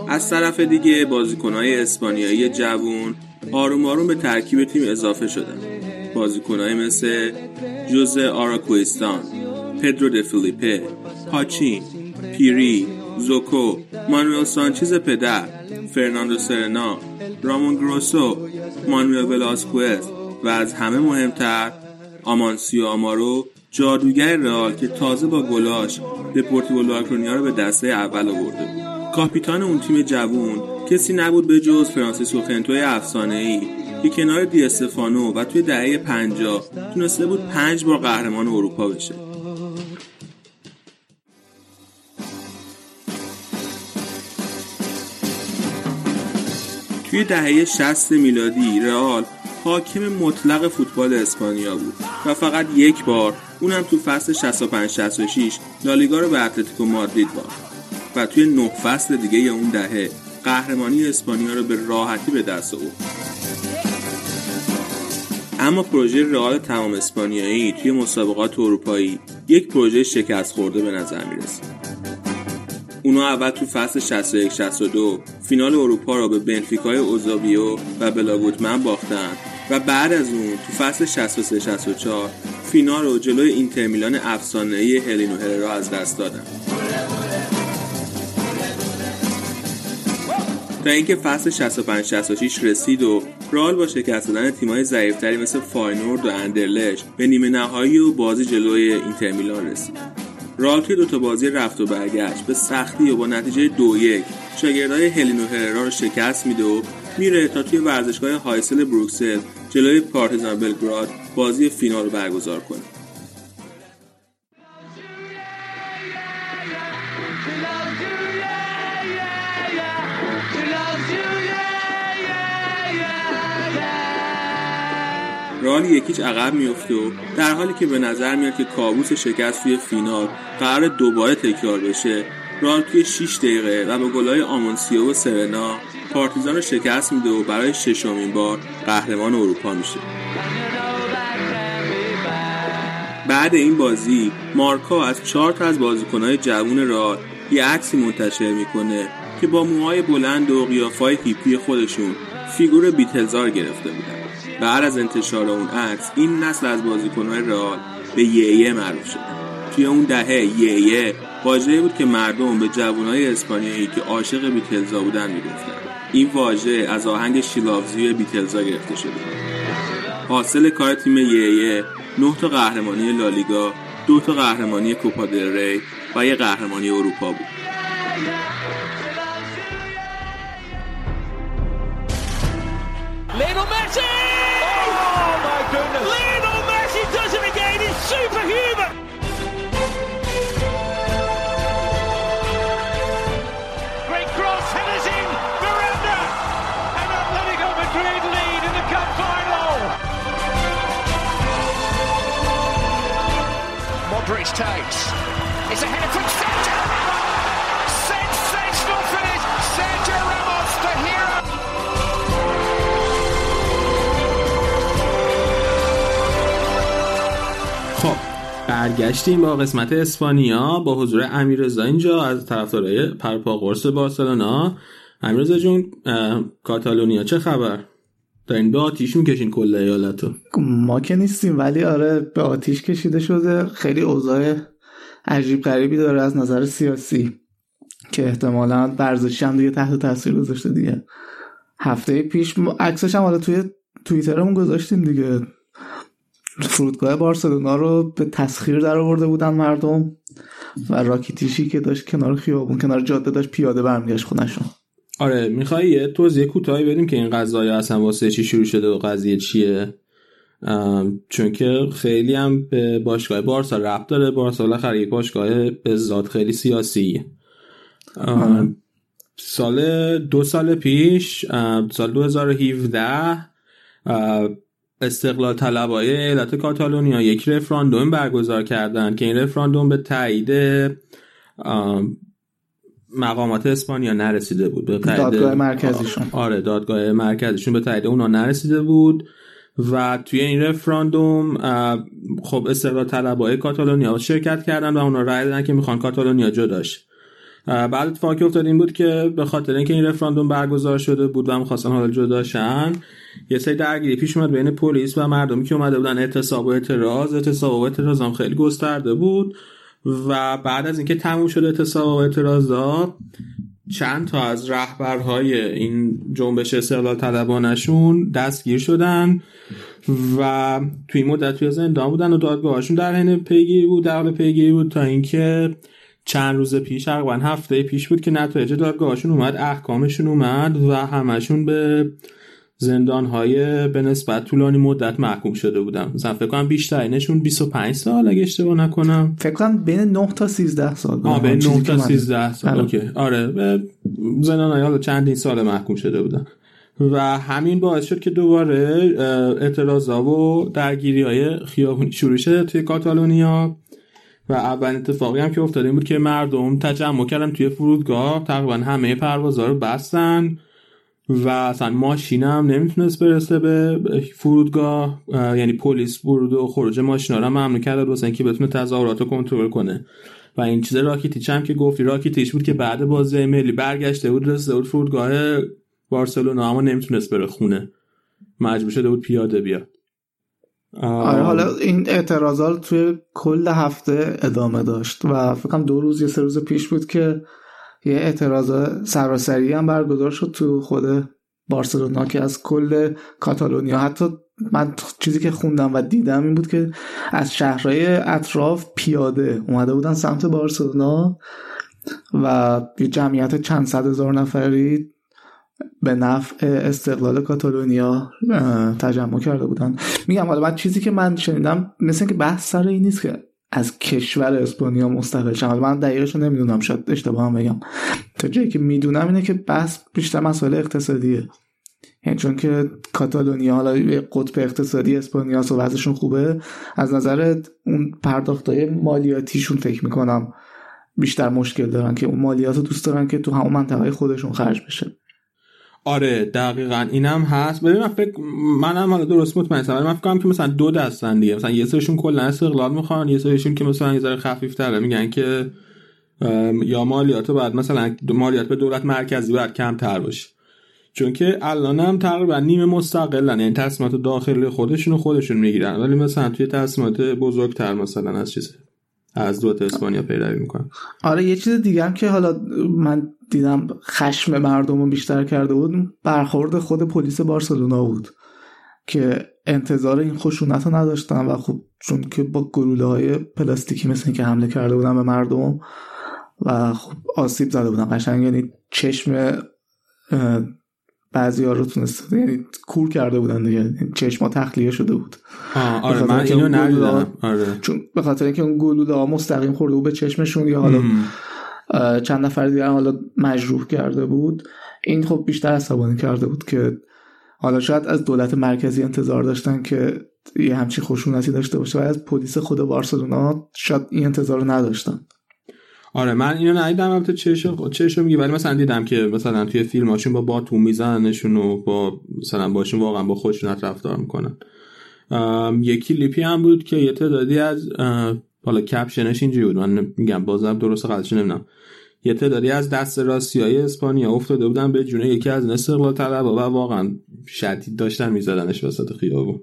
از طرف دیگه بازیکن‌های اسپانیایی جوان آروم آروم به ترکیب تیم اضافه شدن. بازیکن‌های مثل جوزه آراکوئستان، پدرو د فیلیپه، پاچین، پیری، زوکو، مانوئل سانچز پدر، فرناندو سرنا، رامون گروسو، مانوئل ولاسکوئز و از همه مهمتر آمانسیو آمارو جادوگر رئال که تازه با گلاش دپورتیو لاکرونیا رو به دسته اول آورده. کاپیتان اون تیم جوون کسی نبود به جز فرانسیسکو خنتوی افسانه‌ای که کنار دی استفانو و توی دهه پنجاه تونسته بود پنج بار قهرمان اروپا بشه. توی دهه شصت میلادی رئال حاکم مطلق فوتبال اسپانیا بود و فقط یک بار، اونم تو فصل شصت و پنج شصت و شش، لالیگا رو به اتلتیکو مادرید باخت و توی نه فصل دیگه اون دهه قهرمانی اسپانیا رو به راحتی به دست آورد. اما پروژه رئال تمام اسپانیایی توی مسابقات اروپایی یک پروژه شکست خورده به نظر میرسید. اونا اول تو فصل شصت و یک شصت و دو فینال اروپا را به بنفیکای اوزابیو و بلاگوتمن باختن و بعد از اون تو فصل شصت و سه شصت و چهار فینال رو جلوی اینتر میلان افسانه‌ای هلینو هررا از دست دادن. تا اینکه فصل شصت و پنج شصت و شش رسید و رئال با شکست دادن تیم‌های ضعیف‌تری مثل فاینورد و اندرلشت به نیمه نهایی و بازی جلوی اینتر میلان رسید. رئال توی دوتا بازی رفت و برگشت به سختی و با نتیجه دو یک شاگردای هلینو هررا رو شکست میده و میره تا توی ورزشگاه هایسل بروکسل جلوی پارتیزان بلگراد بازی فینال رو برگزار کنه. رئال یکیچ عقب میفته و در حالی که به نظر میاد که کابوس شکست توی فینال قرار دوباره تکرار بشه، رئال توی شش دقیقه و با گل‌های آمونسیو و سرنا پارتیزان رو شکست میده و برای ششمین بار قهرمان اروپا میشه. بعد این بازی مارکا از چهار تا از بازیکن‌های جوان رئال یه عکسی منتشر میکنه که با موهای بلند و قیافه‌های هیپی خودشون فیگور بیتلزار گرفته بودن. بعد از انتشار اون عکس این نسل از بازیکن‌های رئال به ییه معروف شد. توی اون دهه ییه واژه‌ای بود که مردم به جوانای اسپانیایی که عاشق بیتلزا بودن میگفتن. این واژه از آهنگ شیلافزی بیتلزا گرفته شده. حاصل کار تیم ییه نه تا قهرمانی لالیگا، دو تا قهرمانی کوپا دل ری و یک قهرمانی اروپا بود. لیونل مسی Lionel Messi does it again, he's superhuman. Great cross, headers in, Miranda, and Atletico Madrid lead in the cup final. Modric takes, it's a header from Sergio Ramos, sensational finish, Sergio Ramos the hero. برگشتیم با قسمت اسپانیا با حضور امیررضا اینجا از طرفدارای پرپا قرص بارسلونا. امیررضا جون، کاتالونیا چه خبر؟ تا این به آتیش میکشین کل ایالتو. ما که نیستیم ولی آره به آتیش کشیده شده. خیلی اوضاع عجیب غریبی داره از نظر سیاسی که احتمالاً ورزشی هم دیگه تحت تاثیر گذاشته دیگه. هفته پیش عکسش هم حالا توی توییترمون گذاشتیم دیگه. فرودگاه بارسلونا رو به تسخیر در آورده بودن مردم و راکیتیشی که داشت کنار خیابون کنار جاده داشت پیاده برمیگشت خونه‌شون. آره میخوایی یه توضیح کوتاهی بدیم که این قضیه اصلا واسه چی شروع شده و قضیه چیه؟ چون که خیلی هم به باشگاه بارسا ربط داره. بارسا بالاخره یک باشگاه به ذات خیلی سیاسی. سال دو سال پیش سال دو هزار و هفده استقلال طلبای ایالت کاتالونیا یک رفراندوم برگزار کردن که این رفراندوم به تایید مقامات اسپانیا نرسیده بود، به تایید دادگاه مرکزیشون. آره دادگاه مرکزیشون به تایید اونا نرسیده بود و توی این رفراندوم خب استقلال طلبای کاتالونیا شرکت کردن و اونا رأی دادن که میخوان کاتالونیا جدا شه. بعد اتفاقی افتاد این بود که به خاطر اینکه این رفراندوم برگزار شده بود و می‌خواستن حالا جدا شن، یه سری درگیری پیش اومد بین پلیس و مردمی که اومده بودن اعتصاب و اعتراض. اعتصاب و اعتراض هم خیلی گسترده بود و بعد از اینکه تموم شد اعتصاب و اعتراضا، چند تا از رهبرهای این جنبش استقلال طلبانشون دستگیر شدن و توی مدت توی زندان بودن و دادگاهشون در حین پیگیری بود، در حال پیگیری بود، تا اینکه چند روز پیش، تقریبا هفته پیش بود که نتایج دادگاهشون اومد، احکامشون اومد و همشون به زندان‌های به نسبت طولانی مدت محکوم شده بودن. مثلا فکر کنم بیشترینشون بیست و پنج سال اگه اشتباه نکنم. فکر کنم بین نه تا سیزده سال. آه بین نه تا سیزده سال. اوکی. آره زندان‌های حالا چندین سال محکوم شده بودن و همین باعث شد که دوباره اعتراضا و درگیری‌های خیابونی شروع شه توی کاتالونیا. و اولین اتفاقی هم که افتاد این بود که مردم تجمع کردن توی فرودگاه، تقریبا همه پروازا رو بستن و اصلا ماشینم نمیتونست برسه به فرودگاه، یعنی پلیس ورود و خروج ماشینا رو ممنوع کرده بود که بتونه تظاهرات رو کنترل کنه. و این چیز راکیتیچ هم که گفتی، راکیتیچ بود که بعد بازی ملی برگشته بود، رسیده بود فرودگاه بارسلونا اما نمیتونست بره خونه، مجبور شده بود پیاده بیاد. آره حالا این اعتراضات توی کل هفته ادامه داشت و فکر کنم دو روز یا سه روز پیش بود که یه اعتراضات سراسری هم برگزار شد تو خود بارسلونا که از کل کاتالونیا، حتی من چیزی که خوندم و دیدم این بود که از شهرهای اطراف پیاده اومده بودن سمت بارسلونا و یه جمعیت چند صد هزار نفری به نفع استقلال کاتالونیا تجمع کرده بودن. میگم حالا بعد چیزی که من شنیدم مثل که بحث سر این نیست که از کشور اسپانیا مستقل شدن، حالا من دقیقش رو نمیدونم، شاید اشتباه هم بگم، تا جایی که میدونم اینه که بحث بیشتر مسائل اقتصادیه، یعنی چون که کاتالونیا حالا قطب اقتصادی اسپانیا و وضعشون خوبه، از نظر اون پرداختای مالیاتیشون فکر میکنم بیشتر مشکل دارن که اون مالیاتو دوست دارن که تو همون منطقه خودشون خرج بشه. آره دقیقاً اینم هست. ببین من فکر منم حالا درست مطمئنم، ولی من فکر کنم که مثلا دو دستن دیگه، مثلا یه سرشون کلا استقلال میخوان، یه سرشون که مثلا یه ذره خفیف‌تره، میگن که یا مالیاتو بعد مثلا مالیات به دولت مرکزی بعد کمتر باشه، چون که الانم تقریبا نیمه مستقلن، یعنی تصمیمات داخلی خودشونو خودشون میگیرن، ولی مثلا توی تصمیمات بزرگتر مثلا از چیز از دولت اسپانیا پیروی میکنن. آره یه چیز دیگه هم که حالا من دیدم خشم مردم رو بیشتر کرده بود، برخورد خود پلیس بارسلونا بود که انتظار این خشونت رو نداشتن و خب چون که با گلوله های پلاستیکی مثل که حمله کرده بودن به مردم و خب آسیب زده بودن قشنگ، یعنی چشم بعضی ها رو تونست، یعنی کور کرده بودن دیگه، چشم ها تخلیه شده بود. آره من اینو ندیدم. آره. چون به خاطر اینکه اون گلوله ها مستقیم خورده بود به چشمشون یا حالا مم. چند نفر دیگر حالا مجروح کرده بود، این خب بیشتر عصبانی کرده بود که حالا شاید از دولت مرکزی انتظار داشتن که یه همچین خشونتی داشته باشه و از پلیس خود بارسلونا شاید این انتظار رو نداشتن. آره من اینو ندیدم البته، چشو چشو میگه، ولی مثلا دیدم که مثلا توی فیلماشون با باتون میزننشون و با مثلا باشون واقعا با خشونت رفتار میکنن. یه کلیپی هم بود که یه تعدادی از حالا کپشنش اینجوری بود، من میگم بازم درست غلطش نمیدونم، یه تعدادی از دست راستیای اسپانیا افتاده بودن به جون یکی از استقلال طلبا و واقعا شدید داشتن میزدنش وسط خیابون.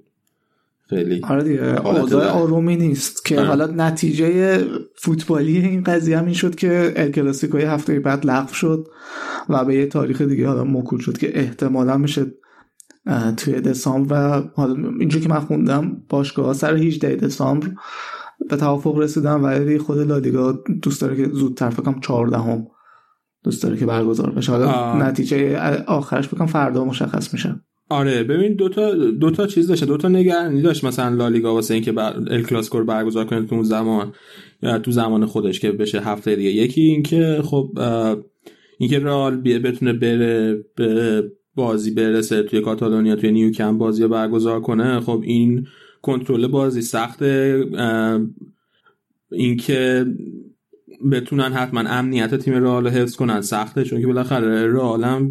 خیلی آره دیگه اوضاع آرومی نیست که آره. حالا نتیجه فوتبالی این قضیه هم این شد که ال کلاسیکوی هفته بعد لغو شد و به یه تاریخ دیگه حالا موکول شد که احتمالاً میشه توی دسامبر، و حالا اینجوری که من خوندم باشگاه‌ها سر هجدهم دسامبر به توافق رسیدن، ولی خود لالیگا دوست داره که زودتر، فکر کنم چهاردهم دوست داره که برگزار بشه. حالا نتیجه آخرش فکر کنم فردا مشخص میشه. آره ببین دو تا دو تا چیز داشت، دو تا نگرانی داشت، مثلا لالیگا واسه اینکه بر... ال کلاسیکو رو برگزار کنه تو زمان یا تو زمان خودش که بشه هفته دیگه، یکی اینکه خب اینکه رئال بیه بتونه بره به بازی برسه توی کاتالونیا، توی نیوکمپ بازی برگزار کنه، خب این کنترل بازی سخته، اینکه بتونن حتما امنیت تیم رئال رو حفظ کنن سخته، چون که بالاخره رئال هم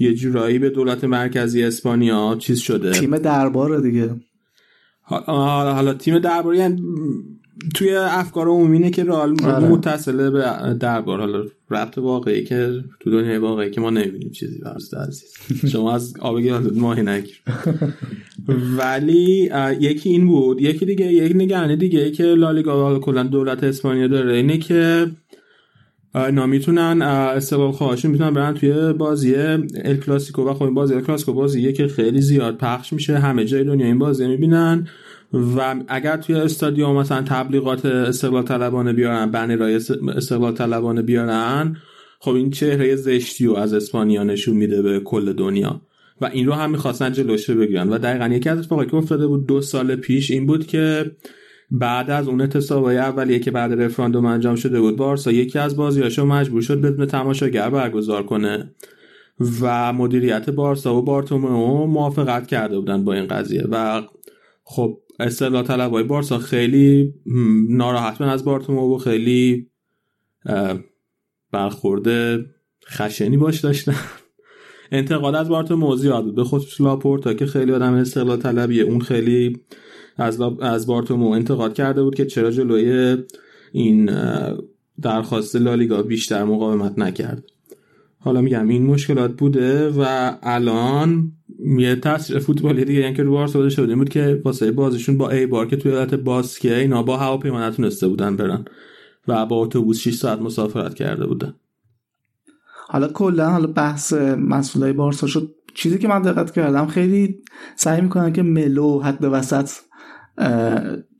یه جورایی به دولت مرکزی اسپانیا چیز شده، تیم درباره دیگه. حالا, حالا تیم درباره، یعنی توی افکار عمومینه که رئال متصله به دربار، حالا ربط واقعی که تو دنیای واقعی که ما نمیبینیم چیزی برست عزیز شما از آب گلالود ماهی نگیر. ولی یکی این بود، یکی دیگه یک نگرانی دیگه که لالیگا کلا دولت اسپانیا داره اینه که اینا میتونن استقلال خواهشون میتونن برن توی بازی ال کلاسیکو و خب این بازی ال کلاسیکو بازیه که خیلی زیاد پخش میشه، همه جای دنیا این بازی میبینن و اگر توی استادیوم مثلا تبلیغات استقلال طلبانه بیارن، بنرهای استقلال طلبانه بیارن، خب این چهره زشتی رو از اسپانیا نشون میده به کل دنیا و این رو هم می‌خواستن جلوشه بگیرن. و دقیقاً یکی از اتفاقایی که افتاده بود دو سال پیش این بود که بعد از اون اتفاقای اولیه که بعد رفراندوم انجام شده بود، بارسا یکی از بازیاشو مجبور شد بدون تماشاگر برگزار کنه و مدیریت بارسا و بارتومئو موافقت کرده بودن با این قضیه و خب استقلال طلبای بارسا خیلی ناراحت از بارتومئو و خیلی برخورد خشنی باش داشتن. انتقاد از بارتومئو زیاد بود، به خصوص لاپورتا که خیلی آدم استقلال طلبیه، اون خیلی از از بارتومئو انتقاد کرده بود که چرا جلوی این درخواست لالیگا بیشتر مقاومت نکرد. حالا میگم این مشکلات بوده و الان یه تاثیر فوتبالی دیگه یعنی که رو بارسا داشته بود که واسه بازیشون با ایبار که توی حالت باسکه اینا با هواپیما نتونسته بودن برن و با اتوبوس شش ساعت مسافرت کرده بودن. حالا کلا حالا بحث مسئولای بارسا شد، چیزی که من دقت کردم خیلی سعی میکنن که ملو حد وسط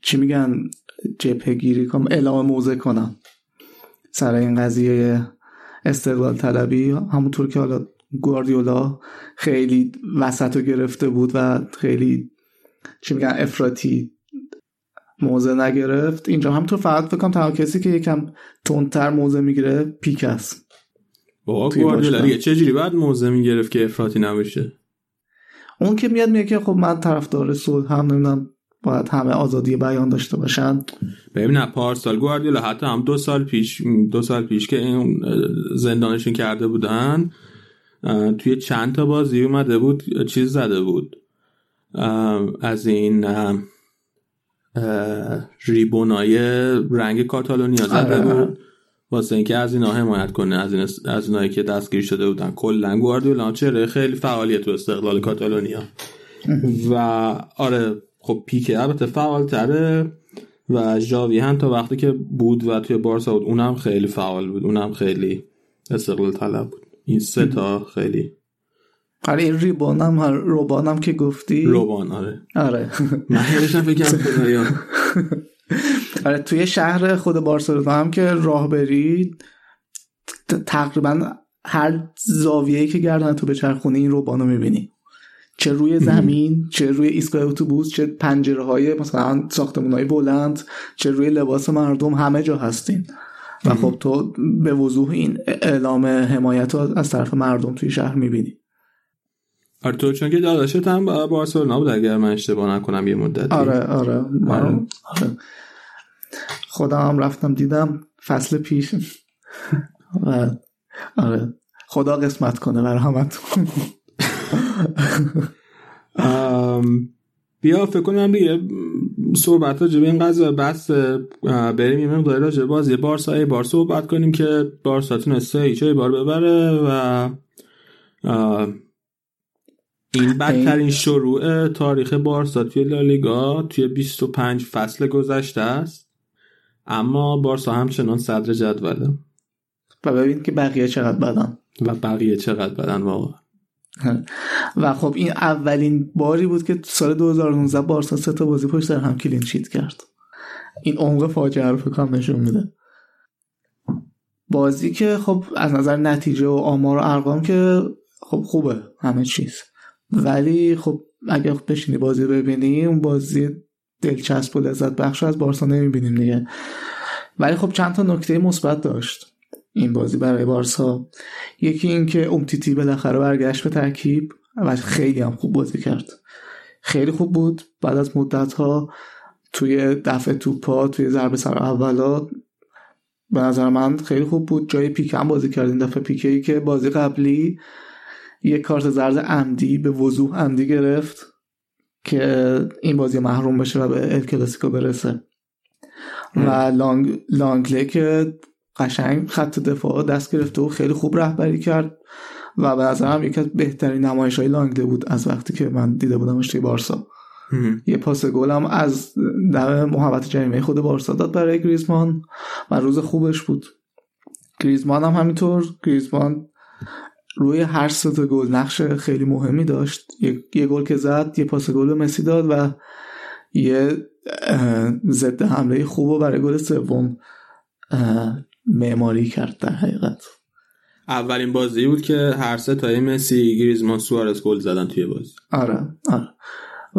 چی میگن جبهه گیری کنم، اعلام موضع کنم سر این قضیه استقلال طلبی. همونطور که حالا گواردیولا خیلی وسطو گرفته بود و خیلی چی میگن افراطی موضع نگرفت، اینجا همونطور فقط فکر کنم تنها کسی که یکم تندتر موضع میگیره پیک است. بابا گواردیولا دیگه چجوری بعد موضع میگرفت که افراطی نباشه؟ اون که میاد میگه که خب من طرفدار صلح هم نمیدونم باید همه آزادی بیان داشته باشن. ببینم پارسال گواردیولا حتی هم دو سال پیش دو سال پیش که این زندانشون کرده بودن توی چند تا بازی اومده بود چیز زده بود از این ریبونای رنگ کاتالونیا زده بود واسه اینکه از اینا حمایت کنه، از این از اینایی که دستگیر شده بودن. کلا گواردیولا چهره خیلی فعالیت تو استقلال کاتالونیا و آره خب پیکه البته فعال تره و ژاوی هم تا وقتی که بود و توی بارسا بود اونم خیلی فعال بود، اونم خیلی استقلال طلب بود. این سه تا خیلی آره این ریبانم هر روبانم که گفتی روبان آره آره من هیچم فکر نمی‌کنم آره توی شهر خود بارسلونا هم که راه برید تقریبا هر زاویه‌ای که گردن تو به چرخونه این روبانو می‌بینی، چه روی زمین، چه روی ایستگاه اتوبوس، چه پنجره‌های مثلا ساختمان‌های بلند، چه روی لباس مردم، همه جا هستین و خب تو به وضوح این اعلام حمایت رو از طرف مردم توی شهر می‌بینی. آره تو چون که داداشت هم بارسلونا بود اگر من اشتباه نکنم یه مدتی. آره آره آره خودم هم رفتم دیدم فصل پیش و آره خدا قسمت کنه برای همتون. بیا فکر کنم دیگه صحبت راجع به این قضیه بس بریم، یه مقدار راجع به بازی بارسا ای بار صحبت کنیم که بارسا تونسته هیچ بار ببره و این بدترین شروع تاریخ بارسا توی لالیگا توی بیست و پنج فصل گذشته است، اما بارسا همچنان صدر جدوله و ببین که بقیه چقدر بدن و بقیه چقدر بدن واقعا. و خب این اولین باری بود که سال دو هزار و نوزده بارسا سه تا بازی پشت سر هم کلین شیت کرد. این عمق فاجعه رو فکرم نشون میده. بازی که خب از نظر نتیجه و آمار و ارقام که خب خوبه همه چیز، ولی خب اگه بشینی بازی ببینی اون بازی دلچسب و لذت بخش از بارسا نمیبینیم دیگه. ولی خب چند تا نکته مثبت داشت این بازی برای بارسا. یکی این که اومتیتی بالاخره برگشت به ترکیب و خیلی هم خوب بازی کرد، خیلی خوب بود. بعد از مدت ها توی دفع توپا توی ضربه سر اولا به نظر من خیلی خوب بود. جای پیک هم بازی کرد این دفعه، پیکی که بازی قبلی یک کارت زرد عمدی به وضوح عمدی گرفت که این بازی محروم بشه و به ال کلاسیکو برسه ام. و لانگ لانگلی که قشنگ خط دفاع دست گرفته و خیلی خوب رهبری کرد و به نظرم یکی از بهترین نمایش‌های لانگلی بود از وقتی که من دیده بودمش توی بارسا. یه پاس گل هم از دم محوطه جریمه خود بارسا داد برای گریزمان و روز خوبش بود. گریزمان هم همینطور. گریزمان روی هر سه تا گل نقش خیلی مهمی داشت. یه, یه گل که زد، یه پاس گل به مسی داد و یه ضد حمله خوبو برای گل سوم معماری کرد. در حقیقت اولین بازی بود که هر سه تای مسی، گریزمان، سوارز گل زدن توی بازی. آره آره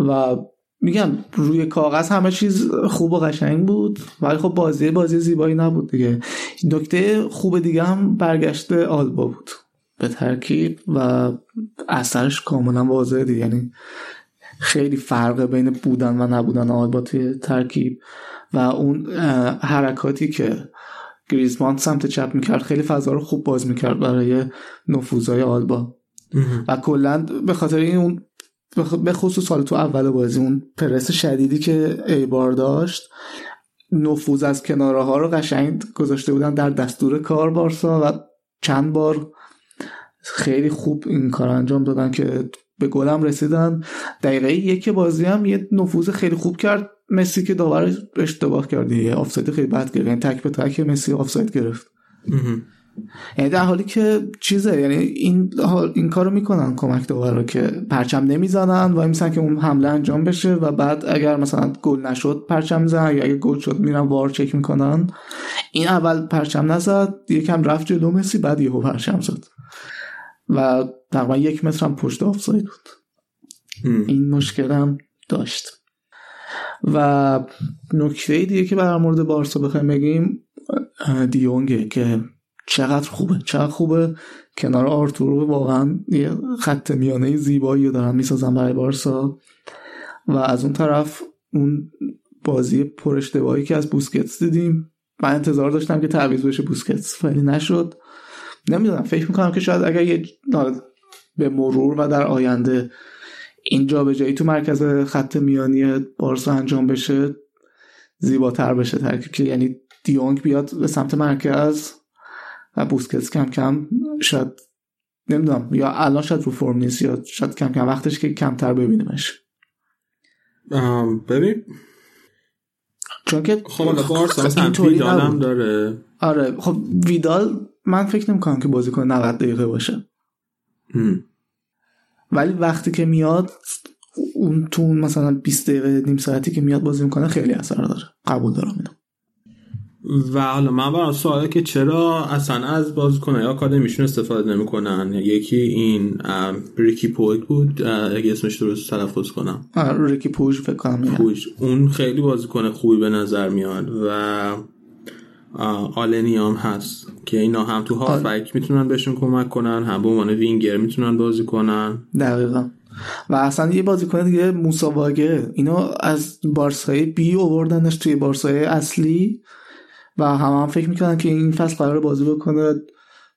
و میگم روی کاغذ همه چیز خوب و قشنگ بود، ولی خب بازی بازی زیبایی نبود دیگه. نکته خوب دیگه هم برگشت آلبا بود به ترکیب و اثرش کاملا واضحه دیگه. یعنی خیلی فرق بین بودن و نبودن آلبا توی ترکیب و اون حرکاتی که گریزمان سمت چپ میکرد خیلی فضا رو خوب باز میکرد برای نفوذهای آلبا و کلا به خاطر این اون به خصوص حالا تو اول بازی اون پرس شدیدی که ایبار داشت، نفوذ از کناره ها رو قشنگ گذاشته بودن در دستور کار بارسا و چند بار خیلی خوب این کار انجام دادن که به گل هم رسیدن. دقیقه یک بازی هم یه نفوذ خیلی خوب کرد مسی که داور اشتباه کرد، یه آفساید خیلی بد گرفت، یعنی تک به تک مسی آفساید گرفت. یعنی در حالی که چیزه، یعنی این این کارو میکنن کمک داورا که پرچم نمیزنن و میسن که اون حمله انجام بشه و بعد اگر مثلا گل نشد پرچم میزنن، یا اگه گل شد میرن وار چک میکنن. این اول پرچم نزد، یکم رفت جلو مسی، بعد یهو پرچم زد و تقریبا یک متر هم پشت آفساید بود. این مشکل هم داشت. و نکته دیگه که در مورد بارسا بخوایم بگیم دیونگه که چقدر خوبه چقدر خوبه کنار آرتور واقعا یه خط میانه زیبایی رو دارن میسازن برای بارسا. و از اون طرف اون بازی پر اشتباهی که از بوسکتس دیدیم، من انتظار داشتم که تعویض بشه بوسکتس ولی نشد. نمیدونم، فکر میکنم که شاید اگر یه به مرور و در آینده این جابجایی تو مرکز خط میانی بارسا انجام بشه زیباتر بشه ترکیب، که یعنی دیونگ بیاد به سمت مرکز و بوسکتس کم کم شاید نمیدونم یا الان شاید رو فرم نیست یا شاید کم کم وقتش که کمتر ببینیمش. ببین چون که خب بارسا هم ویدال هم داره. آره خب ویدال من فکر نمی کنم که بازیکن نود دقیقه باشه ام. ولی وقتی که میاد اون تو مثلا بیست دقیقه نیم ساعتی که میاد بازی میکنه خیلی اثر داره. قبول دارم اینو. و حالا من برام سواله که چرا اصلا از بازیکن‌های آکادمیشون استفاده نمی‌کنن؟ یکی این ریکی پویک بود، اگه اسمش درست تلفظ کنم، ریکی پویک فکر کنم پویک، اون خیلی بازیکن خوبی به نظر میاد و آلنیام هست که اینا هم تو هافک میتونن بهشون کمک کنن، هم به عنوان وینگر میتونن بازی کنن. دقیقاً. و اصلا یه بازیکن دیگه موسی واگه، اینا از بارسای بی آوردنش توی بارسای اصلی و هم هم فکر میکنن که این فصل قراره بازی بکنه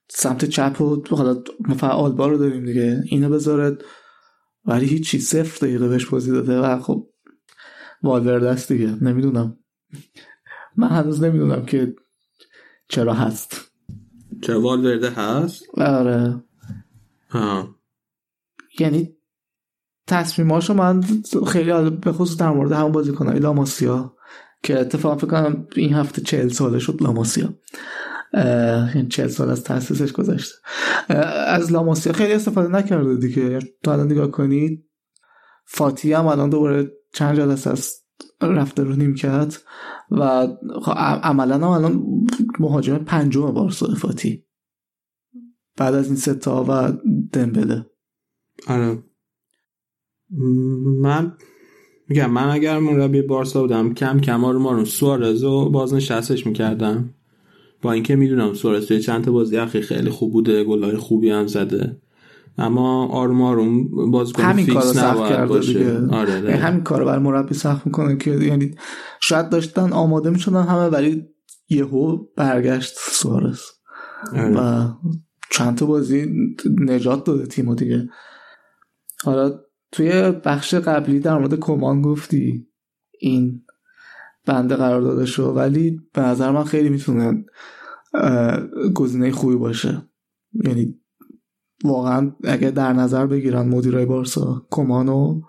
سمت چپ و حالا فعال با رو داریم دیگه، اینو بذاره، ولی هیچ چیز صفر دقیقه بهش بازی داده و خب والورده است دیگه. نمیدونم، من هنوز نمیدونم که چرا هست، چرا والورده هست. آره ها، یعنی تصمیماشو من خیلی به خصوص در مورد همون بازیکنای لاماسیا که اتفاقا فکر کنم این هفته چهل ساله شد لاماسیا، این چهل سال از تاسیسش گذشته. از لاماسیا خیلی استفاده نکرده دیگه. تو الان نگاه کنید فاتی هم الان دوباره چند جلسه است رفته رو نیمکت و عملا هم الان مهاجم پنجم بارسا فاتی بعد از این سه تا و دمبله. آره من میگم من اگر مربی بارسا بودم کم کم آروم آروم سوارز رو بازنشستش میکردم، با اینکه میدونم سوارز توی چند تا بازی اخیر خیلی خوب بوده، گلای خوبی هم زده، اما آروم آروم بازیکن فیکس نباید باشه. آره ده. همین کارو برای مربی سخت میکنه که یعنی شاید داشتن آماده میشدن همه ولی یهو برگشت سوارز آره. و چند تا بازی نجات داده تیمو دیگه. حالا توی بخش قبلی در مورد کمان گفتی این بنده قرار داده شو، ولی به نظر من خیلی میتونه گزینه خوبی باشه. یعنی واقعا اگه در نظر بگیرن مدیرای بارسا کمانو،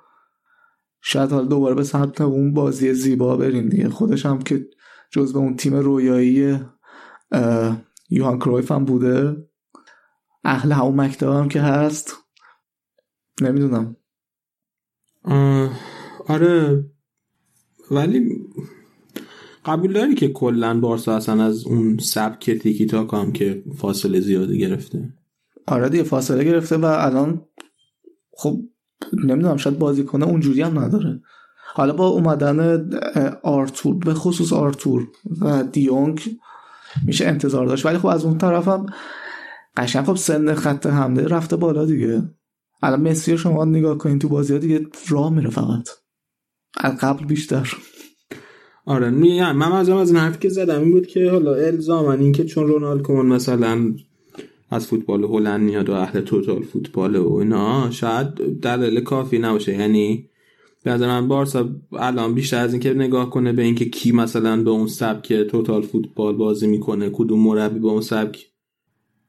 شاید حالا دوباره به سمت اون بازی زیبا بریم دیگه. خودش هم که جزو اون تیم رویایی یوهان کرویف هم بوده، اهل همون مکتب هم که هست. نمیدونم. آره ولی قبول داری که کلن بارسا اصلا از اون سبک تیکی تاک هم که فاصله زیاده گرفته. آره دیگه فاصله گرفته و الان خب نمیدونم شاید بازیکنه اونجوری هم نداره. حالا با اومدن آرتور، به خصوص آرتور و دیونگ میشه انتظار داشت، ولی خب از اون طرف هم قشنگ خب سن خط حمله رفته بالا دیگه. الان مسی شما نگاه کنین تو بازی‌ها دیگه راه میره فقط، از قبل بیشتر. آره من منظورم از این حرفی که زدم این بود که حالا الزاماً این که چون رونالد کومن مثلا از فوتبال هلند میاد و اهل توتال فوتبال و اینا شاید دلیل کافی نباشه. یعنی مثلا بارسا الان بیشتر از این که نگاه کنه به اینکه کی مثلا به اون سبک توتال فوتبال بازی میکنه، کدوم مربی با اون سبک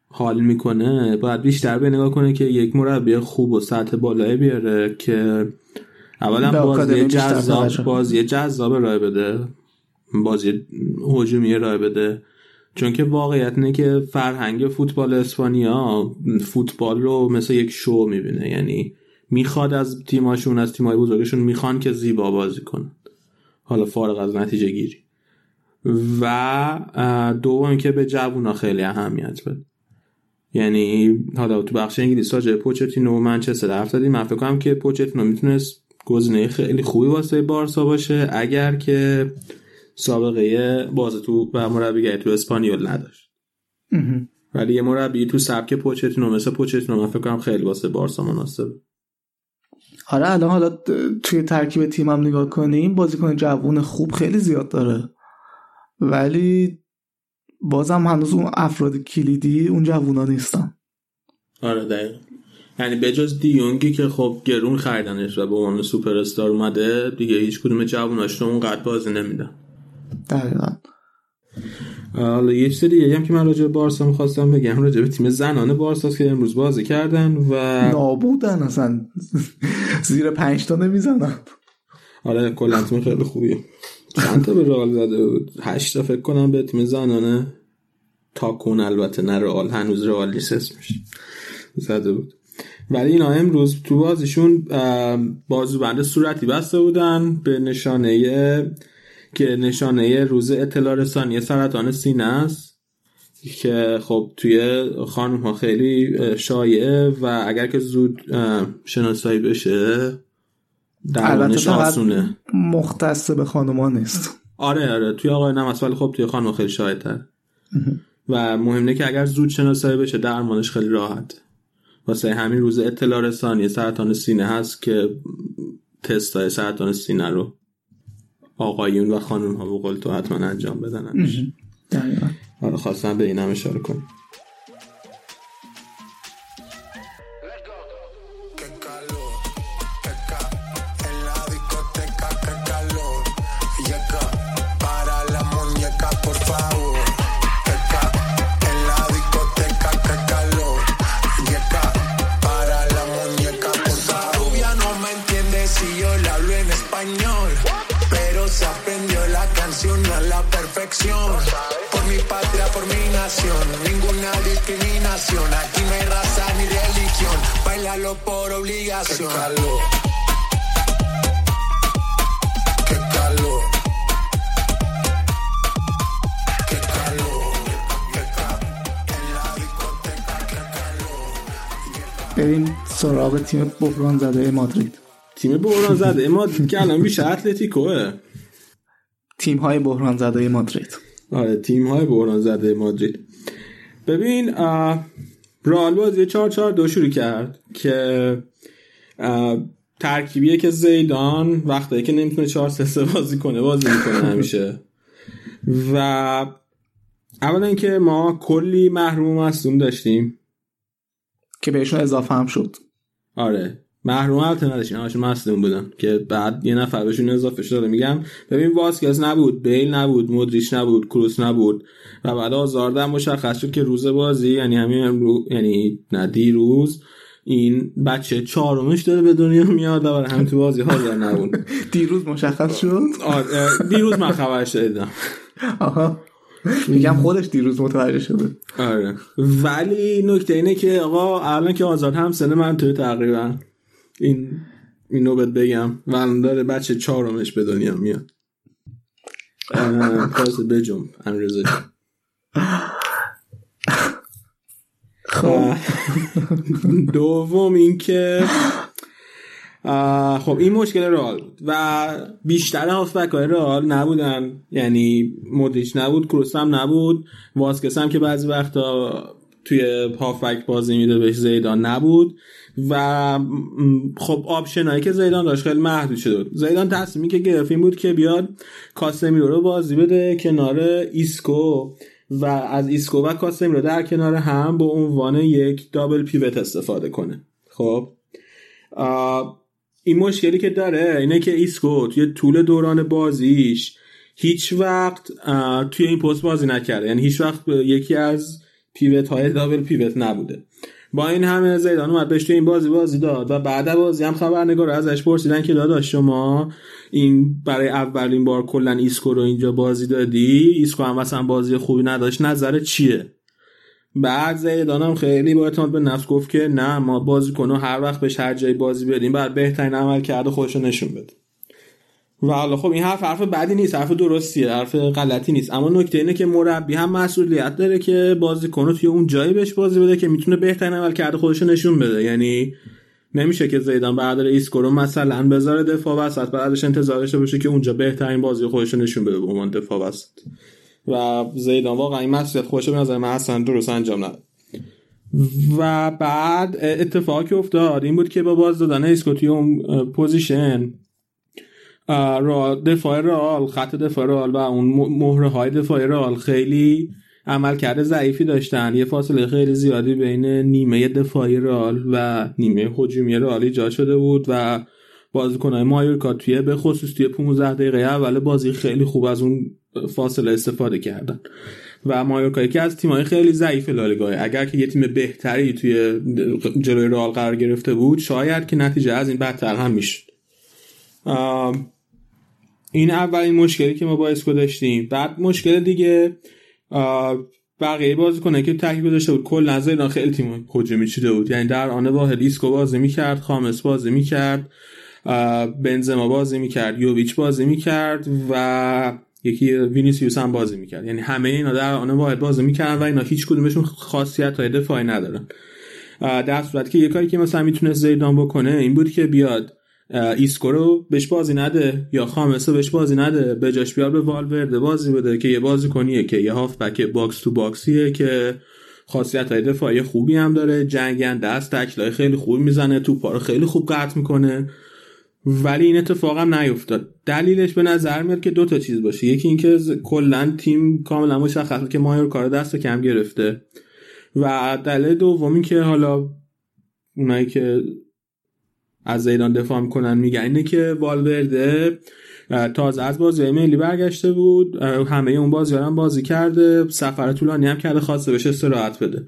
حال میکنه، باید بیشتر به نگاه کنه که یک مربی خوب و سطح بالایی بیاره که اولا بازی جذاب بازی جذاب راه بده، بازی هجومی راه بده. چون که واقعیت اینه که فرهنگ فوتبال اسپانیا فوتبال رو مثل یک شو میبینه، یعنی میخواد از تیماشون از تیمای بزرگشون میخوان که زیبا بازی کنن، حالا فارغ از نتیجه گیری. و دوم که به جوونا خیلی اهمیت بده. یعنی حالا تو بخش انگلیس‌ها جای پوچتینو و منچستر افتادیم. من فکر کنم که پوچتینو میتونست گزینه خیلی خوبی واسه بارسا باشه اگر که سابقه بازی تو و مربیگری تو اسپانیول نداشت. ولی یه مربی تو سبک پوچتینو مثل پوچتینو من فکر کنم خیلی واسه بارسا مناسبه. آره الان حالا توی ترکیب تیمم نگاه کنیم بازیکن جوون خوب خیلی زیاد داره، ولی بازم هنوز اون افراد کلیدی اون جوونا نیستن. آره دقیقاً. یعنی بجز دیونگی که خب گرون خریدنش و به عنوان سوپر استار اومده دیگه هیچ کدوم جووناش رو اونقدر بازی نمیدن. دقیقاً. حالا یه چیز دیگه هم که من راجع به بارسا می‌خواستم بگم راجع به تیم زنانه بارسا که امروز بازی کردن و نابودن، اصلا زیر پنج تا نمیزنن. آره کلا تیم خیلی خوبیه. چند تا به رئال زده بود؟ هشت تا فکر کنم به تیم زنانه، تاکون البته نه رئال، هنوز رئال لیسس میشه، زده بود. ولی اینا امروز تو بازیشون بازوبند صورتی بسته بودن به نشانه که نشانه روز اطلاع رسانی سرطان سینه است که خب توی خانم ها خیلی شایعه و اگر که زود شناسایی بشه درمانش آسونه، مختص به خانم ها نیست. آره آره توی آقایان هم اصلا خب توی خانم ها خیلی شایع تر و مهمه که اگر زود شناسایی بشه درمانش خیلی راحت. واسه همین روز اطلاع رسانی سرطان سینه هست که تستای سرطان سینه رو آقایون و خانم ها بقول تو حتما انجام بدنن. دقیقاً. آره خواستم به اینم اشاره کنم. بریم سراغ تیم بحران زده مادرید. تیم بحران زده مادرید که الان میشه اتلتیکوه. تیم های بحران زده مادرید. آره تیم های بحران زده مادرید. ببین رئال بازی چهار چهار دو شروع کرد که ترکیبیه که زیدان وقتی که نمیتونه چهار سه سه بازی کنه بازی میکنه همیشه. و اولا اینکه ما کلی محروم و مصدوم داشتیم که بهشون اضافه هم شد. آره محروم البته نداشتیم، همشون مصدوم بودن که بعد یه نفر بهشون اضافه شد. میگم ببین واسکز نبود، بیل نبود، مودریچ نبود، کروس نبود و بعد آزارد هم مشخص شد که روز بازی یعنی همین رو... یعنی نه دیروز این بچه چهارمش داره به دنیا میاد و برای هم تو بازی حاضر نبود. دیروز مشخص شد. دیروز من خبرش دادم. آها میگم خودش دیروز متوجه شده. آره ولی نکته اینه که آقا الان که آزاد هم سن من توی تقریبا این اینو بهت بگم من داره بچه چهارمش به دنیا میاد. پاس بجم امروز خب دوم این که خب این مشکل رئال و بیشتر هافبک‌های رئال نبودن، یعنی مودریچ نبود، کروس هم نبود، واسکس هم که بعضی وقتا توی هافبک بازی میده بهش زیدان نبود و خب آپشنایی که زیدان داشت خیلی محدود شد. زیدان تصمیمی که گرفت این بود که بیاد کاسمیرو رو بازی بده کنار ایسکو و از ایسکو و کاسمیرو در کنار هم به عنوان یک دابل پیوت استفاده کنه. خب این مشکلی که داره اینه که ایسکو توی طول دوران بازیش هیچ وقت توی این پست بازی نکرده، یعنی هیچ وقت یکی از پیوت های دابل پیوت نبوده. با این همه زیدان اومد بهش توی این بازی بازی داد و بعد بازی هم خبرنگار ازش پرسیدن که داداش شما این برای اولین بار کلن ایسکو رو اینجا بازی دادی، ایسکو هم واسه بازی خوبی نداشت، نظرت چیه؟ بعد زیدان هم خیلی با اعتماد به نفس گفت که نه ما بازیکن‌ها هر وقت بهش هر جایی بازی بدیم بعد بهترین عمل کرده خودشو نشون بده. والا خب این حرف حرف بدی نیست، حرف درستیه، حرف غلطی نیست، اما نکته اینه که مربی هم مسئولیت داره که بازیکنو توی اون جایی بهش بازی بده که میتونه بهترین عمل کرده خودشو نشون بده. یعنی نمیشه که زیدان بردار ایسکو رو مثلا بذاره دفاع وسط بعدش انتظارش باشه که اونجا بهترین بازی خودشو نشون بده به عنوان دفاع وسط و زیدان واقعا این مسئولیت خودشو به نظر من اصلا درست انجام نداد. و بعد اتفاقی که افتاد این بود که با باز دادن ایسکو توی اون پوزیشن را دفاع رئال، خط دفاع رئال و اون مهره های دفاع رئال خیلی عملکرد ضعیفی داشتن. یه فاصله خیلی زیادی بین نیمه دفاعی رئال و نیمه هجومی رئال ایجاد شده بود و بازیکن‌های مایورکا توی به خصوص توی پانزده دقیقه اول بازی خیلی خوب از اون فاصله استفاده کردن و مایورکا یکی از تیم‌های خیلی ضعیف لالیگا، اگر که یه تیم بهتری توی جلوی رئال قرار گرفته بود شاید که نتیجه از این بدتر هم میشد. این اولین مشکلی که ما با ایسکو داشتیم. بعد مشکل دیگه بقیه بازیکن‌ها که تکی گذاشته بود کل نظر اینا خیلی تیم هجومی چیده بود، یعنی در آن واحد ایسکو بازی می‌کرد، خامس بازی می‌کرد، بنزما بازی می‌کرد، یوویچ بازی می‌کرد و یکی وینیسیوس هم بازی می‌کرد، یعنی همه اینا در آن واحد بازی می‌کردن و اینا هیچ کدومشون خاصیت‌های دفاعی ندارن. در صورتی که یه کاری که مثلا می‌تونه زیدان بکنه این بود که بیاد ایسکو رو بهش بازی نده یا خامسو بهش بازی نده، به جاش بیار به والورده بازی بده که یه بازیکنیه که یه هافبک باکس تو باکسیه که خاصیت‌های دفاعی خوبی هم داره، جنگنده است، تکلای خیلی خوب میزنه، توپا رو خیلی خوب قطع میکنه، ولی این اتفاق هم نیفتاد. دلیلش به نظر میاد که دو تا چیز باشه، یکی اینکه کلا تیم کاملا مشخص بود که مایورکا رو دست کم گرفته و دلیل دومی که حالا اونایی که از زیدان دفاع میکنن میگن اینه که والورده تازه از بازی ملی برگشته بود، همه اون بازیارا هم بازی کرده، سفر طولانی هم کرده، خواسته بشه استراحت بده.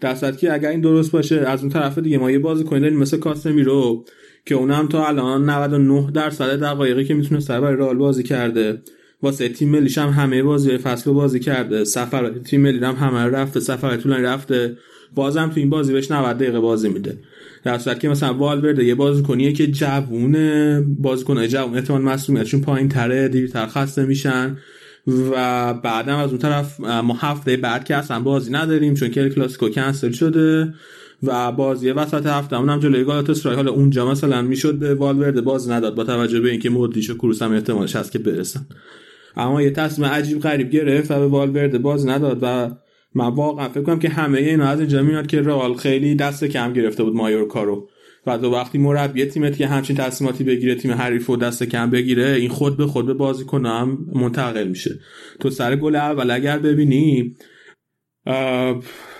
در صورتی که اگر این درست باشه از اون طرف دیگه ما یه بازیکن داریم مثل کاسمیرو که اونم تا الان نود و نه درصد دقایقی که میتونه سر برای رئال بازی کرده، واسه تیم ملیش هم همه بازی فصل بازی کرده، سفر تیم ملی هم همه رفته، سفر طولانی رفته، بازم تو این بازی بهش نود دقیقه بازی میده. در صورتی که مثلا والورده یه بازیکنیه که جوونه، بازیکنای جوون احتمال مسئولیتشون پایین‌تره، دیرتر خسته میشن و بعدم از اون طرف ما هفته بعد که اصلا بازی نداریم چون که کلاسیکو کنسل شده و بازی وسط هفته اونم جلوی گالاتاسرای، حالا اونجا مثلا میشد به والورده بازی نداد با توجه به اینکه مودریچ و کروس هم احتمالش هست که برسن، اما یه تصمیم عجیب غریب گرفت و به والورده بازی نداد و من واقعا فکر کنم که همه اینا از اینجا میاد که رئال خیلی دست کم گرفته بود مایورکا رو و دو وقتی مربی تیمت که همچین تصمیماتی بگیره، تیم حریفو دست کم بگیره، این خود به خود به بازیکن هم منتقل میشه. تو سر گل اول اگر ببینی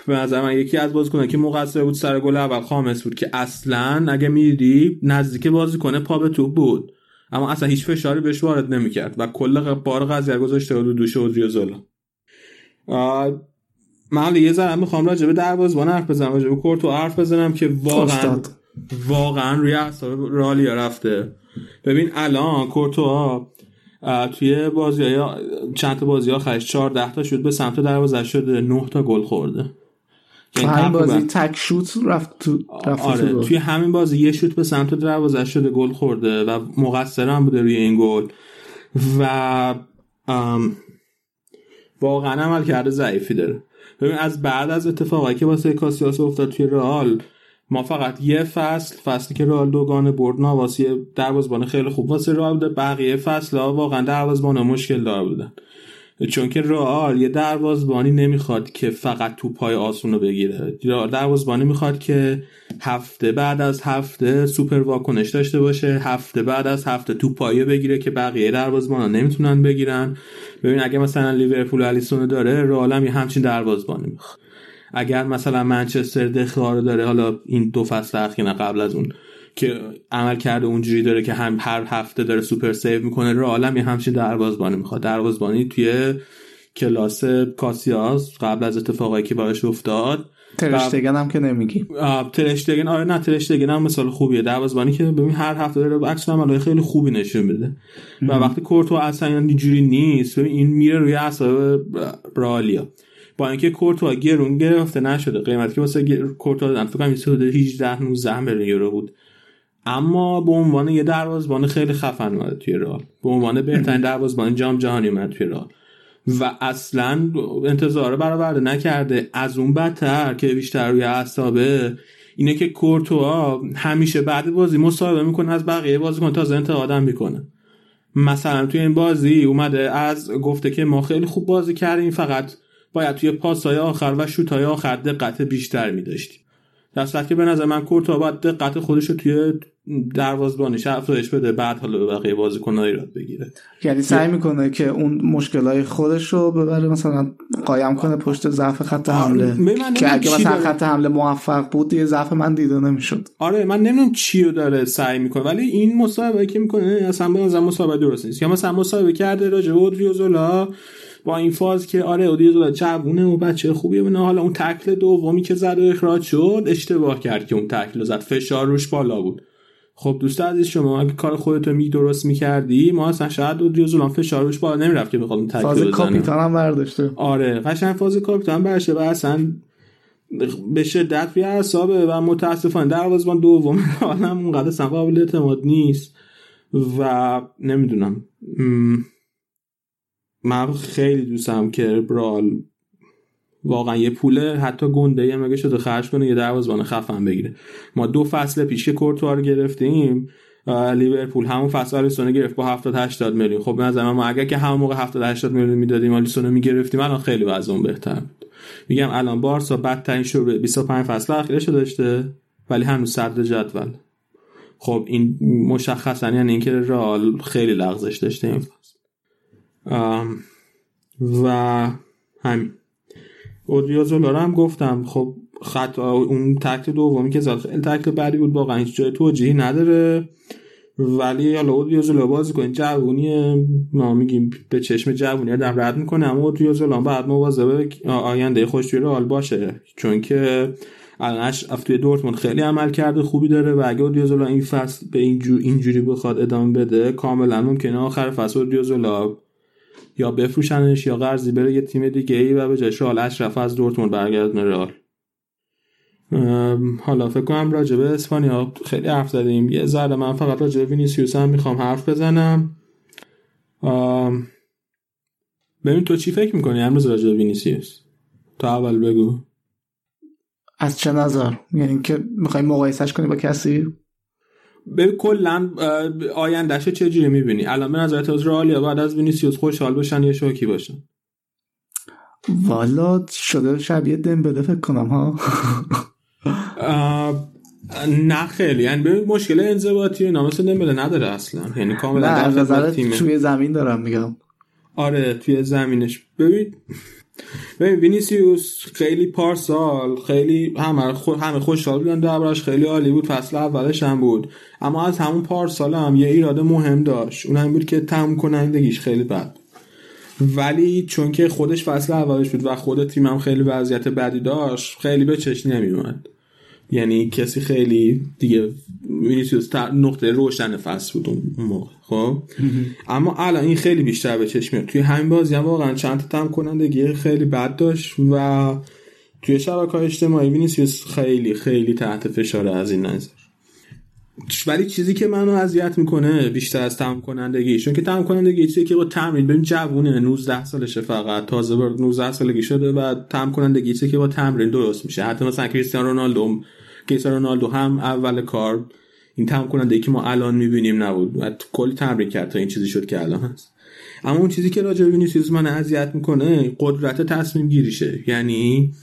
به نظر من یکی از بازیکنان که مقصر بود سر گل اول خامس بود که اصلا اگه میدیدی نزدیک بازیکن پا به توپ بود اما اصلا هیچ فشاری بهش وارد نمیکرد و کل بار قضیه گذاشته بود رو دوش اودریوزولا. من یه ذره میخوام راجع به دروازه‌بان حرف بزنم، راجع به کورتو حرف بزنم که واقعا واقعا روی اعصاب رئالیا رفته. ببین الان کورتو توی بازی‌ها چند تا بازی‌ها آخرش چهارده تا شد به سمت دروازه شده، نه تا گل خورده. همین بازی بر... تک شوت رفت تو رفت آره. تو توی همین بازی یه شوت به سمت دروازه شده گل خورده و مقصر هم بوده روی این گل و واقعا عمل کرده ضعیفی داره. ببین از بعد از اتفاقایی که واسه کاسیاس افتاد توی رئال، ما فقط یه فصل فصلی که رئال دوگانه برد نواسی دروازه‌بان خیلی خوب واسه رئال بوده، بقیه فصل‌ها واقعا دروازه‌بان‌ها مشکل دار بودن، چون که رئال یه دروازه‌بانی نمیخواد که فقط توپ‌های آسون رو بگیره. دروازه‌بانی میخواد که هفته بعد از هفته سوپر واکنش داشته باشه، هفته بعد از هفته توپ‌های بگیره که بقیه دروازه‌بان‌ها نمیتونن بگیرن. ببین اگه مثلا لیورپول الیسون داره، رئال هم همین دروازه‌بانی میخواد. اگر مثلا منچستر دخاره داره، حالا این دو فصل اخیرا قبل از اون که عمل کرده اونجوری داره که هم هر هفته داره سوپر سیو میکنه، رئال هم همین دروازه‌بانی میخواد. دروازه‌بانی توی کلاس کاسیاس قبل از اتفاقایی که باهاش افتاد، ترشتگن هم که نمیگی، ترشتگن آره نه ترشتگن هم مثال خوبیه. دروازه‌بانی که ببین هر هفته داره عکس عملای خیلی خوبی نشون میده و وقتی کورتو اصلا اینجوری نیست، ببین این میره روی اعصاب رئالیا. با اینکه کورتوا گرون گرفته نشده، قیمتی که واسه کورتوا دادن فکر کنم هجده نوزده میلیون یورو بود، اما به عنوان یه دروازه‌بان خیلی خفن اومد توی رئال، به عنوان بهترین دروازه‌بان جام جهانی اومد توی رئال و اصلا انتظار برآورده نکرده. از اون بدتر که بیشتر روی اعصابه اینه که کورتوا همیشه بعد بازی مصاحبه میکنه از بقیه بازیکن تا انتقاد هم میکنه. مثلا توی این بازی اومده از گفته که ما خیلی خوب بازی کردیم، فقط باید توی پاس‌های آخر و شوت‌های آخر دقت بیشتر می‌داشتیم. در صورتی که به نظر من کورتوا باید دقت خودش رو توی دروازه‌بانیش افزایش بده، بعد حالا به بقیه بازیکن‌ها ایراد بگیره. یعنی سعی می‌کنه که اون مشکل‌های خودش رو ببره مثلا قایم کنه پشت ضعف خط حمله. که اگه مثلا خط حمله موفق بود یه ضعف من دیده نمی‌شد. آره من نمی‌دونم چی رو داره سعی می‌کنه، ولی این مصاحبه‌ای که می‌کنه اصلا به نظر مصاحبه درست نیست. یا مثلا مصاحبه کرده راجع به اودریوزولا با این فاز که آره اودیوزولا جوونه و بچه خوبیه، نه حالا اون تکل دومی که زد و اخراج شد اشتباه کرد که اون تکل رو زد، فشار روش بالا بود. خب دوست عزیز، شما اگه کار خودت رو می درست می‌کردی ما اصلا شاید اودیوزولا فشار روش بالا نمیرفت که بخواد اون تکل رو بزنه. فاز کاپیتانم برداشته، آره قشنگ فاز کاپیتان برشه و اصلا به شدت روی اعصابه و متاسفانه دروازه‌بان دوم حالا اونقدر اصلا قابل اعتماد نیست و نمیدونم. من خیلی دوستم که رئال واقعا یه پوله حتی گنده هم اگه شده خرج کنه یه دروازه‌بان خفن بگیره. ما دو فصل پیش که کورتوا رو گرفتیم، لیورپول همون فصل آلیسون گرفت با هفتاد هشتاد میلیون. خب به نظر من اگه که همون موقع هفتاد هشتاد میلیون میدادیم آلیسون رو میگرفتیم الان خیلی وضعمون بهتر بود. میگم الان بارسا بدترین شروع بیست و پنج فصل اخیرش داشته ولی هنوز صدر جدول. خب این مشخصا یعنی اینکه رئال خیلی لغزش داشته این فصل. ام و همین اودریوزولا هم گفتم. خب خط اون تکل دومی که زد خیلی تکل بعدی بود، واقعا هیچ جای توجیهی نداره، ولی حالا اودریوزولا بازیکن جوونیه، ما میگیم به چشم جوونی آدم رد میکنه، اما اودریوزولا بعد مواظب آینده خودش توی رئال باشه، چون که الانش توی دورتموند خیلی عمل کرده خوبی داره و اگه اودریوزولا این فصل به اینجوری اینجوری بخواد ادامه بده کاملا ممکنه آخر فصل اودریوزولا یا بفروشنش یا قرضی بره یه تیم دیگه ای و به جاش رئال اشرف از دورتموند برگردونه رئال. حالا فکر کنم راجع به اسپانیا خیلی حرف زدیم. یه ذره من فقط راجع به وینیسیوس هم میخوام حرف بزنم. ببین تو چی فکر میکنی امروز راجع به وینیسیوس؟ تو اول بگو از چه نظر، یعنی که میخوای مقایسهش کنی با کسی؟ به کلا آیندهش چه جوری می‌بینی؟ الان به نظرت از رئال بعد از وینیسیوس خوشحال باشن یا شوکی باشن؟ والا شده شبیه دمبله فکر کنم ها. نه خیلی، یعنی ببین مشکل انضباطی اینا مثل دمبله نداره اصلا، یعنی کاملا در نظر تیمه. توی زمین دارم میگم. آره توی زمینش. ببین ببین وینیسیوس خیلی پارسال خیلی همه همه خوشحال بودن دربارش، خیلی عالی بود، فصل اولش هم بود، اما از همون پارسال هم یه ایراد مهم داشت، اون هم بود که تموم کنندگیش خیلی بد. ولی چون که خودش فصل اولش بود و خود تیمم خیلی وضعیت بدی داشت خیلی به چشم نمیومد یعنی کسی خیلی دیگه وینیسیوس نقطه روشن فصل بود اون موقع، خب اما الان این خیلی بیشتر به چشم میاد. توی همین بازی هم واقعا چند تا تم کنندگی خیلی بد داشت و توی شبکه‌های اجتماعی وینیسیوس خیلی خیلی تحت فشار از این نظر. ولی چیزی که منو اذیت میکنه بیشتر از تمام کنندگی، چون که تمام کنندگی چیزی که با تمرین، ببین جوونه نوزده سالشه فقط، تازه وارد نوزده سالگی شده و تمام کنندگی چیزی که با تمرین درست میشه. حتی مثلا کریستیانو رونالدو کریستیانو رونالدو هم اول کار این تمام کنندگی که ما الان میبینیم نبود و کلی تمرین کرد تا این چیزی شد که الان هست. اما اون چیزی که راجع به وینیسیوس منو اذیت میکنه قدرت تصمیم گیریشه. یعنی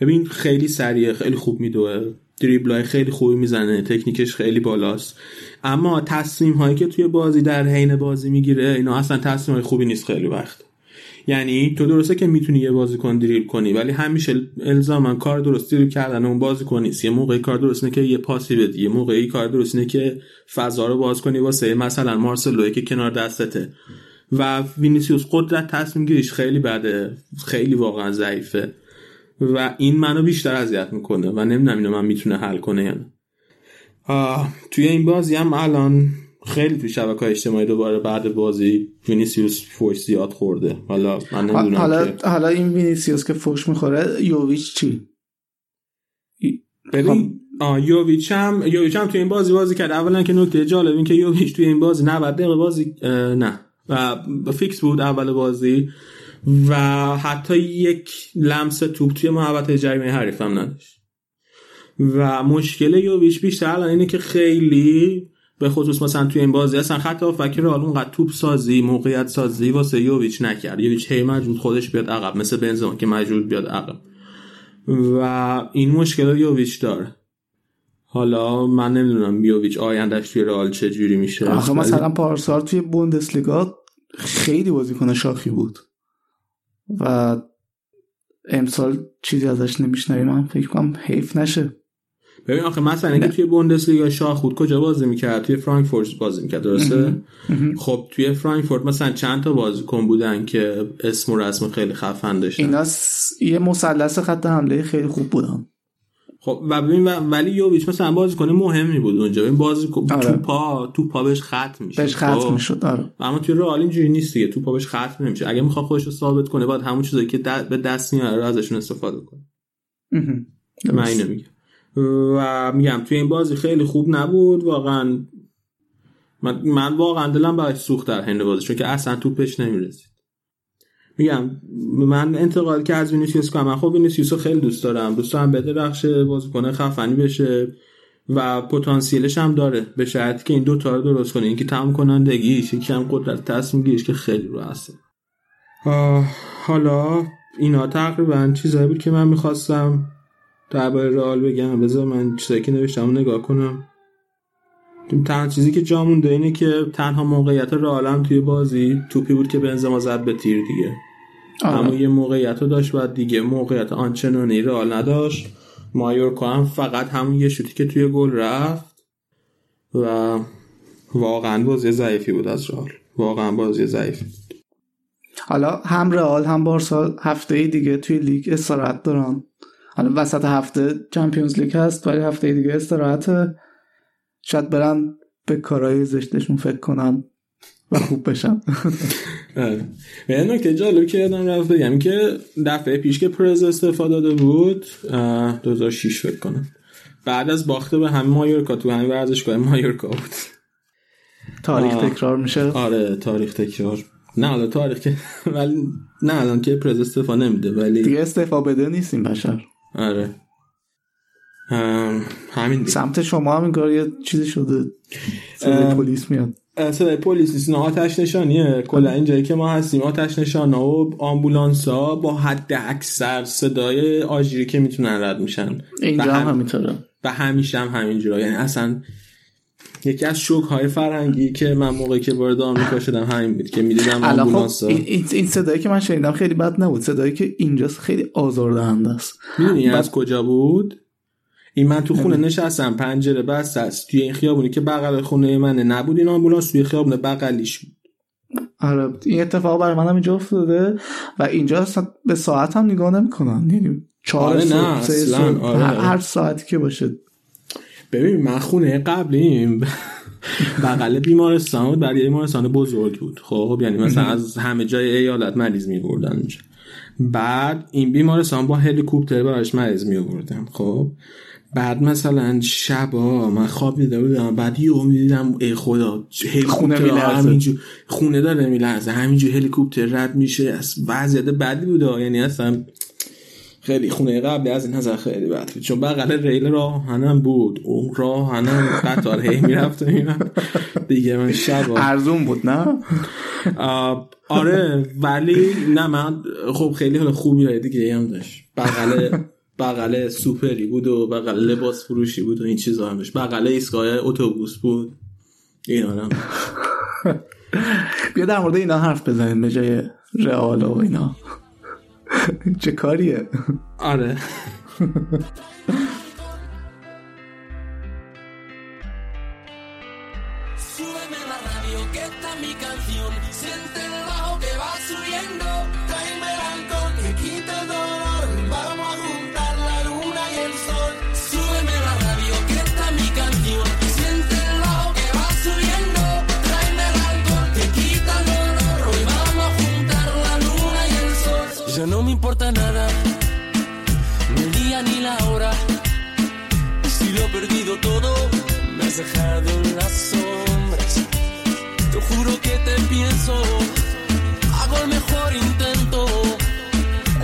ببین خیلی سریع، خیلی خوب میدوه، دریبلای خیلی خوبی میزنه، تکنیکش خیلی بالاست، اما تصمیم هایی که توی بازی در حین بازی میگیره اینا اصلا تصمیم های خوبی نیست خیلی وقت. یعنی تو درسته که میتونی یه بازیکن دریبل کنی ولی همیشه الزاما کار درست دریبل کردن اون بازیکن نیست. یه موقعی کار درست اینه که یه پاسی بدی، یه موقعی کار درست اینه که فضا رو باز کنی واسه مثلا مارسلوی که کنار دستته. و وینیسیوس قدرت تصمیم گیریش خیلی بده، خیلی واقعا ضعیفه و این منو بیشتر اذیت میکنه و نمیدونم اینو من میتونه حل کنه یا نه. توی این بازی هم الان خیلی توی شبکه‌های اجتماعی دوباره بعد بازی وینیسیوس فوش زیاد خورده. حالا من نمیدونم حالا که حالا این وینیسیوس که فوش میخوره یوویچ چی؟ ببین آ یوویچ هم یوویچ هم توی این بازی بازی کرد. اولا که نکته جالب این که یوویچ توی این بازی نود دقیقه بازی نه و فیکس بود اول بازی و حتی یک لمس توپ توی محوطه جریمه حریف هم نداشت. و مشکل یوویچ بیشتر الان اینه که خیلی به خصوص مثلا توی این بازی اصلا خط هافک رئال اونقدر توپ سازی، موقعیت سازی واسه یوویچ نکرد. یوویچ هی مجبور خودش بیاد عقب، مثل بنزما که مجبور بیاد عقب و این مشکل یوویچ داره. حالا من نمیدونم یوویچ آیندهش توی رئال چه جوری میشه. آخه مثلا پارسال توی بوندسلیگا خیلی بازیکن شاخی بود و امسال چیزی ازش نمیشنویم. من فکر کنم حیف نشه. ببین آخه مثلا اینکه توی بوندسلیگا شاخ بود کجا بازی میکرد؟ توی فرانکفورت بازی میکرد، درسته؟ خب توی فرانکفورت مثلا چند تا بازیکن بودن که اسم و رسم خیلی خفن داشتن، اینا س... یه مثلث خط حمله خیلی خوب بودن. خب و ببین ولی یوویچ مثلا بازیکن مهمی بود اونجا، این بازیکن آره. توپا توپا بهش ختم میشه، بهش ختم میشد آره. اما توی رئال اینجوری نیست دیگه، توپا بهش ختم نمیشه. اگه میخواد خودش رو ثابت کنه باید همون چیزایی که به دست میاره رو ازشون استفاده کنه. من اینو میگم و میگم توی این بازی خیلی خوب نبود واقعا. من, من واقعا دلم برای سوخت در هند بازی، چون که اصلا توپش نمیرسید. میگم من انتقال که از وینیسیوس کنم، خب وینیسیوس رو خیلی دوست دارم، دوست دارم بدرخشه، بازیکن خفنی بشه و پتانسیلش هم داره، به شرطی که این دو تا رو درست کنه، اینکه تمام کنندگیش، اینکه هم قدرت تصمیم گیریش که خیلی رو هست. حالا اینا تقریبا چیزایی بود که من می‌خواستم درباره رئال بگم. بذار من چیزایی که نوشتم رو نگاه کنم. تنها چیزی که جا مونده اینه که تنها موقعیت رئال هم توی بازی توپی بود که بنزما زد به تیر دیگه. اما یه موقعیت رو داشت و دیگه موقعیت آنچنانی رئال نداشت. مایورکا هم فقط همون یه شوتی که توی گل رفت و واقعا بازی ضعیفی بود از رئال، واقعا بازی ضعیفی بود. حالا هم رئال هم بارسا هفته دیگه توی لیگ استراحت دارن. حالا وسط هفته چمپیونز لیگ هست ولی هفته دیگه استراحته. شاید برن به کارهای زشتشون فکر کنن و خوب بشن. یه نکته جالب که یادم رفت بگم که دفعه پیش که پرز استفاده داده بود دو هزار و شش فکر کنم، بعد از باخته به همین مایورکا تو همین ورزشگاه مایورکا بود. تاریخ تکرار میشه. آره تاریخ تکرار، نه الان تاریخ که ولی نه الان که پرز استفا نمیده ولی دیگه استفا بده نیستیم بشر. آره همین دیگه. سمت شما هم این کار یه چیزی شده، صدای پلیس میاد. صدای پلیس نیست، نه آتش نشانیه. کلا اینجایی که ما هستیم آتش نشانا و آمبولانس ها با حد اکثر صدای آجیری که میتونن رد میشن. اینجا هم همینطوره و همیشه هم همینجوره. یعنی اصلا یکی از شوک های فرهنگی که من موقعی که وارد آمریکا شدم همین بود که میدیدم آمبولانس ها. این این صدایی که من شنیدم خیلی بد نبود، صدایی که اینجاست خیلی آزاردهنده است. میدونی از کجا بود؟ این من تو خونه نشستم، پنجره بسته است، توی این خیابونی که بغل خونه من نبود این آمبولانس، توی خیابون بغلیش بود. آره این اتفاق برای منم اینجا افتاده و اینجا به ساعت هم نگاه نمی‌کنن. یعنی چهار آره نه سه اصلا سه آره. هر ساعتی که باشه ببین من خونه قبلیم بغل بیمارستان بود، برای بیمارستان بزرگ بود، خب یعنی مثلا از همه جای ایالت مریض می‌بردن اونجا. بعد این بیمارستان با هلیکوپتر براش مریض می‌آوردن. خب بعد مثلا شبا من خواب دیده بودم، بعد یهو می‌دیدم ای خدا خونه میلرزه، همینجور خونه داره میلرزه، همینجور هلیکوپتر رد میشه. از وضعیت بدی بوده، یعنی اصلا خیلی خونه قبلی از این نظر خیلی بد بود، چون بغل ریل راهنم بود، اون راهنم قطار هی میرفت و میرفت دیگه. من شب ارزون بود نه آره، ولی نه من خب خیلی حال خوبی های دیگه هم داشت. بغل بغل سوپری بود و بغل لباس فروشی بود و این چیزا هم داشت، بغل ایستگاه اتوبوس بود. این آدم بیا در مورد اینا حرف بزنیم به جای رئال و اینا چه کاریه. آره nada, ni el día ni la hora, si lo he perdido todo, me has dejado en las sombras, te juro que te pienso, hago el mejor intento,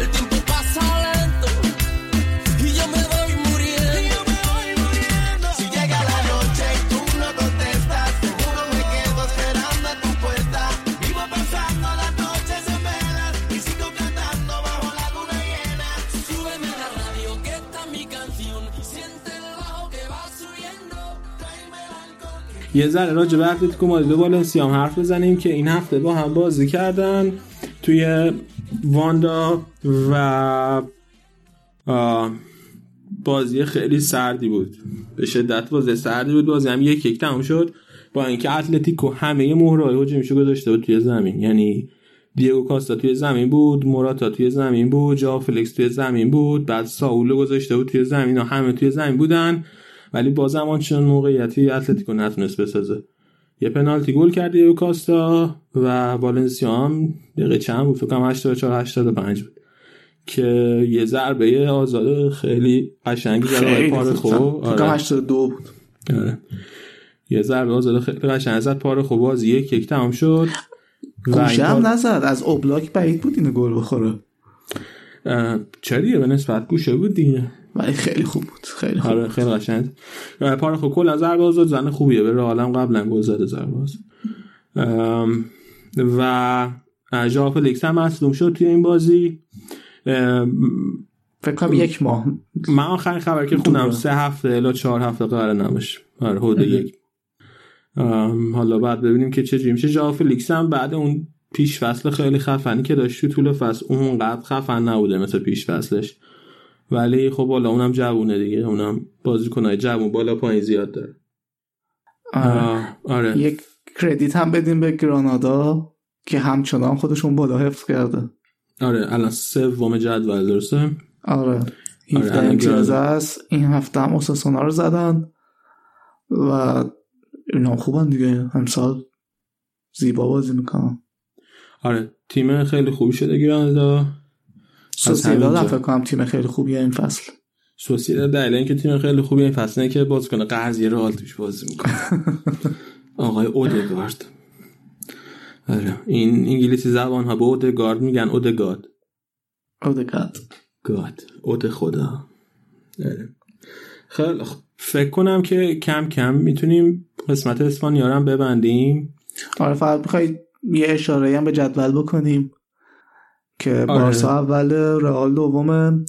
el tiempo pasa lento, y yo me voy muriendo, y yo me voy muriendo, si llega la noche y tú no contestas, seguro me quedo esperando a tu puerta, vivo pasando las noches en velas, y sigo cantando bajo. یه ذره راجع به اتلتیکو مادرید و والنسیا هم حرف بزنیم که این هفته با هم بازی کردن توی واندا و بازی خیلی سردی بود، به شدت بازی سردی بود. بازی هم یک یک تموم شد با اینکه اتلتیکو همه مهرهای هجومیشو گذاشته بود توی زمین، یعنی دیگو کاستا توی زمین بود، موراتا توی زمین بود، جاو فلیکس توی زمین بود، بعد ساولو گذاشته بود توی زمین و همه توی زمین بودن، ولی بازم آنچنان موقعیتی اتلتیکو نتونست بسازه. یه پنالتی گل کرد دیگو کاستا و والنسیا هم دقیقه چند بود، فکر کنم هشتاد و چهار هشتاد و پنج بود که یه ضربه آزاد خیلی قشنگی زد با پاره خوب. فکر کنم هشتاد و دو بود. آره. یه ضربه آزاد خیلی قشنگ زد پاره خوب، باز یک یک تمام شد. گوشه هم نزد، از اوبلاک بعید بود اینو گل بخوره. چریه به نسبت گوشه بود دیگه، ولی خیلی خوب بود، خیلی خوب. آره خیلی قشنگ پاره خوب کلا ضربه آزاد زن خوبیه، به رئالم قبلا گل زده ضربه آزاد. و ژاو فلیکس هم مصدوم شد توی این بازی، فکر کنم یک ماه. من آخرین خبر که خوندم سه هفته الا چهار هفته قرار نباشه. آره حدود یک. حالا بعد ببینیم که چه جوری میشه. ژاو فلیکس هم بعد اون پیش فصل خیلی خفنی که داشت تو طول فصل، اونقدر خفن نبوده مثل پیش فصلش، ولی خب حالا اونم جوونه دیگه، اونم بازیکنای جوون بالا پایین زیاد داره. آره. آره یک کردیت هم بدیم به گرانادا که همچنان خودشون بالا حفظ کرده. آره الان سوم جدول درسته. آره هفده امتیاز است. این هفته هم اوساسونا رو زدن و اینا خوبن دیگه، همسال زیبا بازی میکنم. آره تیم خیلی خوبی شده گرانادا. سوسیداد هم فکر کنم تیم خیلی خوبیه این فصل. سوسیداد دلیل اینکه تیم خیلی خوبیه این فصل اینه که باز کنه قرضی رو آلتوش بازی میکنه آقای اودگارد. آره این انگلیسی زبان ها به اودگارد میگن اودگارد اودگارد گاد اود خدا. آره خیلی فکر کنم که کم کم میتونیم قسمت اسپانیا رو هم ببندیم. آره فقط میخوای یه اشاره هم به جدول بکنیم که آره. بارسا اول، رئال دوم،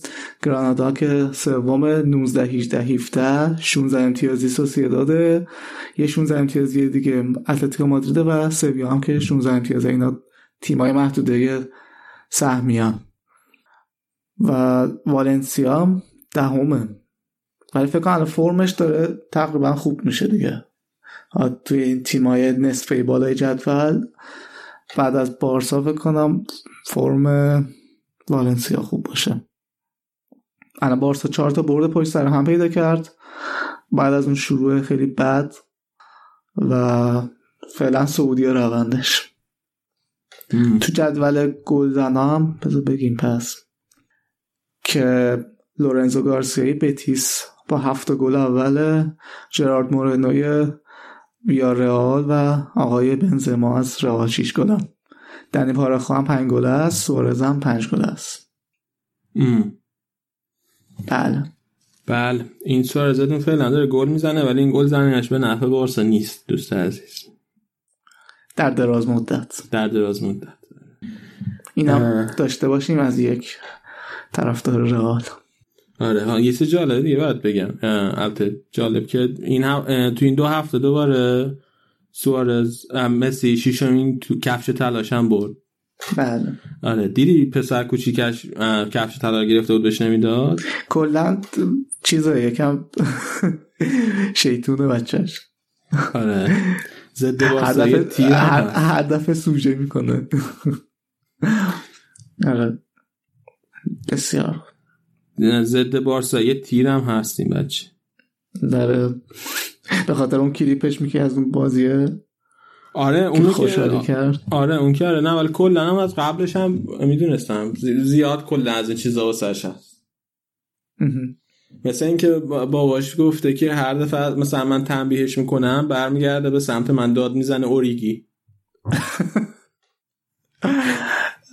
گرانادا که سوم، نوزده هجده هفده، شانزده امتیازی سوسییداد، یه شانزده امتیازی دیگه اتلتیکو مادرید و سویا هم که شانزده امتیازه. اینا تیمای محدوده سهمیان و والنسیا هم دهمه، ولی فکر کنم فرمش داره تقریبا خوب میشه دیگه توی این تیمای نصفه بالای جدول. بعد از بارسا فکر کنم فرم والنسیا خوب باشه. الان بارسا چهار تا برد پشت سر هم پیدا کرد بعد از اون شروع خیلی بد و فعلا سعودیه روندش. مم. تو جدول گلزنا هم بذار بگیم پس که لورنزو گارسیای بتیس با هفت گل اول، جرارد مورنوی ویارئال و آقای بنزما از رئال شش گل، دنی پارخو هم پنج گل است، سوارز هم پنج گل است. بله بله این سوارزتون فعلا داره گل میزنه، ولی این گل زنیش به نفع بارسا نیست دوست عزیز، در دراز مدت در دراز مدت اینم داشته باشیم از یک طرفدار رئال. آره یه چیز جالب دیگه باید بگم، البته جالب که این هم... تو این دو هفته دوباره سوارز مسی شیشمین تو کفش طلاش هم برد. بله آره دیدی پسر کوچیکش کفش طلا گرفته بود بهش نمیداد. کلا چیزه یکم شیطونه بچه‌ش. آره زد بارسای تیر هدف سوژه میکنه. آره بسیار زد بارسای تیرم هستیم بچه. داره به خاطر اون کلیپش میگه از اون بازیه. آره اون خوشحالی کرد. آره اون که آره نه ولی کلا هم از قبلش هم میدونستم زیاد کلا از این چیزا واسش هست. مثلا اینکه باباش گفته که هر دفعه مثلا من تنبیهش میکنم برمیگرده به سمت من داد میزنه اوریگی.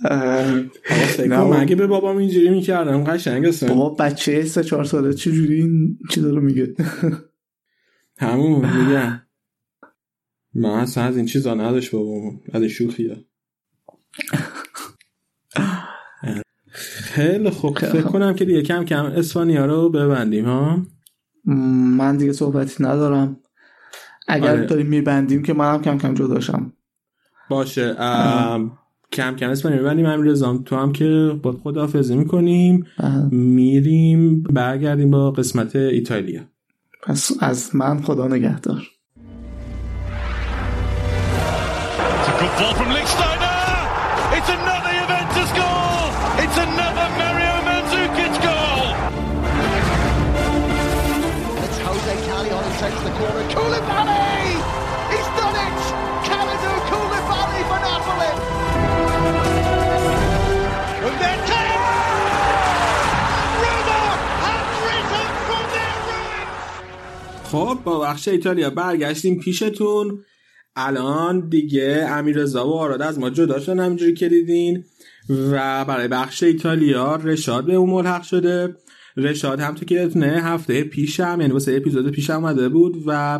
آخه مگه به بابام اینجوری میکردم قشنگ است. بابا بچه سه چهار ساله چه جوری این چی داره میگه؟ همون میگه ما اصلا از این چیزا نداشت بابامون، از شوخیه. خیلی خوب فکر کنم که دیگه کم کم اسپانیا رو ببندیم ها. من دیگه صحبتی ندارم. اگر آره. داریم میبندیم که منم کم کم جداشم. باشه کم کم اسپانیا میبندیم. امیر رضام تو هم که با خداحافظی میکنیم آه. میریم برگردیم با قسمت ایتالیا. پس از من خدا نگهدار. Good ball from Lichtsteiner. It's another Juventus goal. It's another Mario Mandzukic goal. It's Jose Callejon who takes the corner. Koulibaly! He's done it! Kalidou Koulibaly for Napoli. And then Roma have risen from their ruins. خب با بخش ایتالیا برگشتیم پیشتون. الان دیگه امیررضا و آراد از ما جدا شدن همونجوری که دیدین و برای بخش ایتالیا رشاد به اون ملحق شده. رشاد هم تو که دتونه هفته پیش هم یعنی واسه اپیزود پیش اومده بود و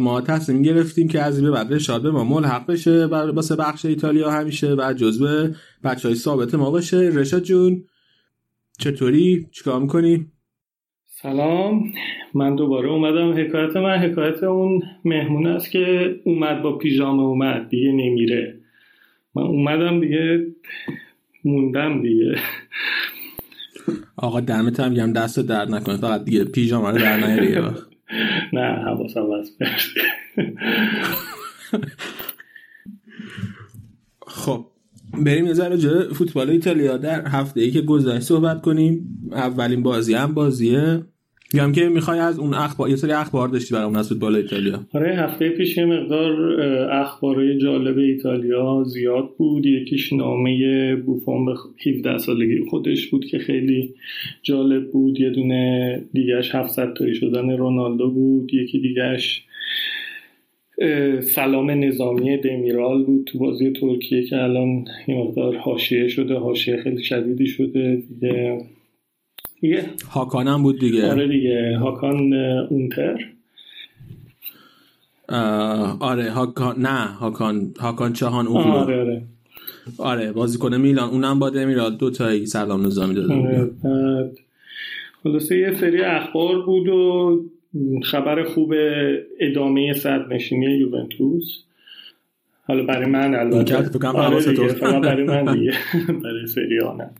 ما تصمیم گرفتیم که از این به بعد رشاد به ما ملحق بشه واسه بخش ایتالیا همیشه و جزو بچهای ثابت ما باشه. رشاد جون چطوری؟ چیکار می‌کنی؟ سلام، من دوباره اومدم. حکایت من حکایت اون مهمون است که اومد با پیژامه اومد دیگه نمیره. من اومدم دیگه موندم دیگه. آقا دمت هم گرم دست درد نکنه، فقط دیگه پیژامه رو در نیاری. نه حواسم هست. خب بریم یه ذره جلوی فوتبال ایتالیا در هفته ای که گذشت صحبت کنیم. اولین بازی هم بازیه میگم که میخوای از اون اخبار یه سری اخبار داشتی برامون از فوتبال ایتالیا. آره هفته پیش یه مقدار اخبارهای جالب ایتالیا زیاد بود. یکیش نامه بوفون به هفده سالگی خودش بود که خیلی جالب بود. یه دونه دیگهش هفتصد تایی شدن رونالدو بود. یکی دیگهش سلام نظامی دمیرال بود تو بازی ترکیه که الان یه مقدار حاشیه شده، حاشیه خیلی شدیدی شده دیگه. دیگه هاکان هم بود دیگه. آره دیگه هاکان اونتر. آره هاکان نه هاکان هاکان چهان اونتر. آره آره آره بازیکن میلان اونم با دمیرال دو تایی سلام نظامی داده بود. آره خلاصه یه سری اخبار بود و خبر خوب ادامه صدرنشینی یوونتوس. حالا برای من البته فقط برای من دیگه برای سری‌آ نه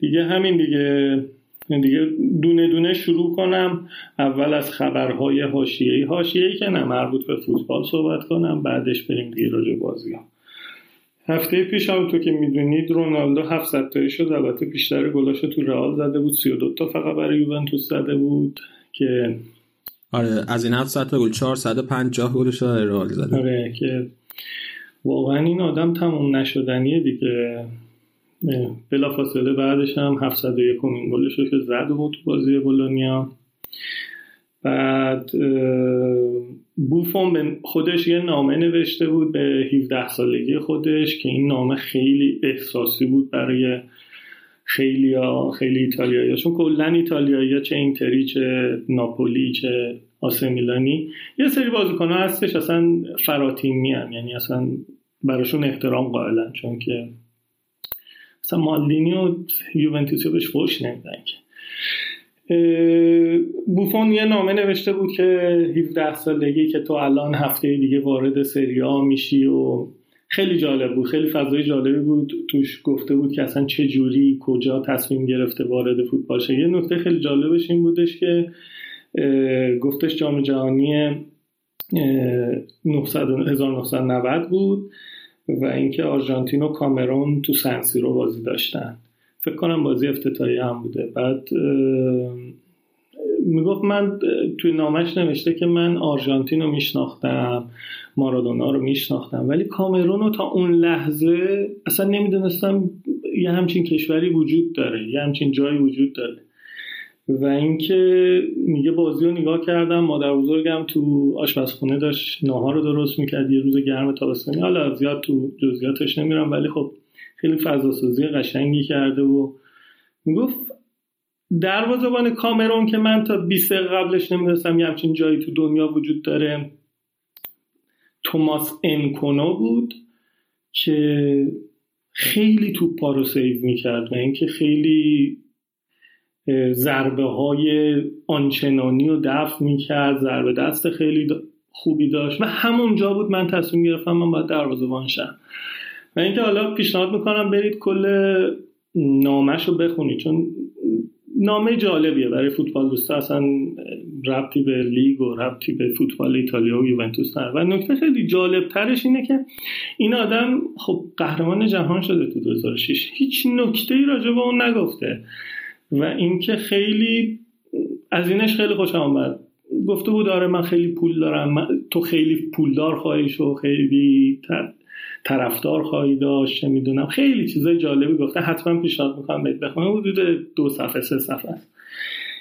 دیگه همین دیگه دیگه دونه دونه شروع کنم. اول از خبرهای حاشیه‌ای حاشیه‌ای که نه مربوط به فوتبال صحبت کنم، بعدش بریم دیگه راجع بازی‌ها. هفته پیش هم تو که میدونید رونالدو هفتصد تایی شد. البته بیشتر گلاشو تو رئال زده بود، سی و دو تا فقط برای یوونتوس زده بود که آره از این هفت ساعت تا گل چهارصد و پنجاه گلش رو رئال زده. آره که واقعا این آدم تموم نشدنیه دیگه. بلافاصله بعدش هم هفتصد و یک گلش رو که زد بود تو بازی بولونیا. بعد بوفون به خودش یه نامه نوشته بود به هفده سالگی خودش که این نامه خیلی احساسی بود برای خیلی ها، خیلی ایتالیایی‌ها، چون کلن ایتالیایی‌ها چه اینتری چه ناپولی چه آسه میلانی یه سری بازیکن‌ها هستش اصلا فراتیمی هم، یعنی اصلا براشون احترام قائلن، چون که اصلا مالدینی و یوونتوسی بهش خوش نمیدن. بوفون یه نامه نوشته بود که هفده سالگی که تو الان هفته دیگه وارد سری آ میشی و خیلی جالب بود، خیلی فضای جالبی بود توش. گفته بود که اصلا چه جوری کجا تصمیم گرفته وارد فوتبال شه. یه نکته خیلی جالبش این بودش که گفتش جام جهانی هزار و نهصد و نود بود و اینکه آرژانتین و کامرون تو سن سیرو بازی داشتن، فکر کنم بازی افتتاحیه هم بوده. بعد میگفت من توی نامش نوشته که من آرژانتین رو میشناختم، مارادونا رو میشناختم، ولی کامرون رو تا اون لحظه اصلا نمیدونستم یه همچین کشوری وجود داره، یه همچین جایی وجود داره. و اینکه میگه بازی رو نگاه کردم، مادر بزرگم تو آشپزخونه داشت ناهار رو درست میکرد یه روز گرم تابستانی، حالا زیاد تو جزئیاتش نمیرم، ولی خب خیلی فضاسازی قشنگی کرده و میگفت دروازه‌بان کامرون که من تا بیست قبلش نمیدونستم یه همچین جایی تو دنیا وجود داره، توماس امکونو بود که خیلی توپا رو سیو میکرد و اینکه خیلی ضربه های آنچنانی رو دفع میکرد، ضربه دست خیلی خوبی داشت و همونجا بود من تصمیم گرفتم من باید دروازه‌بان شم. و اینکه حالا پیشنهاد میکنم برید کل نامش رو بخونید، چون نامه جالبیه برای فوتبال دوستا، اصلا ربطی به لیگ و ربطی به فوتبال ایتالیا و یوونتوس نداره. و نکته خیلی جالب ترش اینه که این آدم خب قهرمان جهان شده تو دو هزار و شش، هیچ نکته‌ای راجع به اون نگفته و اینکه خیلی از اینش خیلی خوشم اومد. گفته بود آره من خیلی پول دارم، من تو خیلی پولدار خواهی شو، خیلی تر طرفدار خواهی داشت، میدونم خیلی چیزای جالبی گفته، حتما پیشنهاد میکنم بهت بخونم. حدود دو صفحه سه صفحه است.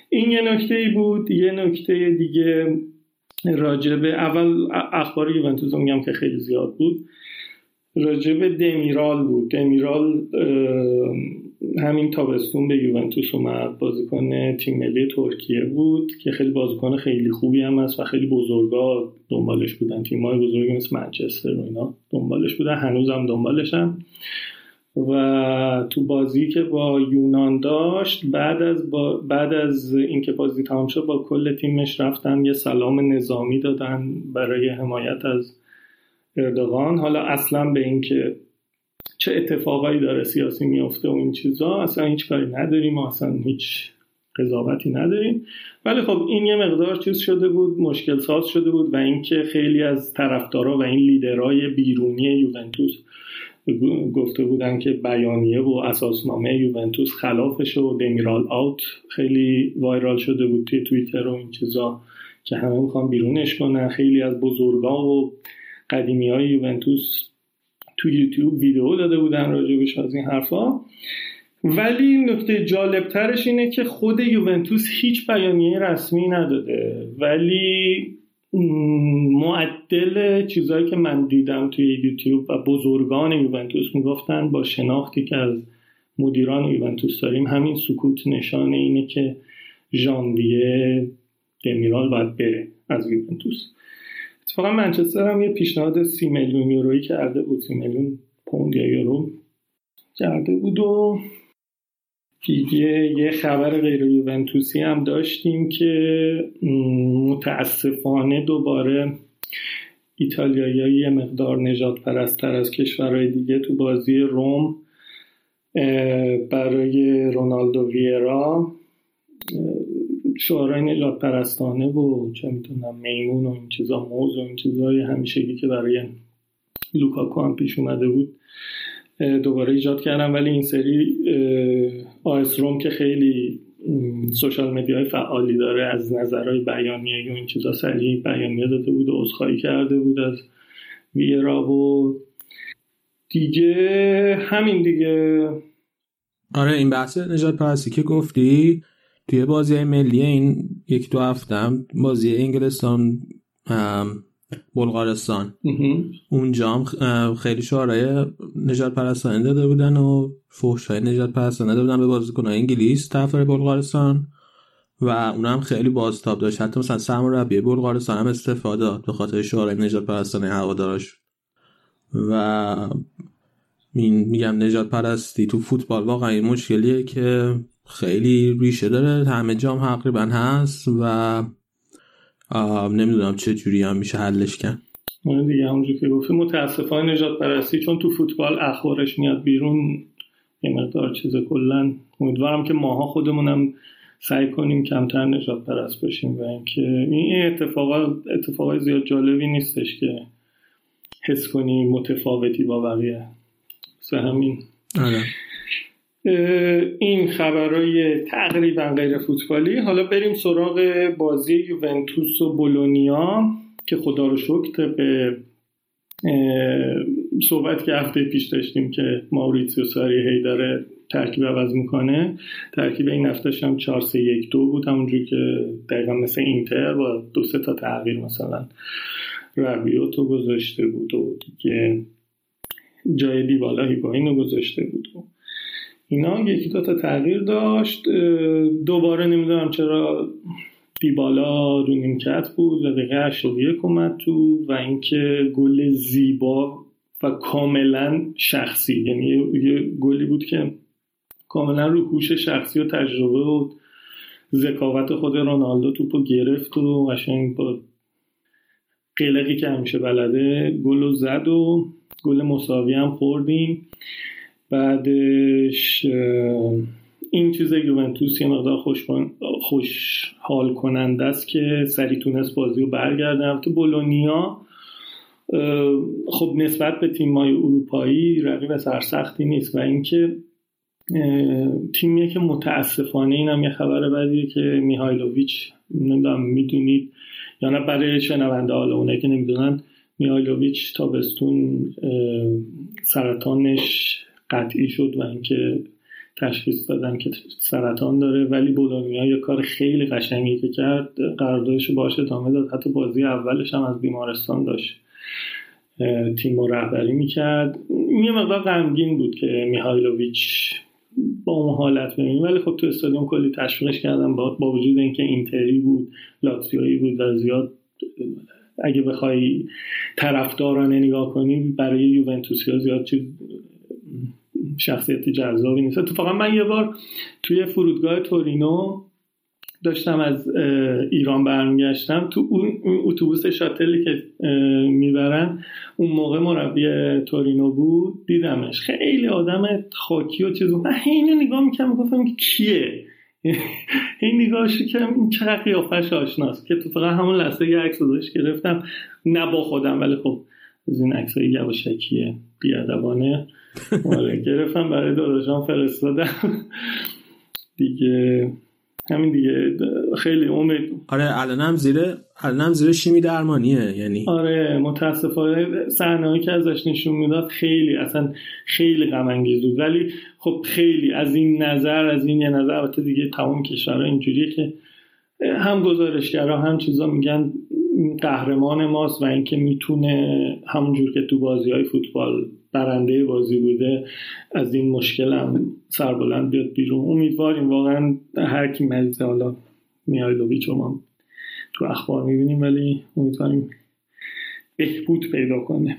این یه نکته بود. یه نکته دیگه راجبه اول اخبار یوونتوس میگم که خیلی زیاد بود، راجبه دمیرال بود. دمیرال همین تابستون به یوونتوس اومد، بازیکن تیم ملی ترکیه بود که خیلی بازیکن خیلی خوبی هم است و خیلی بزرگا دنبالش بودن، تیم‌های بزرگی مثل منچستر و اینا دنبالش بودن، هنوزم دنبالشن. و تو بازی که با یونان داشت بعد از با بعد از اینکه بازی تمام شد با کل تیمش رفتن یه سلام نظامی دادن برای حمایت از اردوغان. حالا اصلا به اینکه چه اتفاقایی داره سیاسی میفته و این چیزا اصلا هیچ کاری نداریم، ما اصلا هیچ قضاوتی نداریم، ولی خب این یه مقدار چیز شده بود، مشکل ساز شده بود. و اینکه خیلی از طرفدارا و این لیدرهای بیرونی یوونتوس گفته بودن که بیانیه و اساسنامه یوونتوس خلافشه و دمیرال آوت خیلی وایرال شده بود توی توییتر و این چیزا که همه میخوان بیرونش کنن. خیلی از بزرگا و قدیمیای یوونتوس تو یوتیوب ویدیو داده بودن راجبش از این حرفا. ولی نکته جالب ترش اینه که خود یوونتوس هیچ بیانیه رسمی نداده، ولی معدل چیزایی که من دیدم توی یوتیوب و بزرگان یوونتوس میگفتن با شناختی که از مدیران یوونتوس داریم، همین سکوت نشانه اینه که ژانویه دمیرال باید بره از یوونتوس. اتفاقا منچستر هم یه پیشنهاد سی میلیون یورویی کرده بود، سی میلیون پوند یا یورو کرده بود. و دیگه یه خبر غیر یوونتوسی هم داشتیم که متاسفانه دوباره ایتالیایی‌ها یه مقدار نجات پرست‌تر از کشورهای دیگه تو بازی روم برای رونالدو ویرا شعارهای نجات پرستانه و چه میتونم میمون و این چیزا، موز و این چیزای همیشگی که برای لوکاکو هم پیش اومده بود دوباره ایجاد کردن. ولی این سری آیس روم که خیلی سوشال مدیاهای فعالی داره، از نظرهای بیانیه‌ای و این چیزا سریع بیانیه داده بود و عذرخواهی کرده بود از ویرا و دیگه همین دیگه. آره این بحث نجات پرستی که گفتی توی بازی ملی این یک دو هفتم بازی انگلستان بلغارستان اونجا خیلی شعارهای نجات پرستانه داده بودن و فحش‌های نجات پرستانه داده بودن به بازیکن‌های انگلیس طرفدار بلغارستان و اونم خیلی بازتاب داشت، حتی مثلا سرمربی بلغارستان هم استعفا داد به خاطر شعارهای نجات پرستانه هوادارش. و این میگم نجات پرستی تو فوتبال واقعا این مشکلیه که خیلی ریشه داره، همه جام تقریبا هست و نمیدونم چه جوری هم میشه حلش کرد. من دیگه همونجوری که گفتم متاسفانه نجات پرستی چون تو فوتبال اخورش میاد بیرون یه مقدار چیزا، کلا امیدوارم که ماها خودمونم سعی کنیم کمتر نجات پرست باشیم و اینکه این اتفاقات اتفاقای زیاد جالبی نیستش که حس کنی متفاوتی با بقیه. سه همین آره. این خبرای تقریبا غیر فوتبالی. حالا بریم سراغ بازی یوونتوس و بولونیا که خدا رو شکر به صحبت که هفته پیش داشتیم که ماوریتسیو ساری هی داره ترکیب عوض میکنه، ترکیب این هفته‌ش هم چهار سه یک دو بود، همونجوری که دقیقا مثل اینتر با دو سه تا تغییر مثلا رابیوتو گذاشته بود و دیگه جای دیبالا هیگواینو گذاشته بود و اینا یکی دو تا تغییر داشت. دوباره نمیدونم چرا دیبالا رو نیمکت بود و دقیقه هشتاد و یک اومد تو و اینکه گل زیبا و کاملا شخصی، یعنی یه گلی بود که کاملا رو هوش شخصی و تجربه و ذکاوت خود رونالدو توپو گرفت و قشنگ با قلقی که همیشه بلده گل رو زد و گل مساوی هم خوردیم. بعدش این چیز یوونتوس یه مقدار خوشحال کننده است که سریع تونست بازی رو برگردن. تو بولونیا خب نسبت به تیم‌های اروپایی رقیب سرسختی نیست و اینکه تیمیه که متاسفانه این هم یه خبر بدیه که میهایلوویچ، نمیدونم میدونید یا نه برای شنونده حالا اونایی که نمیدونن، میهایلوویچ تابستون سرطانش قطعی شد و اینکه تشخیص دادن که سرطان داره، ولی بولونیا یه کار خیلی قشنگی که کرد قراردادش باهاش ادامه داد، حتی بازی اولش هم از بیمارستان داشت تیم رو رهبری میکرد. یه مقدار غمگین بود که میهایلوویچ با اون حالت ببینیم، ولی خب تو استادیوم کلی تشویقش کردن با وجود اینکه اینتری بود لاتزیویی بود و زیاد اگه بخوای طرفدارانه نگاه کنی برای یوونتوسیا زیاد چیز شخصیتی جذابی نیست. تو فقط من یه بار توی فرودگاه تورینو داشتم از ایران برمیگشتم، تو اون اتوبوس شاتلی که میبرن اون موقع مربی تورینو بود دیدمش، خیلی آدم خاکی و چیزو من اینو نگاه میکنم میگفتم که کیه این نگاهشو که این چقدر قیافش آشناست که تو فقط همون لحظه یه عکس ازش گرفتم، نه با خودم ولی خب از این عکسای یواشکی بیادبانه ماله گرفتم برای داداشم فرستادم دیگه. همین دیگه خیلی امید. آره الانم زیر الانم زیر شیمی درمانیه، یعنی آره متاسفانه صحنه‌ای که ازش نشون میداد خیلی اصلا خیلی غم انگیز بود، ولی خب خیلی از این نظر از این یه نظر البته دیگه تمام کشورها اینجوریه که هم گزارشگرها هم چیزا میگن قهرمان ماست و اینکه میتونه همونجور که تو بازی‌های فوتبال برنده بازی بوده از این مشکل هم سربلند بیاد بیرون. امیدواریم واقعا هر کی مریضه، حالا میهایلوویچ هم تو اخبار میبینیم ولی امیدواریم بهبود پیدا کنه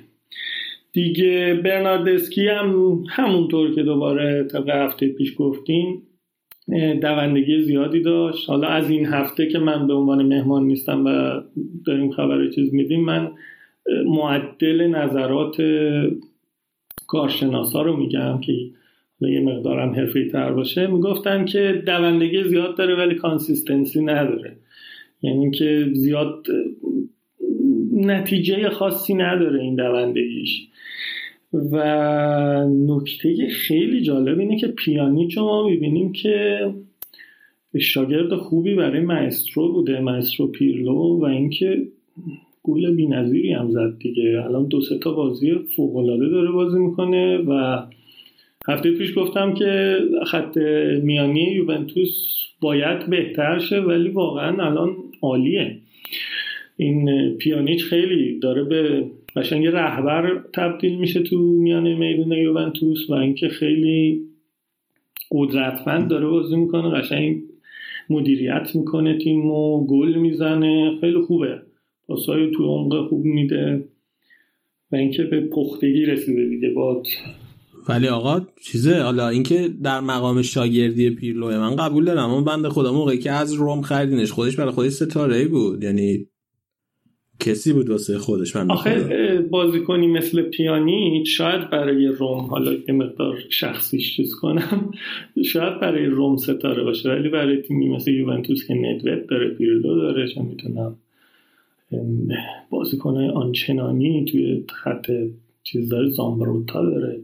دیگه. برناردسکی هم همونطور که دوباره تا هفته پیش گفتیم دوندگی زیادی داشت. حالا از این هفته که من به عنوان مهمان نیستم و داریم خبر چیز میدیم من معدل نظرات کارشناسا رو میگم که یه مقدارم حرفه‌ای تر باشه. میگفتن که دوندگی زیاد داره ولی کانسیستنسی نداره، یعنی که زیاد نتیجه خاصی نداره این دوندگیش. و نکته خیلی جالب اینه که پیانی چون ما میبینیم که شاگرد خوبی برای ماسترو بوده، ماسترو پیرلو، و اینکه گول بی‌نظیری هم زد دیگه. الان دو سه تا بازی فوق‌العاده داره بازی میکنه و هفته پیش گفتم که خط میانی یوونتوس باید بهتر شه، ولی واقعا الان عالیه. این پیانیچ خیلی داره به قشنگ رهبر تبدیل میشه تو میانه میدون یوونتوس و اینکه خیلی قدرتمند داره بازی میکنه، قشنگ مدیریت میکنه تیمو، گل میزنه، خیلی خوبه، پاسای تو عمق خوب میده و اینکه به پختگی رسیده دیگه. باد ولی آقا چیزه، حالا اینکه در مقام شاگردی پیرلوه من قبول دارم، اما بنده خدا موقعی که از روم خریدینش خودش برای خودش ستاره‌ای بود، یعنی کسی بود واسه خودش. من آخه بازیکنی مثل پیانی شاید برای روم، حالا یه مقدار شخصیش چیز کنم، شاید برای روم ستاره باشه، ولی برای تیمی مثل یوونتوس که ندوت داره، پیرلو داره، چه میتونم بازیکنای آنچنانی توی خط چیز داره، زامبروتا داره،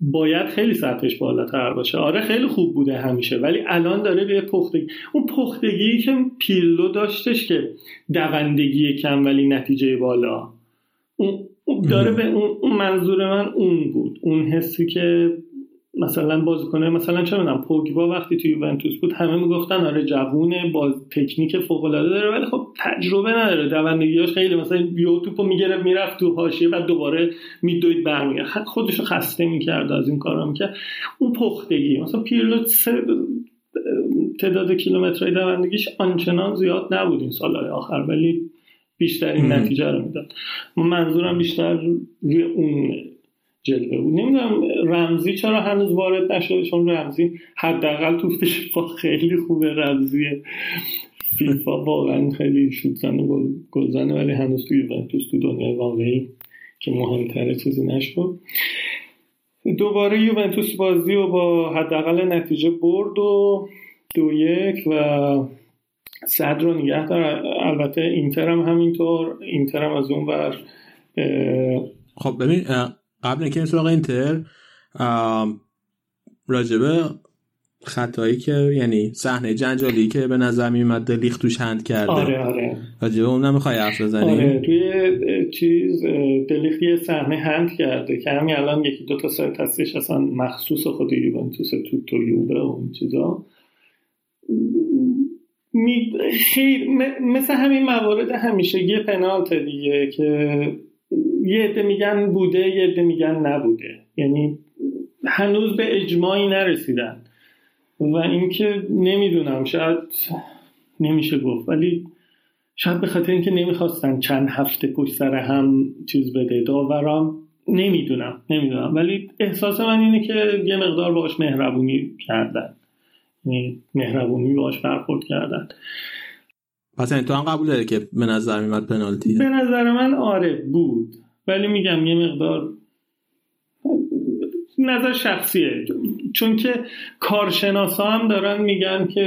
باید خیلی سطحش بالاتر باشه. آره خیلی خوب بوده همیشه، ولی الان داره به پختگی، اون پختگی که پیرلو داشتش که دوندگی کم ولی نتیجه بالا، اون داره به اون، منظور من اون بود، اون حسی که مثلا بازیکنه مثلا چه میدونم پوگبا وقتی توی یوونتوس بود همه میگفتن آره جوونه، باز تکنیک فوق العاده داره، ولی خب تجربه نداره، دوندگیاش خیلی مثلا بیو توپو میگرفت میرفت تو حاشیه بعد دوباره میدوید برمیگشت، خودشو خسته میکرد از این کارا میکرد. اون پختگی مثلا پیرلو تعداد کیلومترهای دوندگیش آنچنان زیاد نبود این سالهای آخر، ولی بیشترین نتیجه رو میداد. منظورم بیشتر روی اون جلبه بود. نمیدونم رمزی چرا هنوز وارد نشده، چون رمزی حداقل تو فیفا خیلی خوبه، رمزیه فیفا واقعا خیلی شوتزن و گلزنه، ولی هنوز تو یوونتوس تو دنیای واقعی که مهمتره چیزی نشد. دوباره یوونتوس بازی و با حداقل نتیجه برد و دو یک و صدر رو نگه دار. البته اینتر هم همینطور، اینتر هم از اون بر خب ببین قبل اینکه این سراغ اینتر راجبه خطایی که یعنی صحنه جنجالی که به نظر میاد دلیخت توش هند کرده، آره آره راجبه اون نمیخوای حرف بزنی؟ آره توی چیز دلیخت یه صحنه هند کرده که همین الان یکی دو تا سایت هستش اصلا مخصوص خود یوونتوس تو تو یوبه و این چیزا، خیلی مثل همین موارد همیشه یه پنالت دیگه که یه عده میگن بوده یه عده میگن نبوده، یعنی هنوز به اجماعی نرسیدن و اینکه نمیدونم، شاید نمیشه گفت، ولی شاید به خاطر اینکه نمیخواستن چند هفته پشت سر هم چیز بده داورام، نمیدونم نمیدونم ولی احساس من اینه که یه مقدار باش مهربونی کردن، یعنی مهربونی باش برخورد کردن. پس این تو هم قبول داره که به نظر میاد پنالتیه؟ به نظر من آره بود، ولی میگم یه مقدار نظر شخصیه، چون که کارشناسا هم دارن میگن که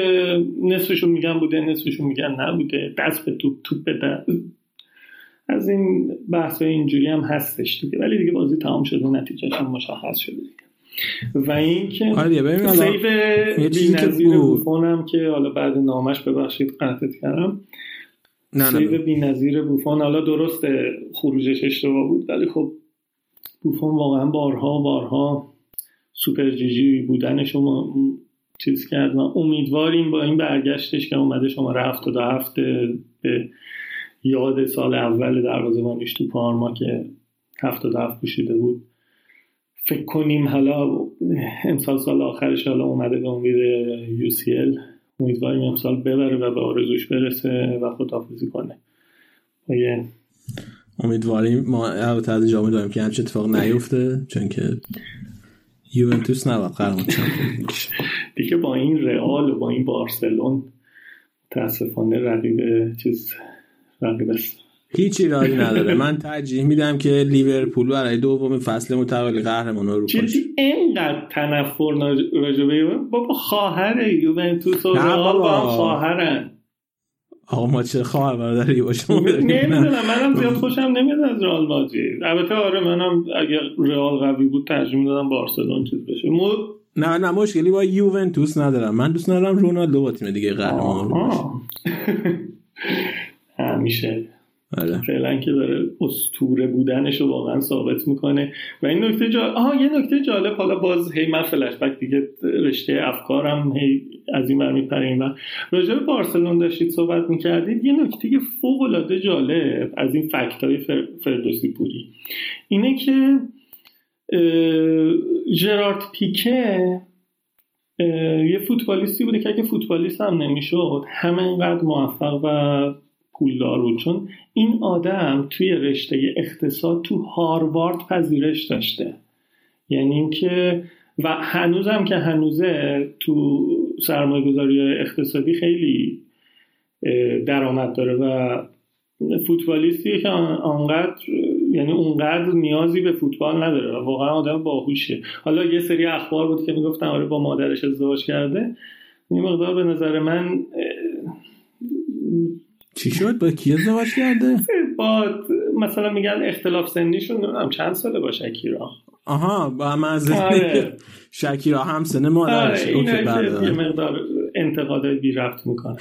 نصفشو میگن بوده نصفشو میگن نبوده، دست به توپ توپ بده، از این بحث اینجوری هم هستش دیگه، ولی دیگه بازی تمام شده، نتیجهش هم مشخص شده دیگه. و این که سیو بی‌نظیر بوفون هم که حالا بعد نامش ببخشید قطعت کردم، سیو بی‌نظیر بوفون، حالا درسته خروجش اشتباه بود، ولی خب بوفون واقعا بارها بارها سوپر جیجی بودنش رو چیز کرد و امیدواریم با این برگشتش که اومده شما رفت تا هفته به یاد سال اول دروازه‌بانیش تو پارما که هفته هفت پوشیده بود، فکر کنیم حالا امسال سال آخرش حالا اومده به امید یو سی ال، امیدواریم امسال ببره و به آرزوش برسه و خداحافظی کنه. باید. امیدواریم ما البته از اینجا امیدواریم که همچین اتفاق نیفته، چون که یوونتوس نباید قهرمان بشه دیگه، با این رئال و با این بارسلون متاسفانه رقیب چیز رقیب است، هیچ ایرادی نداره. من ترجیح میدم که لیورپول برای دوم فصل متوالی قهرمان اروپا شه. چیزی اینقدر تنفر راجبه بابا خواهر یوونتوس و رئال با هم خواهرن. آقا ما چه خواهر برادری باشیم؟ نمیدونم، منم زیاد خوشم نمیاد از رئال مادرید. البته آره منم اگه رئال قوی بود ترجیح میدادم بارسلون چیز بشه. نه نه مشکلی با یوونتوس ندارم، من دوست ندارم رونالدو با تیم دیگه قهرمان همیشه. آره فعلا که داره اسطوره بودنشو واقعا ثابت میکنه. و این نکته جالب، آها یه نکته جالب، حالا باز هی من فلش بک دیگه رشته افکارم هی از این ور میپریم و راجع به بارسلون داشتید صحبت میکردید. یه نکته فوق العاده جالب از این فکتای فردوسی پوری اینه که ژرارد پیکه یه فوتبالیستی بوده که اگه فوتبالیست هم نمیشد همه اینقدر موفق و پولدار بود، چون این آدم توی رشته اقتصاد تو هاروارد پذیرش داشته. یعنی اینکه و هنوزم که هنوزه تو سرمایه‌گذاری اقتصادی خیلی درآمد داره و فوتبالیستی که آنقدر یعنی اونقدر نیازی به فوتبال نداره، واقعا آدم باهوشه. حالا یه سری اخبار بود که میگفتن آره با مادرش ازدواج کرده، این مقدار به نظر من چی شد با کی ازدواج کرده؟ با مثلا میگن اختلاف سنیشون نمیدونم چند ساله با شکیرا. آها با مزه شکیرا هم سن مادرش. آره اوکی بعد یه مقدار انتقادای بی ربط میکنه.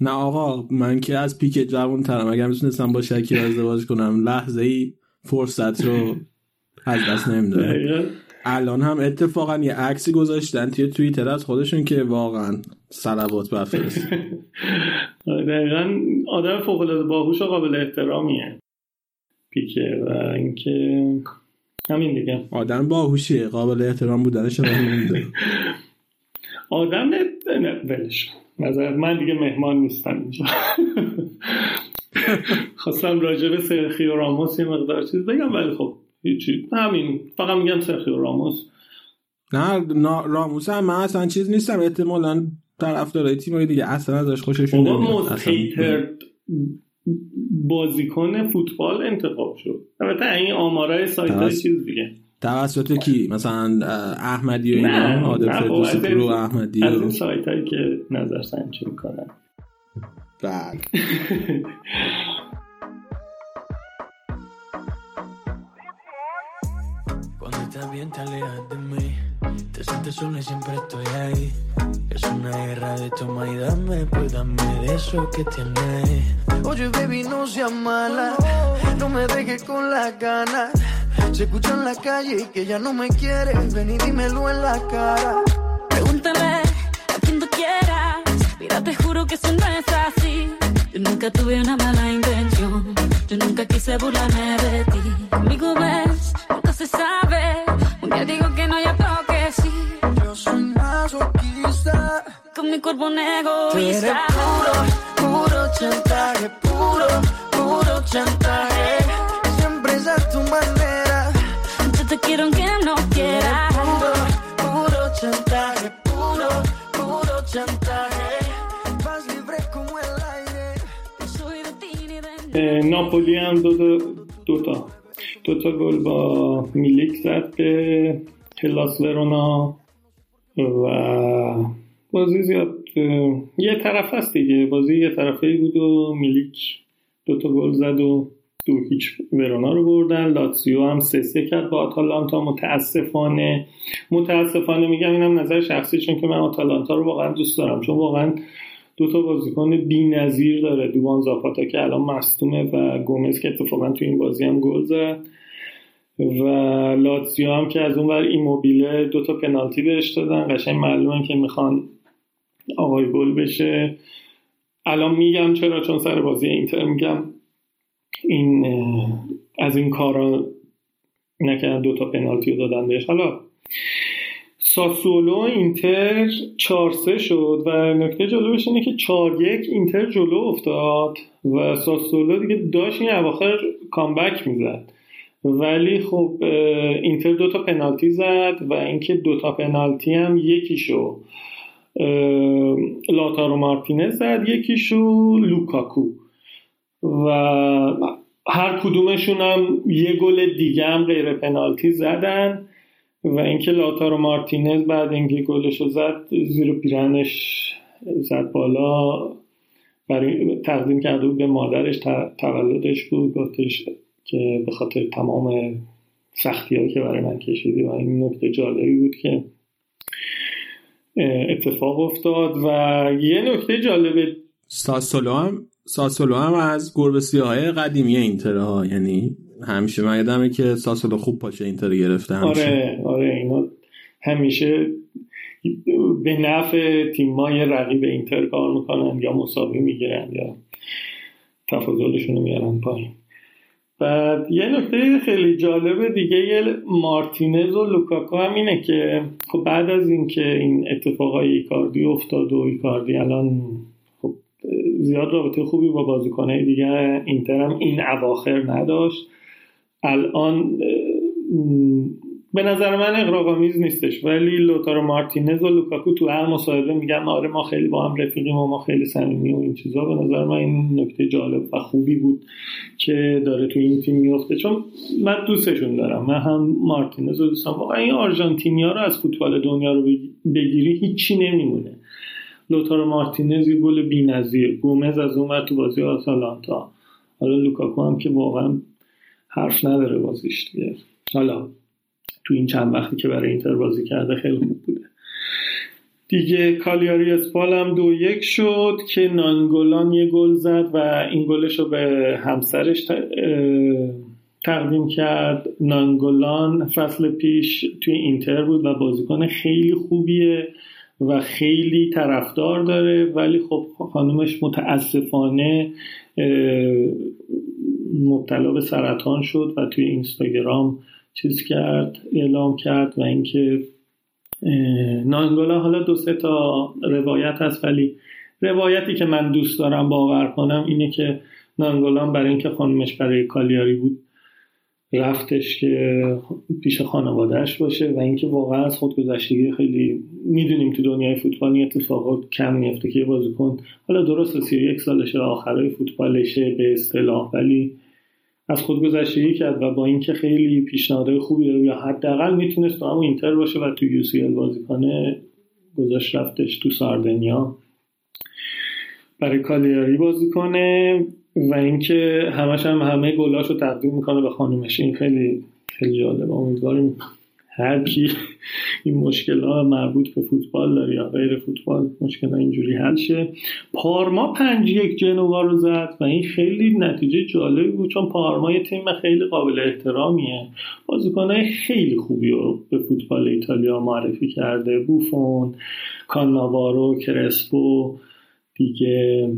نه آقا من که از پیک جوان ترم، اگر میتونستم با شکیرا ازدواج کنم لحظه ای فرصت رو از دست نمیدادم. الان هم اتفاقا یه عکسی گذاشتن توی توییتر از خودشون که واقعا صلوات بفرست. دقیقا آدم فوق العاده باهوش و قابل احترامیه پیکه و اینکه همین دیگه آدم باهوشه، قابل احترام بودنش رو نمیده. آدم نه ولش نظر من دیگه مهمان نیستم اینجا. خواستم راجع به سرخیو راموس یه مقدار چیز بگم ولی خب هیچی، همین فقط میگم سرخیو راموس. نه راموس هم من اصلا چیز نیستم، احتمالاً طرفدارای تیمای دیگه اصلا ازش خوششون نمیاد. اصلا بازیکن فوتبال انتخاب شد. البته این آمارای سایت‌های توس... چیز دیگه. توسط کی؟ مثلا احمدی و اینا، آدم فردوسی پرو احمدی و از این سایتایی که نظر سنجی می‌کنن. بله. Bien te alejas de mí, te sientes sola y siempre estoy ahí. Es una guerra de toma y dame, pues dame de eso que tienes. Oye baby no seas mala, no me dejes con las ganas. Se escucha en la calle que ya no me quieres, ven y dímelo en la cara. Pregúntame a quien tú quieras, mira te juro que eso no es así. Yo nunca tuve una mala intención, yo nunca quise burlarme de ti. Conmigo ves, nunca se sabe, un día digo que no y otro que sí. Yo soy masoquista, con mi cuerpo un egoísta. Tú eres puro, puro chantaje, puro, puro chantaje. Siempre es a tu manera, yo te quiero aunque no quiera. Puro, puro chantaje, puro, puro chantaje. Vas libre como el aire, yo soy de ti ni de mí. Napoli هم دو دو تا دو تا گل با میلیک زد به هلاس ورونا و بازی زیاد یه طرف هست دیگه، بازی یه طرفی بود و میلیک دو تا گل زد و دو هیچ ورونا رو بردن. لاتزیو هم سه سه کرد با آتالانتا. متاسفانه متاسفانه میگم اینم نظر شخصی، چون که من آتالانتا رو واقعا دوست دارم، چون واقعا دو تا بازیکن بی‌نظیر داره، دوان زاپاتا که الان مصدومه و گومز که اتفاقا تو این بازی هم گل زد و لاتزیو هم که از اون ور ایموبیله دو تا پنالتی بهش دادن، قشنگ معلومه که میخوان آقای گل بشه. الان میگم چرا، چون سر بازی اینتر میگم این از این کارا نکردن، دو تا پنالتی رو دادن بهش. حالا ساسولو اینتر چهار سه شد و نکته جالبش اینه که چهار یک اینتر جلو افتاد و ساسولو دیگه داشت این اواخر کامبک میزد، ولی خب اینتر دو تا پنالتی زد و اینکه دو تا پنالتی هم یکیشو لاتارو مارتینز زد، یکیشو لوکاکو و هر کدومشون هم یه گل دیگه هم غیر پنالتی زدن و اینکه لاتارو مارتینز بعد اینکه گلشو زد زیر پیرنش زد بالا برای تقدیم کرده بود به مادرش، تولدش بود، گفتش که به خاطر تمام سختی‌هایی که برای من کشیدی. و این نکته جالبی بود که اتفاق افتاد. و یه نکته جالبه، ساسولو هم ساسولو هم از گربه سیاه‌های قدیمی اینترها، یعنی همیشه من یادمه که ساسولو خوب پاچه اینتر گرفته همیشه. آره آره اینا همیشه به نفع تیم‌های رقیب اینتر کار میکنن، یا مساوی میگیرن یا تفاضلشون رو میارن پایین. بعد یه نکته خیلی جالب دیگه مارتینز و لوکاکو هم اینه که خب بعد از این که این اتفاقای ایکاردی افتاد و ایکاردی الان خب زیاد رابطه خوبی با بازیکن‌های دیگه اینتر هم این اواخر نداشت، الان به نظر من اغراق‌آمیز نیستش، ولی لوتارو مارتینز و لوکاکو تو هر مصاحبه میگن آره ما خیلی با هم رفیقیم و ما خیلی صمیمی و این چیزا. به نظر من این نکته جالب و خوبی بود که داره تو این تیم میفته، چون من دوستشون دارم، من هم مارتینز رو دوستم. واقعا این آرژانتینیا رو از فوتبال دنیا رو بگیری هیچی نمیمونه. لوتارو مارتینز یه گل بی‌نظیر، گومز از اون ور تو بازی آتالانتا، حالا لوکاکو هم که واقعا حرف نداره بازیش دیگه، حالا تو این چند وقتی که برای اینتر بازی کرده خیلی خوب بوده دیگه. کالیاری اسپال هم دو یک شد که نانگولان یه گل زد و این گلش رو به همسرش تقدیم کرد. نانگولان فصل پیش توی اینتر بود و بازیکن خیلی خوبیه و خیلی طرفدار داره، ولی خب خانومش متاسفانه مبتلا به سرطان شد و توی اینستاگرام چیز کرد، اعلام کرد. و اینکه نانگولان، حالا دو سه تا روایت هست ولی روایتی که من دوست دارم باور کنم اینه که نانگولان برای اینکه خانمش برای کالیاری بود رفتش که پیش خانوادهش باشه، و اینکه واقعا از خودگذشتگی خیلی میدونیم تو دنیای فوتبال اتفاقات کم میفته که بازیکن حالا درست سی و یک سالشه آخرای فوتبالشه به اصطلاح، ولی از خودگذشتگی کرد و با اینکه خیلی پیشنهادهای خوبی داره یا حداقل میتونست تو هم اینتر باشه و تو یو سی ال بازی کنه، گذاشت رفتش تو ساردنیا برای کالیاری بازی کنه. و اینکه همش هم همه گلاشو تقدیم میکنه به خانومش. این خیلی خیلی جالبه. امیدواریم هر کی این مشکل‌ها مربوط به فوتبال داره یا غیر فوتبال مشکل‌ها اینجوری حل شه. پارما پنج یک جنوا رو زد و این خیلی نتیجه جالبی بود، چون پارما یه تیم خیلی قابل احترامیه، بازیکن‌های خیلی خوبی رو به فوتبال ایتالیا معرفی کرده، بوفون، کاناوارو، کرسپو دیگه،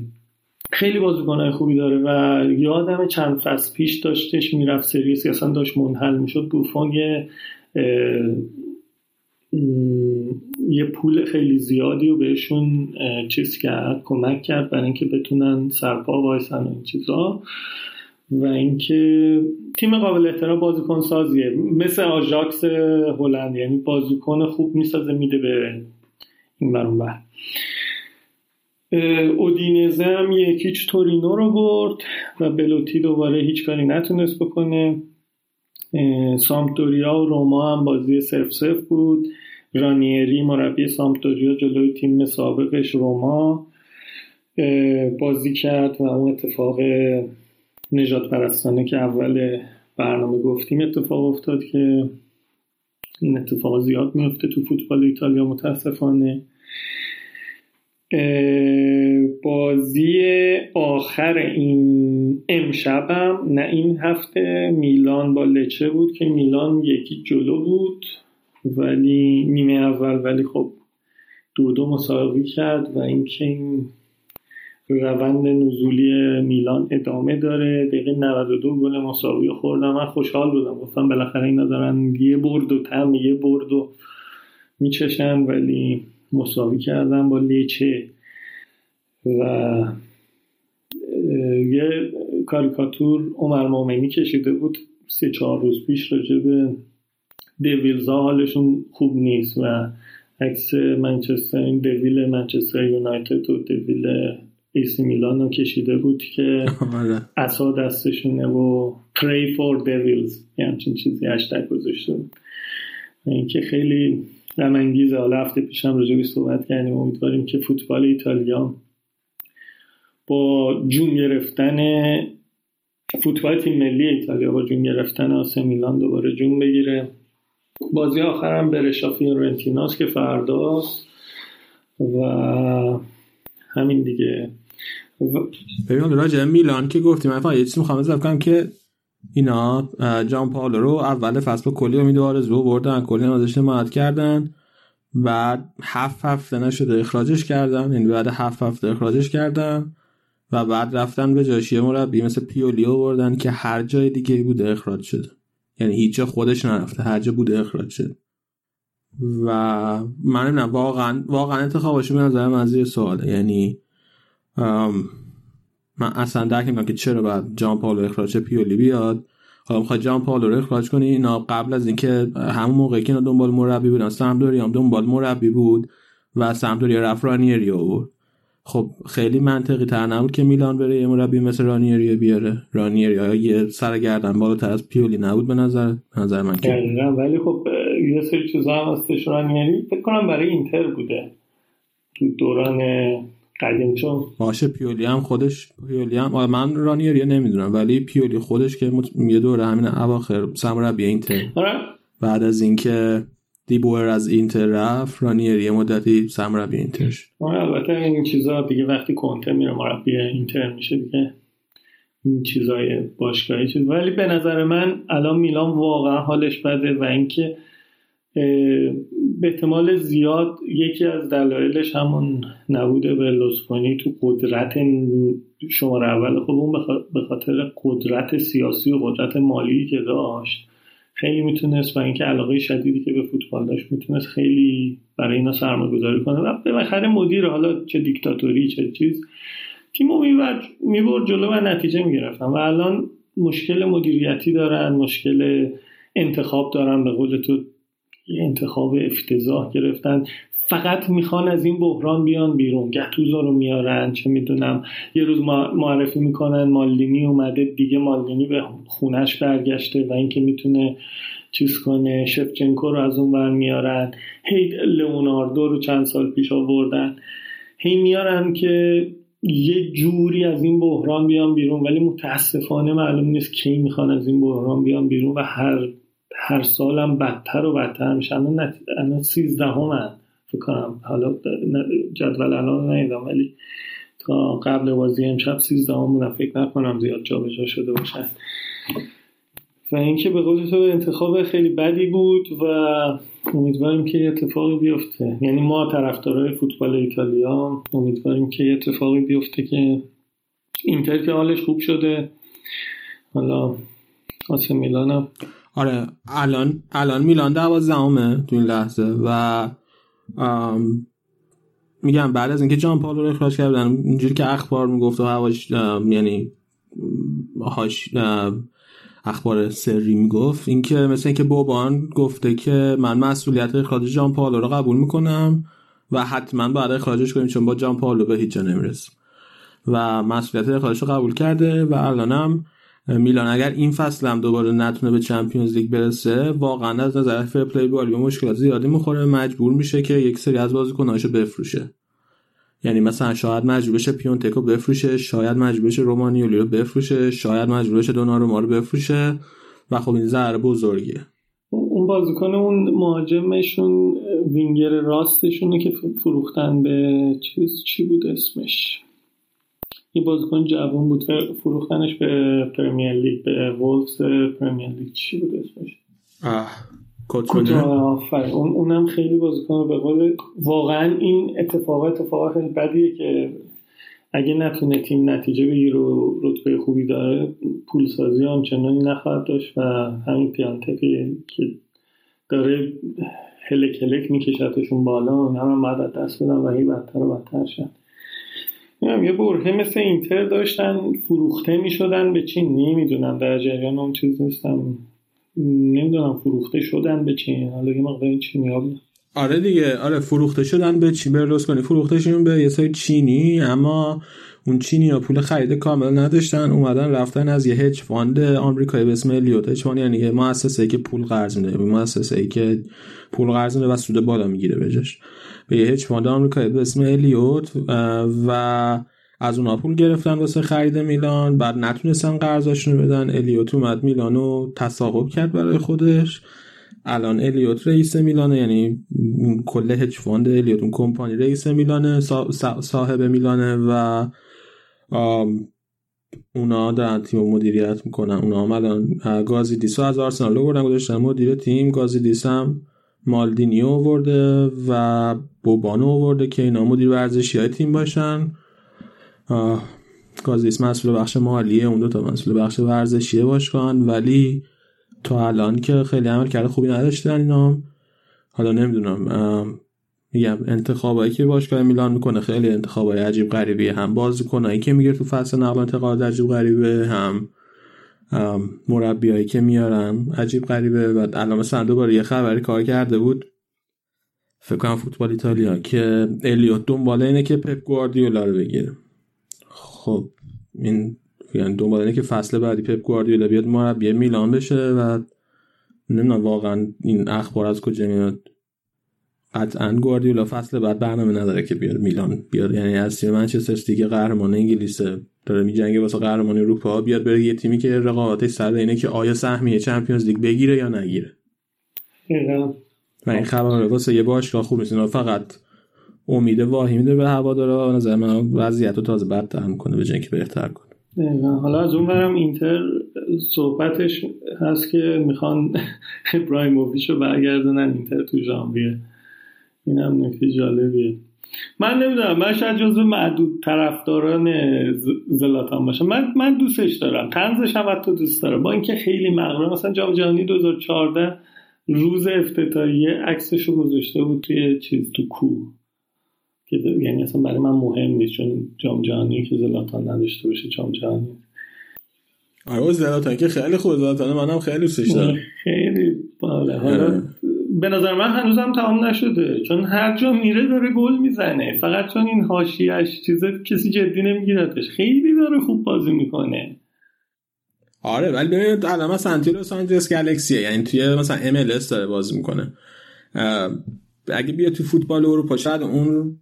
خیلی بازیکن‌های خوبی داره. و یادم چند فصل پیش داشتش میرفت سری سی اصلا داشت منحل میشد، بوفون یه یه پول خیلی زیادی رو بهشون چیز کرد، کمک کرد برای اینکه بتونن سرپا وایسن و این چیزا. و اینکه تیم قابل احترام بازیکن سازیه، مثل آژاکس هلند، یعنی بازیکن خوب میسازه میده به این برون بر. اودینزه هم یکیچ تورینو رو برد و بلوتی دوباره هیچ کاری نتونست بکنه. سامپدوریا و روما هم بازی صفر صفر بود. رانیری مربی سامپدوریا جلوی تیم سابقش روما بازی کرد و اون اتفاق نجات پرستانه که اول برنامه گفتیم اتفاق افتاد، که این اتفاق زیاد میفته تو فوتبال ایتالیا متاسفانه. بازی آخر این امشبم، نه این هفته، میلان با لچه بود که میلان یکی جلو بود ولی نیمه اول، ولی خب دو دو مساوی کرد. و اینکه این روند نزولی میلان ادامه داره. دقیقه نود و دو گل مساوی خوردم، من خوشحال بودم، گفتم بالاخره اینا دارن یه برد و تم یه برد و میچشن، ولی مساوی کردن با لیچه. و یه کاریکاتور عمر مومنی کشیده بود سه چهار روز پیش راجع به دویلزا، حالشون خوب نیست، و عکس منچستر، این دویل منچستر یونایتد و دویل ایسی میلان رو کشیده بود که عصا دستشونه و pray for devils یه همچین چیزی هشتگ گذاشته بود. این که خیلی غم انگیزه. حالا هفته پیش هم راجع به صحبت کردیم، امیدواریم که فوتبال ایتالیا با جون گرفتن فوتبال تیم ملی ایتالیا با جون گرفتن آسه میلان دوباره جون بگیره. بازی آخر هم برشا فیورنتیناست که فرداست و همین دیگه. ببین راجع میلان که گفتیم، من فقط یه چیزی می‌خوام اضافه کنم که اینا جان پائولو رو اول فصل کلی امید و آرزو بردن، کلی ازش حمایت کردن، بعد هفت هفته نشده اخراجش کردن، یعنی بعد هفت هفته اخراجش کردن و بعد رفتن به جاش یه مربی مثل پیولی آوردن که هر جای دیگه بوده اخراج شده، یعنی هیچ جا خودش نرفته، هر جا بوده اخراج شده. و من نمیدونم واقعا واقعا انتخابش به نظر من زیر سواله، یعنی من اصلا درک نمیکنم که چرا باید جان پائولو اخراج پیولی بیاد. حالا میخواد جان پائولو رو اخراج کنی، اینا قبل از اینکه همون موقعی که اینا دنبال مربی بودن، سامدوریا هم دنبال مربی بود و سامدوریا رفت رانیری آورد. خب خیلی منطقی تر نبود که میلان بره یه مربی مثل رانیری بیاره. رانیری یه سرگردن بالاتر از پیولی نبود به نظر نظر من که. ولی خب یه سری چیزا هم هستش. رانیری فکر کنم برای اینتر بوده تو دوران قدیم، چون باشه پیولی هم خودش پیولی هم من رانیری نمیدونم، ولی پیولی خودش که مت... یه دوره همین اواخر سرمربی اینتر بعد از اینکه دیبور از اینتر رفت، رانیری یه مدتی سرمربی اینتر شد. البته این چیزا دیگه وقتی کنته میره مربی اینتر میشه دیگه این چیزای باشگاهی شد. ولی به نظر من الان میلان واقعا حالش بده و اینکه به احتمال زیاد یکی از دلایلش همون نبود برلوسکونی تو قدرت شماره اول خب، اون به خاطر قدرت سیاسی و قدرت مالی که داشت خیلی میتونست و اینکه علاقه شدیدی که به فوتبال داشت میتونست خیلی برای اینا سرمایه‌گذاری کنه و بالاخره مدیر، حالا چه دیکتاتوری چه چیز، تیمو میبرد جلو و نتیجه میگرفتن و الان مشکل مدیریتی دارن، مشکل انتخاب دارن، به قول تو یه انتخاب افتضاح گرفتن. فقط میخوان از این بحران بیان بیرون، گتوزو رو میارن، چه میدونم یه روز معرفی میکنن مالدینی اومده دیگه، مالدینی به خونش برگشته و اینکه میتونه چیز کنه، شفچنکو رو از اون ور میارن، هی لئوناردو رو چند سال پیش آوردن، هی میارن که یه جوری از این بحران بیان بیرون. ولی متاسفانه معلوم نیست کی میخوان از این بحران بیان بیرون و هر هر سالم بدتر و بدتر میشن. الان سیزده همه فکر کنم، حالا جدول الان نیدم ولی تا قبل بازی امشب سیزده هم بودم، فکر نکنم زیاد جا به جا شده باشن و اینکه به قول تو انتخاب خیلی بدی بود و امیدواریم که اتفاقی بیفته. یعنی ما طرفدارای فوتبال ایتالیا امیدواریم که اتفاقی بیفته که اینتر که حالش خوب شده، حالا آسه میلانم. آره الان الان میلان دوازدهمه تو این لحظه و میگم بعد از اینکه جان پائولو رو اخراج کردن، اینجوری که اخبار میگفت و هواش یعنی هاش اخبار سری میگفت، این که مثلا اینکه بوبان گفته که من مسئولیت اخراج جان پائولو رو قبول میکنم و حتما باید اخراجش کنیم چون با جان پائولو به هیچ جا نمیرسیم و مسئولیت اخراجش رو قبول کرده و الانم میلان اگر این فصل هم دوباره نتونه به چمپیونز لیگ برسه واقعا از نظر فر پلی بال به مشکلات زیادی میخوره، مجبور میشه که یک سری از بازیکناشو بفروشه. یعنی مثلا شاید مجبور بشه پیونتکو بفروشه، شاید مجبور بشه رومانیولی رو بفروشه، شاید مجبور بشه دوناروما رو بفروشه و خب این ضرر بزرگیه. اون بازیکن اون مهاجمشون وینگر راستشونه که فروختن به چیز چی بود اسمش، این بازیکن جوان بود و فروختنش به پرمیر لیگ، به وولفز پرمیر لیگ، چی بود اسمش؟ آه کوتونه. آفرین. اون اونم خیلی بازیکن به قول واقعا این اتفاقات اتفاقات خیلی بدیه که اگه نتونه تیم نتیجه بگیره و رتبه خوبی داره، پولسازی هم چنانی نخواهد داشت و همین پیانتکی که داره هلک هلک میکشتشون بالا، هم بعد دست بدن و هی بدتر و بدتر شد. یه برهه مثل اینتر داشتن فروخته می شدن به چین، نمیدونم در جریان اون چیز نیستم، نمیدونم فروخته شدن به چین، حالا یه مقدار این چینی ها بود. آره دیگه، آره فروخته شدن به چین، برلوسکونی فروخته شدن به یه سری چینی، اما اون چینی ها پول خرید کامل نداشتن، اومدن رفتن از یه هج فاند آمریکایی به اسم الیوت، هج فاند یعنی مؤسسه‌ای که پول قرض میده، مؤسسه‌ای که پول قرض میده و سود بالا میگیره بهش، به یه هج فاند آمریکایی به اسم الیوت و از اونها پول گرفتن واسه خرید میلان، بعد نتونستن قرضاشونو بدن، الیوت اومد میلانو تصاحب کرد برای خودش الان الیوت رئیس میلانه، یعنی کل هج فاند الیوت اون کمپانی رئیس میلانه، صاحب میلانه و اونا دارن تیم مدیریت میکنن. اونا هم الان گازی دیسو از آرسنال آوردن گذاشتن مدیر تیم، گازی دیس هم مالدینی آورده و بوبانو آورده که اینا مدیر ورزشی های تیم باشن. گازی دیس مسئول بخش مالیه، اون دو تا مسئول بخش ورزشیه باشن، ولی تا الان که خیلی عمل کرده خوبی نداشتن اینا. حالا نمیدونم، میگم انتخابایی که باشگاه میلان میکنه خیلی انتخابای عجیب غریبیه، هم بازیکنایی که میگه تو فصل نقل و انتقالات عجیب غریبه، هم مربیایی که میارن عجیب غریبه. و الان مثلا دوباره یه خبری کار کرده بود فکر کنم فوتبال ایتالیا که الیوت دنبال اینه که پپ گواردیولا رو بگیره. خب این یعنی دنبال اینه که فصل بعدی پپ گواردیولا بیاد مربی میلان بشه و نمیدونم واقعا این اخبار از کجا میاد. قطعاً گواردیولا فصل بعد برنامه نداره که بیاد میلان بیاد، یعنی از تیم منچستر دیگه قهرمان انگلیسه داره میجنگه واسه قهرمانی اروپا، بیاد بره یه تیمی که رقابتش سر اینه که آیا سهمیه چمپیونز لیگ بگیره یا نگیره. و این خبر واسه یه باشگاه خوب نیست، فقط امید واهی میده به هوادارا. به نظر من وضعیتو تازه بدتر میکنه به جای اینکه بهتر کنه. حالا از اون برم اینتر صحبتش هست که میخوان ابراهیموویچ رو برگردونن اینتر تو ژانویه. این هم نکته جالبیه. من نمیدونم، من شاید جزو معدود طرفداران زلاتان باشم. من من دوستش دارم، طنزش هم حتی دوست دارم، با اینکه خیلی مغرور. مثلا جام جهانی دو هزار و چهارده روز افتتاحیه عکسشو گذاشته بود توی چیز تو کوه، که یعنی اصلا برای من مهم نیست چون جام جهانی که زلاتان نداشته باشه جام جهانی. آره زلاتان که خیلی خوب، زلاتان منم خیلی دوستش دارم، خیلی باحاله. حالا به نظر من هنوزم تمام نشده، چون هر جا میره داره گل میزنه، فقط چون این حاشیه‌اش چیزه کسی جدی نمیگیرتش. خیلی داره خوب بازی میکنه. آره ولی ببینید الان مثلا سانتیلو سانچز گالاکسیه، یعنی توی مثلا ام ال اس داره بازی میکنه. اگه بیا تو فوتبال اروپا شاید اون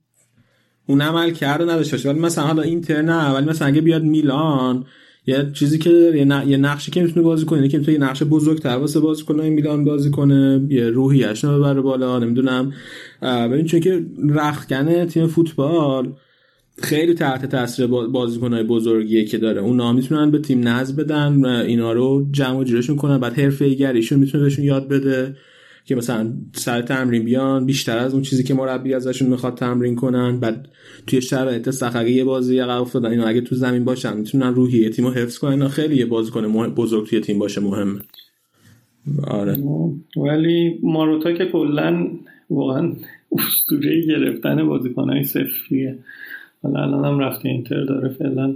اون عمل کرده نداشته باشه، ولی مثلا حالا اینتر نه، ولی مثلا اگه بیاد میلان یه چیزی که یه نقشی که میتونه بازی کنه، که میتونه یه نقش بزرگتر واسه بازیکن‌های میلان بازی کنه، یه روحیه‌اش رو ببره بالا، نمیدونم. ببین چون که رختکن تیم فوتبال خیلی تحت تاثیر بازیکن‌های بزرگیه که داره، اونا میتونن به تیم نظم بدن، اینا رو جمع و جورشون کنن، بعد حرفه‌ای‌گریشون میتونه بهشون یاد بده که مثلا سر تمرین بیان بیشتر از اون چیزی که مربی ازشون میخواد تمرین کنن. بعد توی شرایط سخت اگه یه بازی عقب افتادن اینا اگه تو زمین باشن میتونن روحیه تیمو حفظ کنن. اینا خیلی یه بازیکن بزرگ توی تیم باشه مهمه. آره ولی ماروتا که کلا واقعا اسطوره گرفتن بازیکنای صفریه، حالا الانم رفته اینتر داره فعلا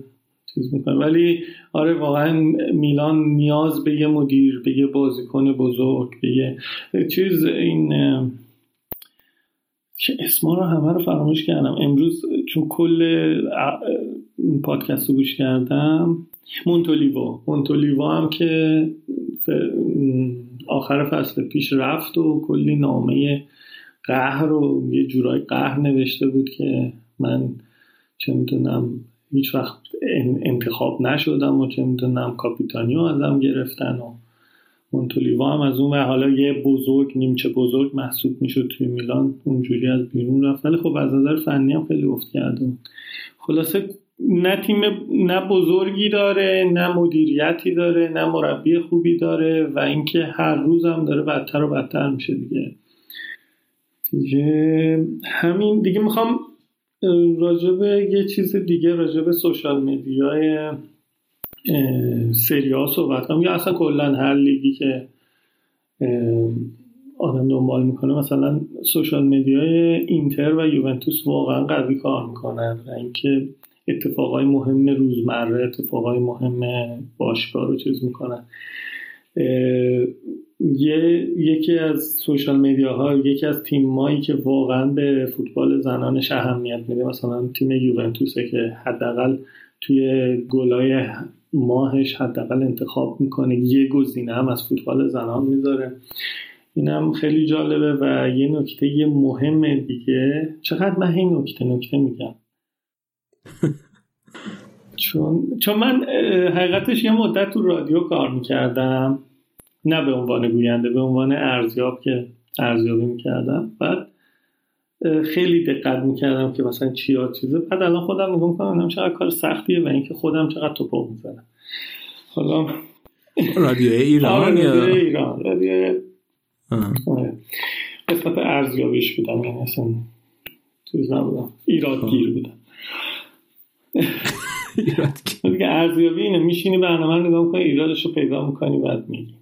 چیز میکنه. ولی آره واقعا میلان نیاز به یه مدیر، به یه بازیکن بزرگ، به یه چیز. این چه اسما رو همه رو فراموش کردم امروز چون کل پادکست رو گوش کردم. مونتولیوا مونتولیوا هم که آخر فصل پیش رفت و کلی نامه قهر رو یه جورای قهر نوشته بود که من چه میدونم هیچ وقت انتخاب نشدم و چه میدونم کاپیتانیو ازم گرفتن و مونتولیوا هم از اون و حالا یه بزرگ نیمچه بزرگ محسوب میشد توی میلان، اونجوری از بیرون رفت. ولی خب از نظر فنی هم خیلی افت کردم. خلاصه نه تیم نه بزرگی داره، نه مدیریتی داره، نه مربی خوبی داره و اینکه هر روز هم داره بدتر و بدتر میشه دیگه. دیگه همین دیگه. میخوام راجبه یه چیز دیگه، راجبه سوشال میدیای سری آ صحبت کنم، یا اصلا کلا هر لیگی که آدم دنبال میکنه. مثلا سوشال میدیای اینتر و یوونتوس واقعا قوی کار میکنن و اینکه اتفاقای مهم روزمره، اتفاقای مهم باشگاه رو چیز میکنن. یه یکی از سوشال میدیاها، یکی از تیمایی که واقعا به فوتبال زنانش اهمیت میده مثلا تیم یوونتوسه که حداقل توی گلای ماهش حداقل انتخاب میکنه یه گزینه هم از فوتبال زنان میذاره. اینم خیلی جالبه. و یه نکته مهمه دیگه، چقدر من این نکته نکته میگم چون چون من حقیقتش یه مدت تو رادیو کار میکردم نه به عنوان گوینده، به عنوان ارزیاب که ارزیابی میکردم. بعد خیلی دقت میکردم که مثلا چی ها چیزه. بعد الان خودم نگاه میکنم چقدر کار سختیه و اینکه خودم چقدر توپق میزنم. حالا رادیو ایران رادیو ایران رادیو قسمت ارزیابیش بودم، یعنی اصلا چیز نبودم، ایرادگیر بودم. دیگه ارزیابی اینه، میشینی برنامه رو نگاه میکنی، ایرادش رو پیدا میکنی، بعد میگی.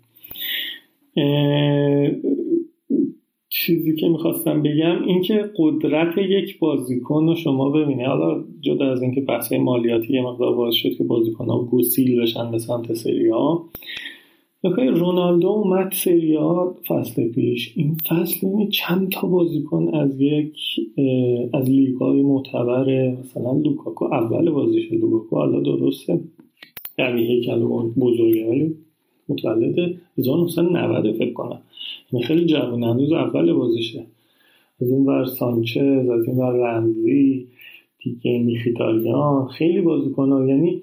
چیزی که میخواستم بگم این که قدرت یک بازیکن رو شما ببینه. حالا جدا از اینکه بحث مالیاتی یه مقدار باعث شد که بازیکن ها گسیل بشن به سمت سری آ، بخیر رونالدو اومد سری آ فصل پیش، این فصل می چند تا بازیکن از یک از لیگ‌های معتبر، مثلا لوکاکو اول بازیش لوکاکو حالا درسته دمیه کلون بزرگه ولی متولد هزار و نهصد و نود فکر کنم، خیلی جوان هنوز، اول بازیشه. از اون ور سانچز، از این ور رمزی، دیگه میخیتاریان، خیلی بازیکن‌ها، یعنی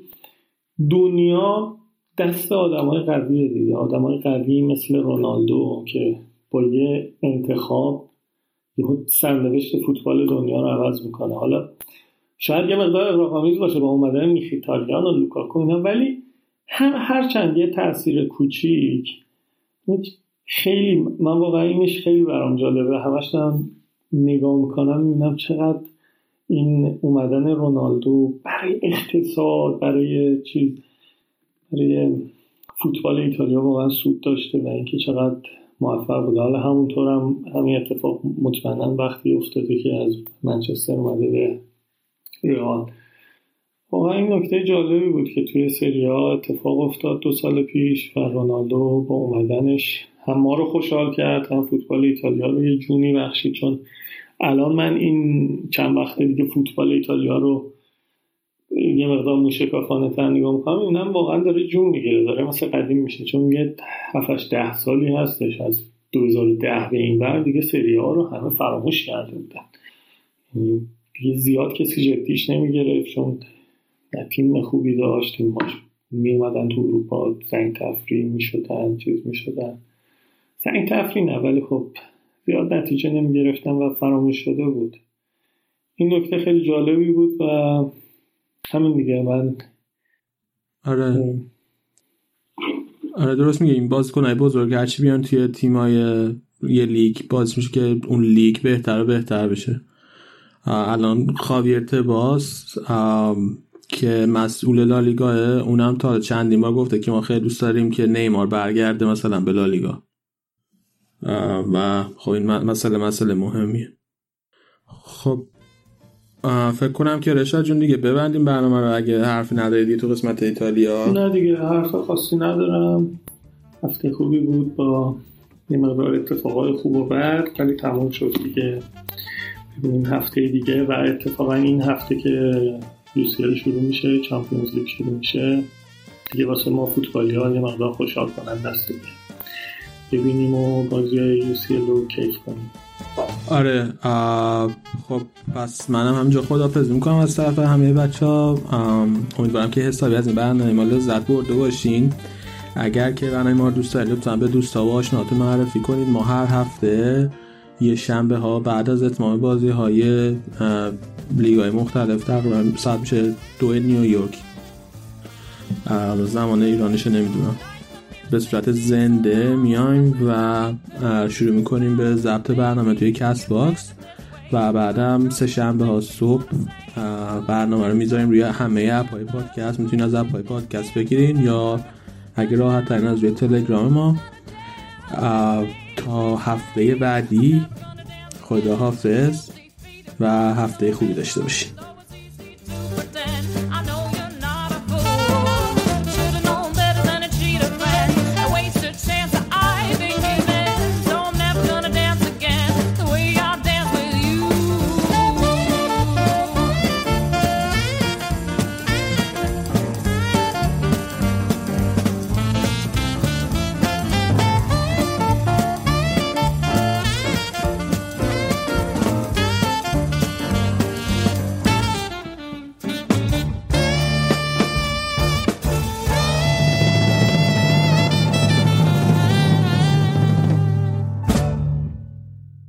دنیا دست آدمای قویه دیگه، آدمای قوی مثل رونالدو که با یه انتخاب یه سرنوشت فوتبال دنیا رو عوض میکنه. حالا شاید یه مقدار اغراق‌آمیز باشه با اومدن میخیتاریان و لوکاکو اینا، ولی هم هرچند یه تأثیر کوچیک خیلی، من واقعا اینش خیلی برام جالبه، همش دارم نگاه میکنم میبینم چقدر این اومدن رونالدو برای اقتصاد، برای چیز، برای فوتبال ایتالیا واقعا سود داشته و اینکه چقدر موفق بوده. حالا همونطور هم همین اتفاق مطمئنا وقتی افتاده که از منچستر اومده به رئال. واقعا این نکته جالبی بود که توی سری آ اتفاق افتاد دو سال پیش و رونالدو با اومدنش هم ما رو خوشحال کرد، هم فوتبال ایتالیا رو یه جونی بخشید. چون الان من این چند وقت دیگه فوتبال ایتالیا رو یه مقدار موشکافانه تر نگاه میکنم، اونم واقعا داره جون میگیره، داره مثل قدیم میشه. چون یه هفت ده سالی هستش از دو هزار و ده به این ور دیگه سری آ رو همه فراموش کرده بودن، دیگه زیاد کسی جدیش نمیگرفت چون تیم خوبی داشت، تیماش میومدن تو اروپا زنگ تفریح میشدن، چیز میشدن، زنگ تفریح نه ولی خب زیاد نتیجه نمیگرفتن و فراموش شده بود. این نکته خیلی جالبی بود و همین دیگه. من آره آره درست میگه، این بازیکنای بزرگ هرچی بیان توی تیمای یه لیگ باز میشه که اون لیگ بهتر و بهتر بشه. الان خاویر تباس که مسئول لالیگاه، اونم تا چندین بار گفته که ما خیلی دوست داریم که نیمار برگرده مثلا به لالیگا و خب این مسئله مسئله مهمیه. خب فکر کنم که رشاد جون دیگه ببندیم برنامه رو، اگه حرفی نداری دیگه تو قسمت ایتالیا. نه دیگه حرف خاصی ندارم، هفته خوبی بود با یه مقدار اتفاقای خوب و بد، ولی تمام شد دیگه. ببینیم هفته دیگه و اتفاقا این هفته که یو سی ال شروع میشه، چمپیونز لیگ شروع میشه دیگه، واسه ما فوتبالی ها یه مقدار خوشحال کننده است دیگه. ببینیم و بازی های یو سی ال رو کیف کنیم. آره خب پس منم همینجا خداحافظی میکنم از طرف همه بچه ها. امیدوارم که حسابی از این برنامه ما لذت برده باشین. اگر که برنامه ما رو دوست دارید لطفاً به دوستا و آشناتون معرفی کنید. ما هر هفته یه شنبه ها بعد از اتمام بازی های لیگای مختلف تقریبا ساعت میشه دو نیویورک زمان ایرانیش نمیدونم، به صورت زنده میایم و شروع میکنیم به ضبط برنامه توی کست باکس و بعدم سه شنبه ها صبح برنامه رو میذاریم روی همه اپ‌های پادکست. میتونید از اپ‌های پادکست بگیرین یا اگه راحت ترین از روی تلگرام ما. تا هفته بعدی خداحافظ و هفته خوبی داشته باشید.